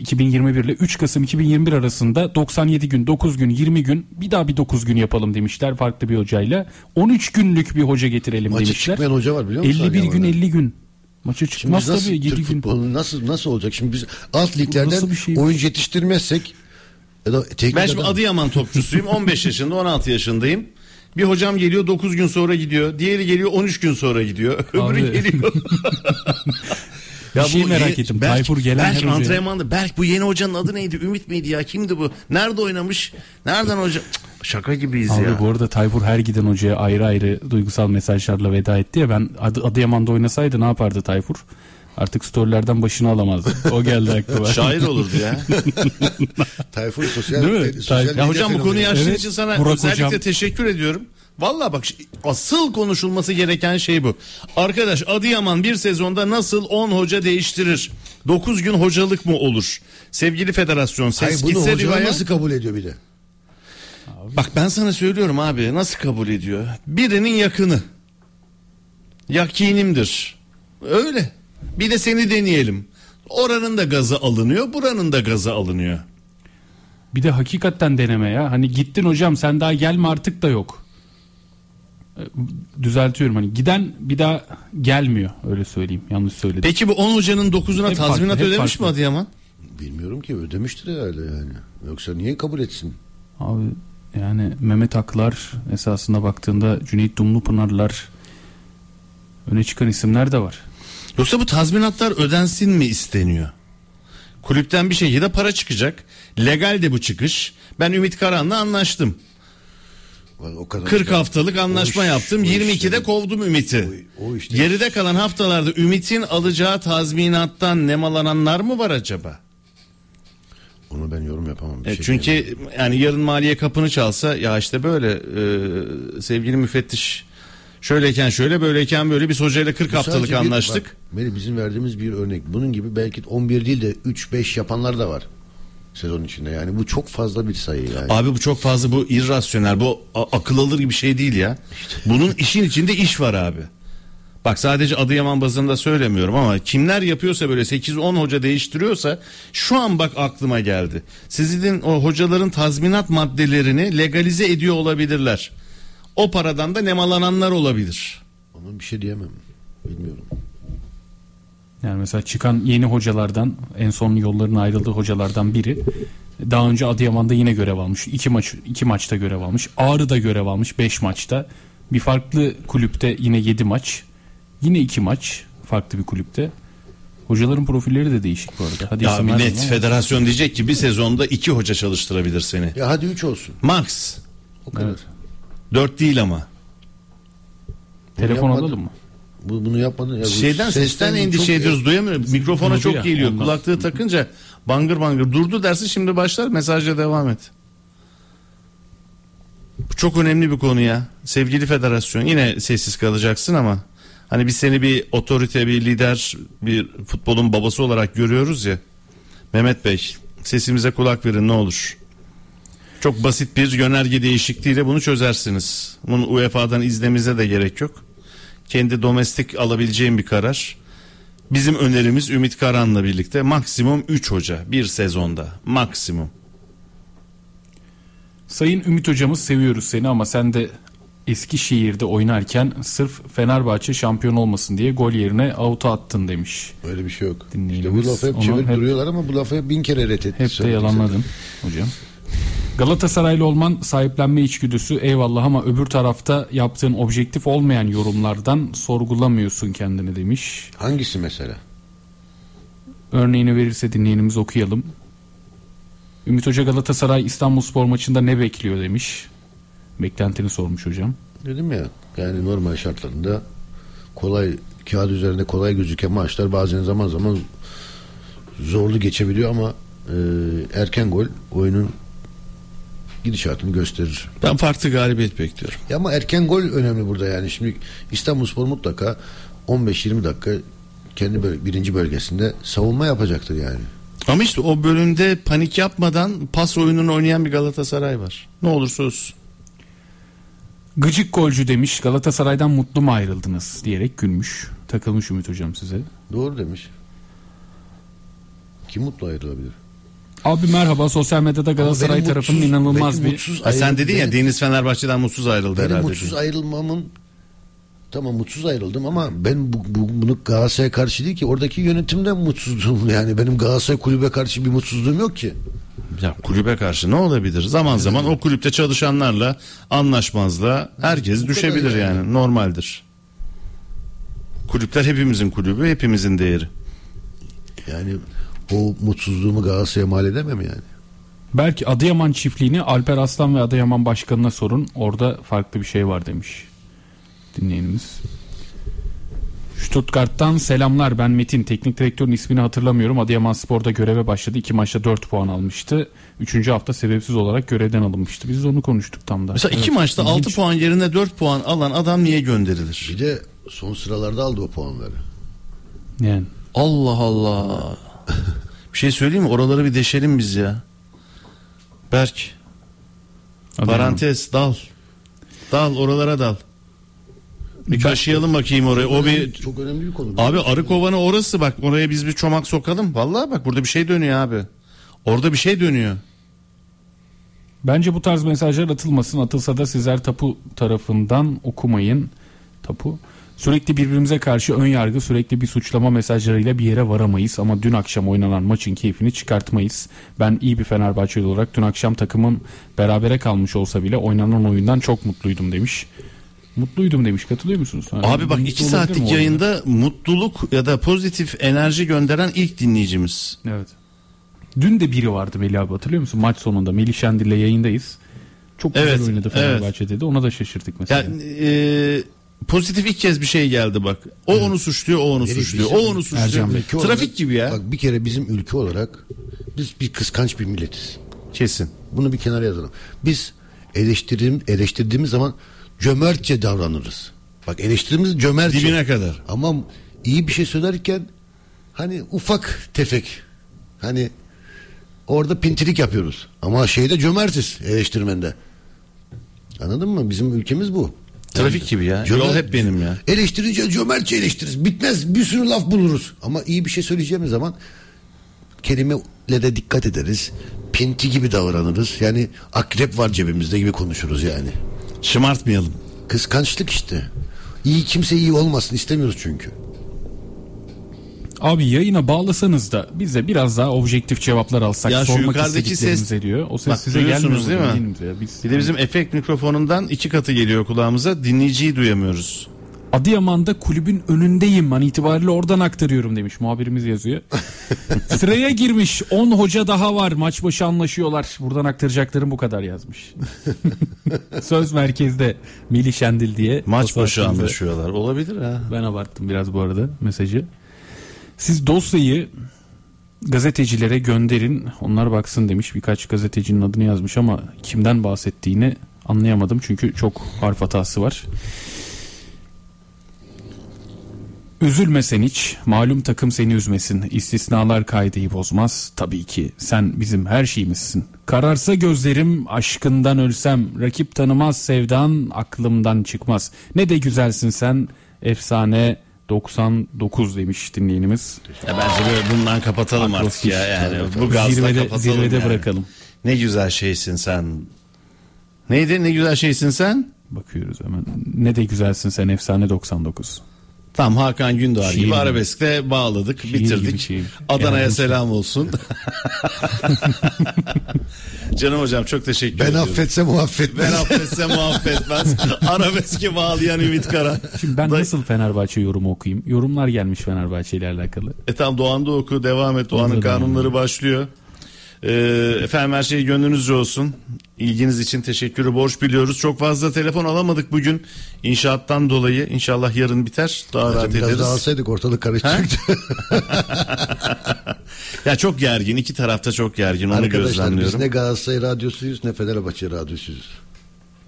2021 ile 3 Kasım 2021 arasında 97 gün, 9 gün, 20 gün, bir daha bir 9 gün yapalım demişler farklı bir hocayla. 13 günlük bir hoca getirelim maça demişler. Maça çıkmayan hoca var biliyor musun? 51 gün, 50 gün. Maça çıkmaz tabii. 7 Türk futbolu nasıl olacak? Şimdi biz alt liglerden şey oyuncu yetiştirmezsek. Ben şimdi Adıyaman topçusuyum. 15 yaşında, 16 yaşındayım. Bir hocam geliyor 9 gün sonra gidiyor. Diğeri geliyor 13 gün sonra gidiyor. Öbürü geliyor. Ya bir şey merak ettim. Tayfur gelen her antrenmanda. Berk bu yeni hocanın adı neydi? Ümit miydi ya? Kimdi bu? Nerede oynamış? Nereden hoca? Şaka gibiyiz abi ya. Bu arada Tayfur her giden hocaya ayrı ayrı duygusal mesajlarla veda etti ya. Ben Adıyaman'da oynasaydı ne yapardı Tayfur? Artık storylerden başına alamazdı. O geldi aklıma. Şair olurdu ya. Tayfur sosyal. Değil mi? Ya hocam bu konuyu açtığın için sana Burak özellikle hocam teşekkür ediyorum. Vallahi bak asıl konuşulması gereken şey bu. Arkadaş Adıyaman bir sezonda nasıl 10 hoca değiştirir? 9 gün hocalık mı olur? Sevgili federasyon ses gitse rivaya. Nasıl kabul ediyor bir de? Abi. Bak ben sana söylüyorum abi nasıl kabul ediyor? Birinin yakını. Yakinimdir. Öyle. Bir de seni deneyelim. Oranın da gazı alınıyor, buranın da gazı alınıyor. Bir de hakikaten deneme ya. Hani gittin hocam sen daha gelme artık da yok. Düzeltiyorum hani giden bir daha gelmiyor öyle söyleyeyim. Yanlış söyledim. Peki bu 10 hocanın 9'una tazminat ödemiş mi Adıyaman? Bilmiyorum ki ödemiştir herhalde yani. Yoksa niye kabul etsin? Abi yani Mehmet Aklar esasına baktığında Cüneyt Dumlupınarlar öne çıkan isimler de var. Yoksa bu tazminatlar ödensin mi isteniyor? Kulüpten bir şekilde para çıkacak. Legal de bu çıkış. Ben Ümit Karan'la anlaştım. O kadar 40 haftalık anlaşma yaptım. 22'de kovdum Ümit'i. Geride kalan haftalarda Ümit'in alacağı tazminattan nemalananlar mı var acaba? Onu ben yorum yapamam. Çünkü yapamam. Yani yarın maliye kapını çalsa ya işte böyle sevgili müfettiş şöyleyken şöyle böyleyken böyle biz hocayla 40 haftalık anlaştık. Bak, bizim verdiğimiz bir örnek. Bunun gibi belki 11 değil de 3-5 yapanlar da var sezon içinde. Yani bu çok fazla bir sayı yani. Abi bu çok fazla, bu irrasyonel, bu akıl alır gibi bir şey değil ya. Bunun işin içinde iş var abi. Bak sadece Adıyaman bazında söylemiyorum ama kimler yapıyorsa böyle 8-10 hoca değiştiriyorsa şu an bak aklıma geldi. Sizin o hocaların tazminat maddelerini legalize ediyor olabilirler. O paradan da nemalananlar olabilir. Onun bir şey diyemem. Bilmiyorum. Yani mesela çıkan yeni hocalardan, en son yolların ayrıldığı hocalardan biri daha önce Adıyaman'da yine görev almış. 2 maçta görev almış. Ağrı'da görev almış 5 maçta. Bir farklı kulüpte yine 7 maç. Yine 2 maç farklı bir kulüpte. Hocaların profilleri de değişik bu arada. Hadi ya millet federasyon diyecek ki bir sezonda 2 hoca çalıştırabilir seni. Ya hadi 3 olsun. Max. O kadar. Evet. 4 değil ama. Telefon alalım mı? Bunu yapmadın. Ya sesten endişe ediyoruz. Duyamıyorum. Mikrofona çok geliyor. Ondan. Kulaklığı takınca bangır bangır. Durdu dersi şimdi başlar. Mesajla devam et. Bu çok önemli bir konu ya. Sevgili federasyon yine sessiz kalacaksın ama hani biz seni bir otorite, bir lider, bir futbolun babası olarak görüyoruz ya. Mehmet Bey sesimize kulak verin ne olur. Çok basit bir yönerge değişikliğiyle bunu çözersiniz. Bunun UEFA'dan izlemize de gerek yok. Kendi domestik alabileceğim bir karar. Bizim önerimiz Ümit Karan'la birlikte maksimum 3 hoca bir sezonda. Maksimum. Sayın Ümit hocamız seviyoruz seni ama sen de Eskişehir'de oynarken sırf Fenerbahçe şampiyon olmasın diye gol yerine avuta attın demiş. Böyle bir şey yok. İşte bu lafı hep çevirip duruyorlar ama bu lafı 1000 kere reddetti. Hep de yalanladım hocam. Galatasaraylı olman sahiplenme içgüdüsü eyvallah ama öbür tarafta yaptığın objektif olmayan yorumlardan sorgulamıyorsun kendini demiş. Hangisi mesela? Örneğini verirse dinleyenimiz okuyalım. Ümit Hoca Galatasaray İstanbulspor maçında ne bekliyor demiş. Beklentini sormuş hocam. Dedim ya yani normal şartlarında kolay, kağıt üzerinde kolay gözüken maçlar bazen zaman zaman zorlu geçebiliyor ama erken gol oyunun gidişatını gösterir. Ben farklı galibiyet bekliyorum. Ya ama erken gol önemli burada yani. Şimdi İstanbulspor mutlaka 15-20 dakika kendi birinci bölgesinde savunma yapacaktır yani. Ama işte o bölümde panik yapmadan pas oyununu oynayan bir Galatasaray var. Ne olursa olsun. Gıcık golcü demiş. Galatasaray'dan mutlu mu ayrıldınız diyerek gülmüş. Takılmış Ümit hocam size. Doğru demiş. Kim mutlu ayrılabilir? Abi merhaba, sosyal medyada Galatasaray tarafının inanılmaz bir... Sen dedin ya Deniz Fenerbahçe'den mutsuz ayrıldı herhalde. Benim mutsuz ayrılmamın... Tamam, mutsuz ayrıldım ama ben bunu Galatasaray'a karşı değil ki, oradaki yönetimden mutsuzdum. Yani benim Galatasaray kulübe karşı bir mutsuzluğum yok ki. Ya kulübe karşı ne olabilir? Zaman zaman o kulüpte çalışanlarla anlaşmazla herkes düşebilir yani, normaldir. Kulüpler hepimizin kulübü, hepimizin değeri. Yani o mutsuzluğumu Galatasaray'a mal edemem yani. Belki Adıyaman çiftliğini Alper Aslan ve Adıyaman Başkanı'na sorun. Orada farklı bir şey var demiş dinleyenimiz. Stuttgart'tan selamlar, ben Metin. Teknik direktörün ismini hatırlamıyorum. Adıyaman Spor'da göreve başladı. 2 maçta 4 puan almıştı. 3. hafta sebepsiz olarak görevden alınmıştı. Biz de onu konuştuk tam da. Mesela 2 maçta 6 puan yerine 4 puan alan adam niye gönderilir? Bir de son sıralarda aldı o puanları. Yani. Allah Allah. Bir şey söyleyeyim mi? Oraları bir deşelim biz ya. Berk. Adıyaman. Parantez dal. Dal, oralara dal. Bir kaşıyalım bakayım oraya. O bir çok önemli bir konu. Abi arı kovanı orası, bak oraya biz bir çomak sokalım. Vallahi bak burada bir şey dönüyor abi. Orada bir şey dönüyor. Bence bu tarz mesajlar atılmasın. Atılsa da sizler tapu tarafından okumayın. Tapu. Sürekli birbirimize karşı ön yargı, sürekli bir suçlama mesajlarıyla bir yere varamayız ama dün akşam oynanan maçın keyfini çıkartmayız. Ben iyi bir Fenerbahçeli olarak dün akşam takımım berabere kalmış olsa bile oynanan oyundan çok mutluydum demiş. Mutluydum demiş. Katılıyor musunuz? Yani abi bak 2 saatlik yayında mutluluk ya da pozitif enerji gönderen ilk dinleyicimiz. Evet. Dün de biri vardı Melih abi, hatırlıyor musun? Maç sonunda Melih Şendil'le yayındayız. Çok güzel oynadı Fenerbahçe dedi. Ona da şaşırdık mesela. Yani, pozitif ilk kez bir şey geldi bak. O onu suçluyor, o onu suçluyor. O onu suçluyor. Trafik olarak, gibi ya. Bak bir kere bizim ülke olarak biz bir kıskanç bir milletiz. Kesin. Bunu bir kenara yazalım. Biz eleştirdiğimiz zaman cömertçe davranırız. Bak eleştirimiz cömertçe. Dibine kadar. Ama iyi bir şey söylerken hani ufak tefek, hani orada pintilik yapıyoruz. Ama şeyde cömertiz eleştirmende. Anladın mı? Bizim ülkemiz bu. Trafik yani, gibi ya. Yol hep benim ya. Eleştirince cömertçe eleştiririz. Bitmez, bir sürü laf buluruz. Ama iyi bir şey söyleyeceğimiz zaman kelimeyle de dikkat ederiz. Pinti gibi davranırız. Yani akrep var cebimizde gibi konuşuruz yani. Şımartmayalım. Kıskançlık işte. İyi, kimse iyi olmasın istemiyoruz çünkü. Abi yayına bağlasanız da bize biraz daha objektif cevaplar alsak. Ya sormak şu yukarıdaki ses diyor. O ses bak, size gelmiyorsunuz değil mi? Bir de bizim efekt mikrofonundan 2 katı geliyor kulağımıza. Dinleyiciyi duyamıyoruz. Adıyaman'da kulübün önündeyim. Hani itibariyle oradan aktarıyorum demiş. Muhabirimiz yazıyor. Sıraya girmiş. 10 hoca daha var. Maç başı anlaşıyorlar. Buradan aktaracaklarım bu kadar yazmış. Söz merkezde Melih Şendil diye. Maç başı anlaşıyorlar. Olabilir ha. Ben abarttım biraz bu arada mesajı. Siz dosyayı gazetecilere gönderin. Onlar baksın demiş. Birkaç gazetecinin adını yazmış ama kimden bahsettiğini anlayamadım. Çünkü çok harf hatası var. Üzülme sen hiç, malum takım seni üzmesin, istisnalar kaideyi bozmaz, tabii ki sen bizim her şeyimizsin. Kararsa gözlerim, aşkından ölsem, rakip tanımaz sevdan, aklımdan çıkmaz. Ne de güzelsin sen, efsane 99 demiş dinleyenimiz. Ya bence böyle bundan kapatalım artık ya, yani bu gazla zirvede yani. Bırakalım. Ne güzel şeysin sen. Neydi, ne güzel şeysin sen? Bakıyoruz hemen. Ne de güzelsin sen, efsane 99. Tam Hakan Gündoğar gibi arabeskle bağladık, bitirdik. Adana'ya yani selam olsun. Canım hocam çok teşekkür ederim. Ben affetsem o affetmez. Ben affetsem o affetmez. Arabeske bağlayan Ümit Kara. Şimdi ben nasıl Fenerbahçe yorumu okuyayım? Yorumlar gelmiş Fenerbahçe ile alakalı. Tam Doğan'da oku, devam et. Doğan'ın kanunları başlıyor. Efendim her şey gönlünüzce olsun. İlginiz için teşekkürü borç biliyoruz. Çok fazla telefon alamadık bugün inşaattan dolayı. İnşallah yarın biter. Daha rahat ederiz. Biraz daha alsaydık ortalık karışacaktı. Ya çok gergin. 2 tarafta çok gergin. Onu arkadaşlar, gözlemliyorum. Biz ne Galatasaray radyosuyuz ne Fenerbahçe radyosuyuz.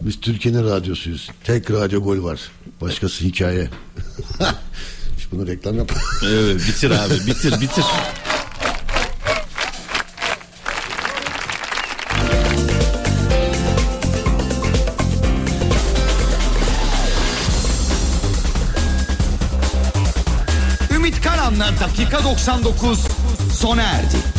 Biz Türkiye'nin radyosuyuz. Tek radyo gol var. Başkası hikaye. Bunu reklam yap. Evet, bitir abi. Bitir. Dakika 99 sona erdi.